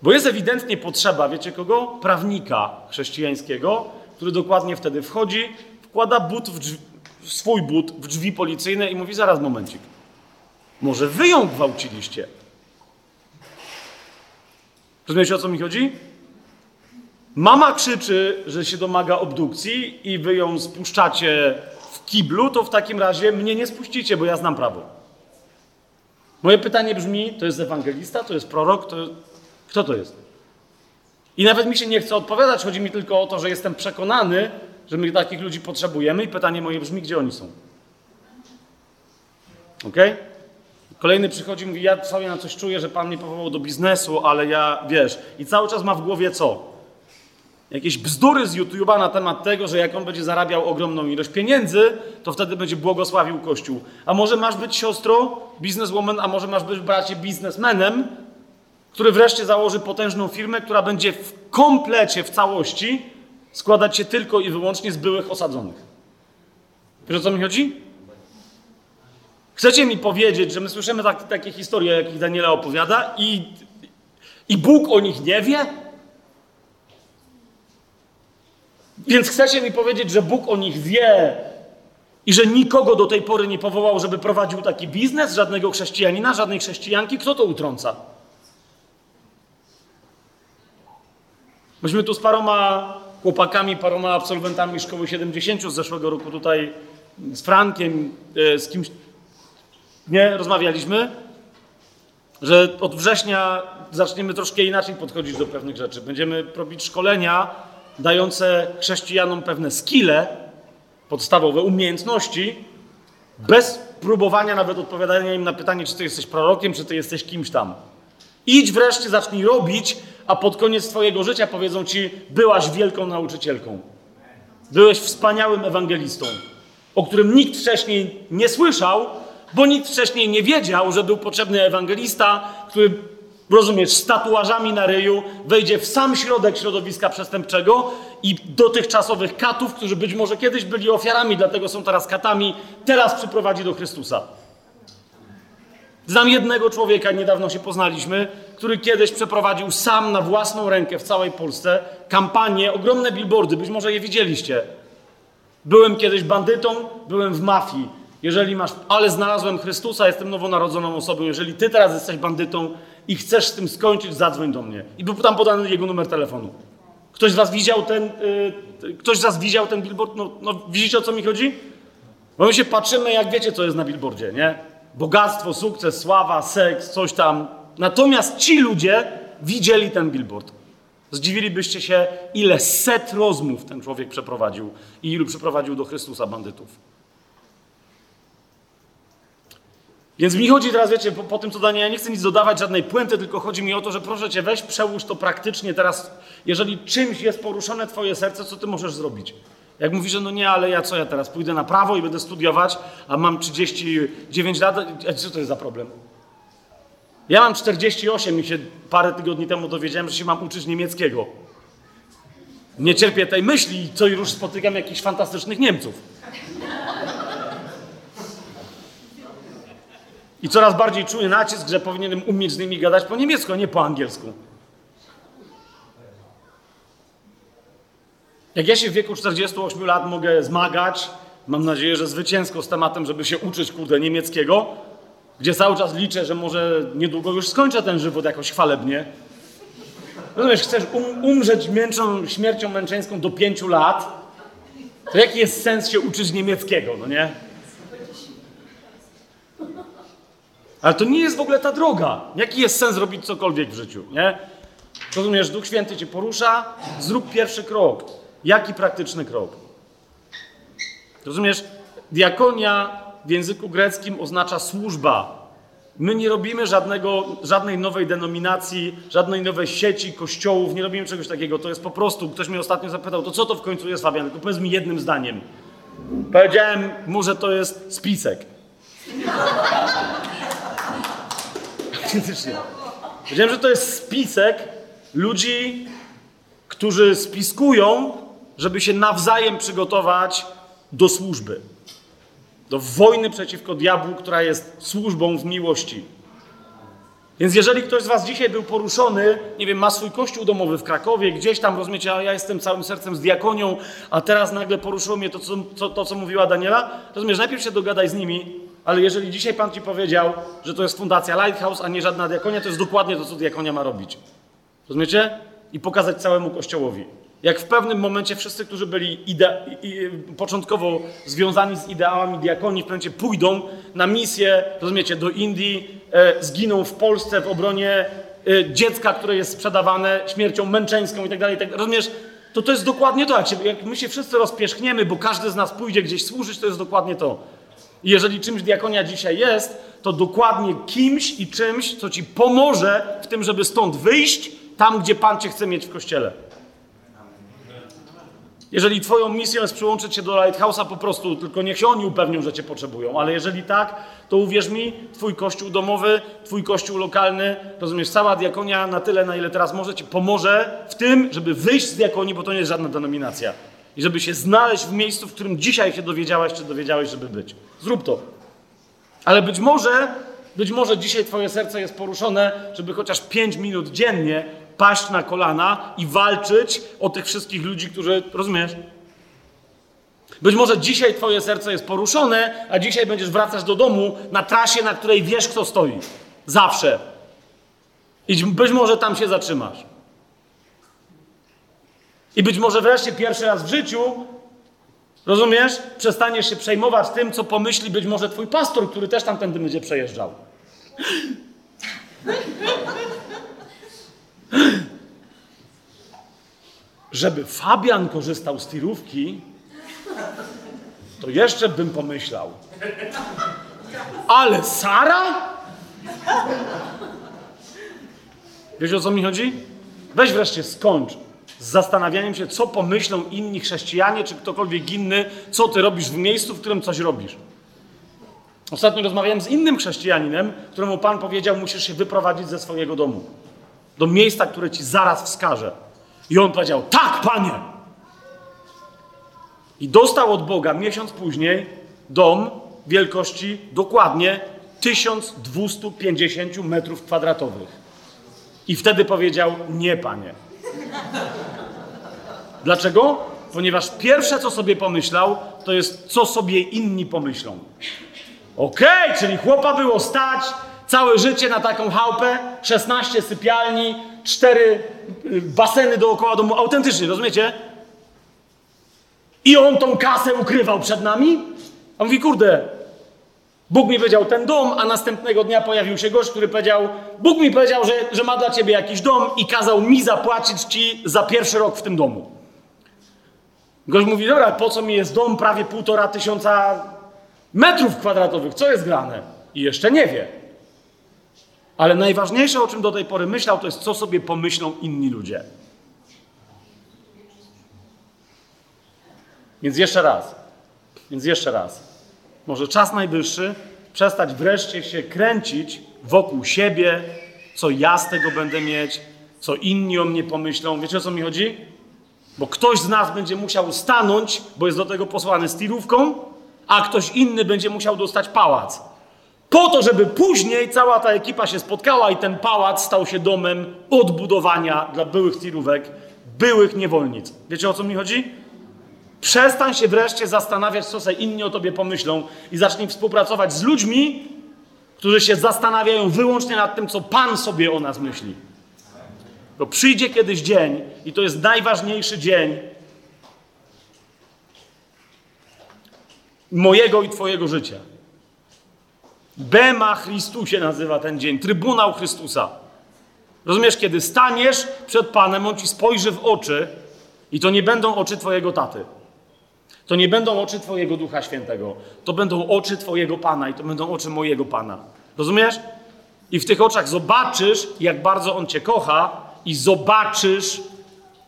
Bo jest ewidentnie potrzeba, wiecie kogo? Prawnika chrześcijańskiego, który dokładnie wtedy wchodzi, wkłada but w drzwi, swój but w drzwi policyjne i mówi, zaraz, momencik, może wy ją gwałciliście? Rozumiecie, o co mi chodzi? Mama krzyczy, że się domaga obdukcji i wy ją spuszczacie w kiblu, to w takim razie mnie nie spuścicie, bo ja znam prawo. Moje pytanie brzmi, to jest ewangelista, to jest prorok, kto to jest? I nawet mi się nie chce odpowiadać, chodzi mi tylko o to, że jestem przekonany, że my takich ludzi potrzebujemy i pytanie moje brzmi, gdzie oni są? Okej? Okay? Kolejny przychodzi i mówi, ja sobie na coś czuję, że Pan mnie powołał do biznesu, ale ja, wiesz, i cały czas ma w głowie co? Jakieś bzdury z YouTube'a na temat tego, że jak on będzie zarabiał ogromną ilość pieniędzy, to wtedy będzie błogosławił Kościół. A może masz być siostrą, bizneswoman, a może masz być, bracie, biznesmenem, który wreszcie założy potężną firmę, która będzie w komplecie, w całości składać się tylko i wyłącznie z byłych osadzonych. Wiesz, o co mi chodzi? Chcecie mi powiedzieć, że my słyszymy takie historie, o jakich Daniela opowiada i Bóg o nich nie wie? Więc chcecie mi powiedzieć, że Bóg o nich wie i że nikogo do tej pory nie powołał, żeby prowadził taki biznes? Żadnego chrześcijanina, żadnej chrześcijanki? Kto to utrąca? Myśmy tu z paroma chłopakami, paroma absolwentami Szkoły 70 z zeszłego roku tutaj, z Frankiem, z kimś, nie, rozmawialiśmy, że od września zaczniemy troszkę inaczej podchodzić do pewnych rzeczy. Będziemy robić szkolenia dające chrześcijanom pewne skille, podstawowe umiejętności, bez próbowania nawet odpowiadania im na pytanie, czy ty jesteś prorokiem, czy ty jesteś kimś tam. Idź wreszcie, zacznij robić, a pod koniec twojego życia powiedzą ci, byłaś wielką nauczycielką. Byłeś wspaniałym ewangelistą, o którym nikt wcześniej nie słyszał, bo nikt wcześniej nie wiedział, że był potrzebny ewangelista, który, rozumiesz, z tatuażami na ryju wejdzie w sam środek środowiska przestępczego i dotychczasowych katów, którzy być może kiedyś byli ofiarami, dlatego są teraz katami, teraz przyprowadzi do Chrystusa. Znam jednego człowieka, niedawno się poznaliśmy, który kiedyś przeprowadził sam na własną rękę w całej Polsce kampanię, ogromne billboardy, być może je widzieliście. Byłem kiedyś bandytą, byłem w mafii. Jeżeli masz, ale znalazłem Chrystusa, jestem nowonarodzoną osobą. Jeżeli ty teraz jesteś bandytą i chcesz z tym skończyć, zadzwoń do mnie. I był tam podany jego numer telefonu. Ktoś z was widział ten billboard? No widzicie, o co mi chodzi? Bo my się patrzymy, jak wiecie, co jest na billboardzie, nie? Bogactwo, sukces, sława, seks, coś tam. Natomiast ci ludzie widzieli ten billboard. Zdziwilibyście się, ile set rozmów ten człowiek przeprowadził i ilu przeprowadził do Chrystusa bandytów. Więc mi chodzi teraz, wiecie, po tym co Daniel, ja nie chcę nic dodawać, żadnej puenty, tylko chodzi mi o to, że proszę cię, weź, przełóż to praktycznie teraz. Jeżeli czymś jest poruszone twoje serce, co ty możesz zrobić? Jak mówisz, że no nie, ale ja teraz pójdę na prawo i będę studiować, a mam 39 lat, a co to jest za problem? Ja mam 48 i się parę tygodni temu dowiedziałem, że się mam uczyć niemieckiego. Nie cierpię tej myśli, co i już spotykam jakichś fantastycznych Niemców. I coraz bardziej czuję nacisk, że powinienem umieć z nimi gadać po niemiecku, a nie po angielsku. Jak ja się w wieku 48 lat mogę zmagać, mam nadzieję, że zwycięsko z tematem, żeby się uczyć, niemieckiego, gdzie cały czas liczę, że może niedługo już skończę ten żywot jakoś chwalebnie, rozumiesz, chcesz umrzeć śmiercią męczeńską do 5 lat, to jaki jest sens się uczyć niemieckiego, no nie? Ale to nie jest w ogóle ta droga. Jaki jest sens robić cokolwiek w życiu, nie? Rozumiesz, Duch Święty cię porusza, zrób pierwszy krok. Jaki praktyczny krok? Rozumiesz, diakonia w języku greckim oznacza służba. My nie robimy żadnej nowej denominacji, żadnej nowej sieci kościołów, nie robimy czegoś takiego. To jest po prostu, ktoś mnie ostatnio zapytał, to co to w końcu jest, Fabian? Tylko powiedz mi jednym zdaniem. Powiedziałem mu, że to jest spisek. Powiedziałem, że to jest spisek ludzi, którzy spiskują, żeby się nawzajem przygotować do służby. Do wojny przeciwko diabłu, która jest służbą w miłości. Więc jeżeli ktoś z was dzisiaj był poruszony, nie wiem, ma swój kościół domowy w Krakowie, gdzieś tam, rozumiecie, a ja jestem całym sercem z diakonią, a teraz nagle poruszyło mnie to, co mówiła Daniela, rozumiesz, najpierw się dogadaj z nimi, ale jeżeli dzisiaj Pan ci powiedział, że to jest Fundacja Lighthouse, a nie żadna diakonia, to jest dokładnie to, co diakonia ma robić. Rozumiecie? I pokazać całemu kościołowi. Jak w pewnym momencie wszyscy, którzy byli początkowo związani z ideałami diakonii, w pewnym momencie pójdą na misję, rozumiecie, do Indii, zginą w Polsce w obronie dziecka, które jest sprzedawane śmiercią męczeńską i tak dalej. Rozumiesz? To jest dokładnie to. Jak my się wszyscy rozpierzchniemy, bo każdy z nas pójdzie gdzieś służyć, to jest dokładnie to. I jeżeli czymś diakonia dzisiaj jest, to dokładnie kimś i czymś, co ci pomoże w tym, żeby stąd wyjść, tam, gdzie Pan cię chce mieć w Kościele. Jeżeli twoją misją jest przyłączyć się do Lighthouse'a, po prostu tylko niech się oni upewnią, że cię potrzebują. Ale jeżeli tak, to uwierz mi, twój kościół domowy, twój kościół lokalny, rozumiesz, cała diakonia na tyle, na ile teraz może, ci pomoże w tym, żeby wyjść z diakonii, bo to nie jest żadna denominacja. I żeby się znaleźć w miejscu, w którym dzisiaj się dowiedziałaś, czy dowiedziałeś, żeby być. Zrób to. Ale być może dzisiaj twoje serce jest poruszone, żeby chociaż 5 minut dziennie paść na kolana i walczyć o tych wszystkich ludzi, którzy... Rozumiesz? Być może dzisiaj twoje serce jest poruszone, a dzisiaj będziesz wracać do domu na trasie, na której wiesz, kto stoi. Zawsze. I być może tam się zatrzymasz. I być może wreszcie pierwszy raz w życiu, rozumiesz, przestaniesz się przejmować tym, co pomyśli być może twój pastor, który też tamtędy będzie przejeżdżał. Żeby Fabian korzystał z tirówki, to jeszcze bym pomyślał. Ale Sara? Wiesz, o co mi chodzi? Weź wreszcie skończ z zastanawianiem się, co pomyślą inni chrześcijanie, czy ktokolwiek inny, co ty robisz w miejscu, w którym coś robisz. Ostatnio rozmawiałem z innym chrześcijaninem, któremu Pan powiedział, musisz się wyprowadzić ze swojego domu. Do miejsca, które ci zaraz wskaże. I on powiedział, tak, Panie! I dostał od Boga miesiąc później dom wielkości dokładnie 1250 metrów kwadratowych. I wtedy powiedział, nie, Panie. Dlaczego? Ponieważ pierwsze, co sobie pomyślał, to jest, co sobie inni pomyślą. Okej, czyli chłopa było stać całe życie na taką chałupę, 16 sypialni, 4 baseny dookoła domu, autentycznie, rozumiecie? I on tą kasę ukrywał przed nami? A mówi, kurde, Bóg mi powiedział ten dom, a następnego dnia pojawił się gość, który powiedział, Bóg mi powiedział, że ma dla ciebie jakiś dom i kazał mi zapłacić ci za pierwszy rok w tym domu. Gość mówi, dobra, po co mi jest dom prawie 1500 metrów kwadratowych, co jest grane? I jeszcze nie wie. Ale najważniejsze, o czym do tej pory myślał, to jest, co sobie pomyślą inni ludzie. Więc jeszcze raz. Może czas najwyższy przestać wreszcie się kręcić wokół siebie, co ja z tego będę mieć, co inni o mnie pomyślą. Wiecie, o co mi chodzi? Bo ktoś z nas będzie musiał stanąć, bo jest do tego posłany z tirówką, a ktoś inny będzie musiał dostać pałac. Po to, żeby później cała ta ekipa się spotkała i ten pałac stał się domem odbudowania dla byłych tirówek, byłych niewolnic. Wiecie, o co mi chodzi? Przestań się wreszcie zastanawiać, co sobie inni o tobie pomyślą i zacznij współpracować z ludźmi, którzy się zastanawiają wyłącznie nad tym, co Pan sobie o nas myśli. Bo przyjdzie kiedyś dzień i to jest najważniejszy dzień mojego i twojego życia. Bema Chrystusie nazywa ten dzień. Trybunał Chrystusa. Rozumiesz, kiedy staniesz przed Panem, On ci spojrzy w oczy i to nie będą oczy twojego taty. To nie będą oczy twojego Ducha Świętego. To będą oczy twojego Pana i to będą oczy mojego Pana. Rozumiesz? I w tych oczach zobaczysz, jak bardzo On cię kocha i zobaczysz,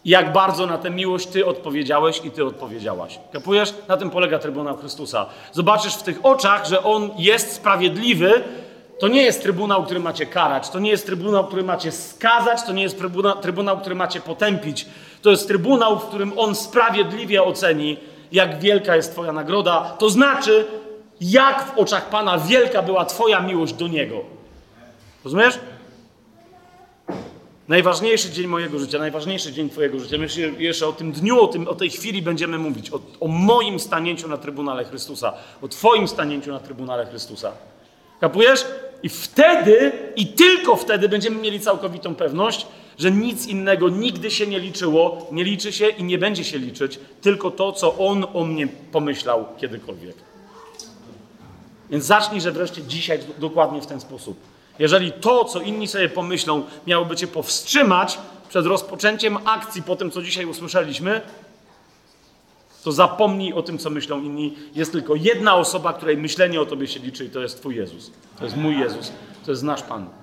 jak bardzo na tę miłość ty odpowiedziałeś i ty odpowiedziałaś. Kapujesz? Na tym polega Trybunał Chrystusa. Zobaczysz w tych oczach, że On jest sprawiedliwy. To nie jest trybunał, który macie karać. To nie jest trybunał, który macie skazać. To nie jest trybunał, który macie potępić. To jest trybunał, w którym On sprawiedliwie oceni, jak wielka jest twoja nagroda. To znaczy, jak w oczach Pana wielka była twoja miłość do Niego. Rozumiesz? Najważniejszy dzień mojego życia, najważniejszy dzień twojego życia. My jeszcze o tym dniu, o tej chwili będziemy mówić. O moim stanięciu na Trybunale Chrystusa. O twoim stanięciu na Trybunale Chrystusa. Kapujesz? I wtedy, i tylko wtedy będziemy mieli całkowitą pewność, że nic innego nigdy się nie liczyło, nie liczy się i nie będzie się liczyć, tylko to, co On o mnie pomyślał kiedykolwiek. Więc zacznij, że wreszcie dzisiaj dokładnie w ten sposób. Jeżeli to, co inni sobie pomyślą, miałoby cię powstrzymać przed rozpoczęciem akcji po tym, co dzisiaj usłyszeliśmy, to zapomnij o tym, co myślą inni. Jest tylko jedna osoba, której myślenie o tobie się liczy i to jest twój Jezus. To jest mój Jezus. To jest nasz Pan.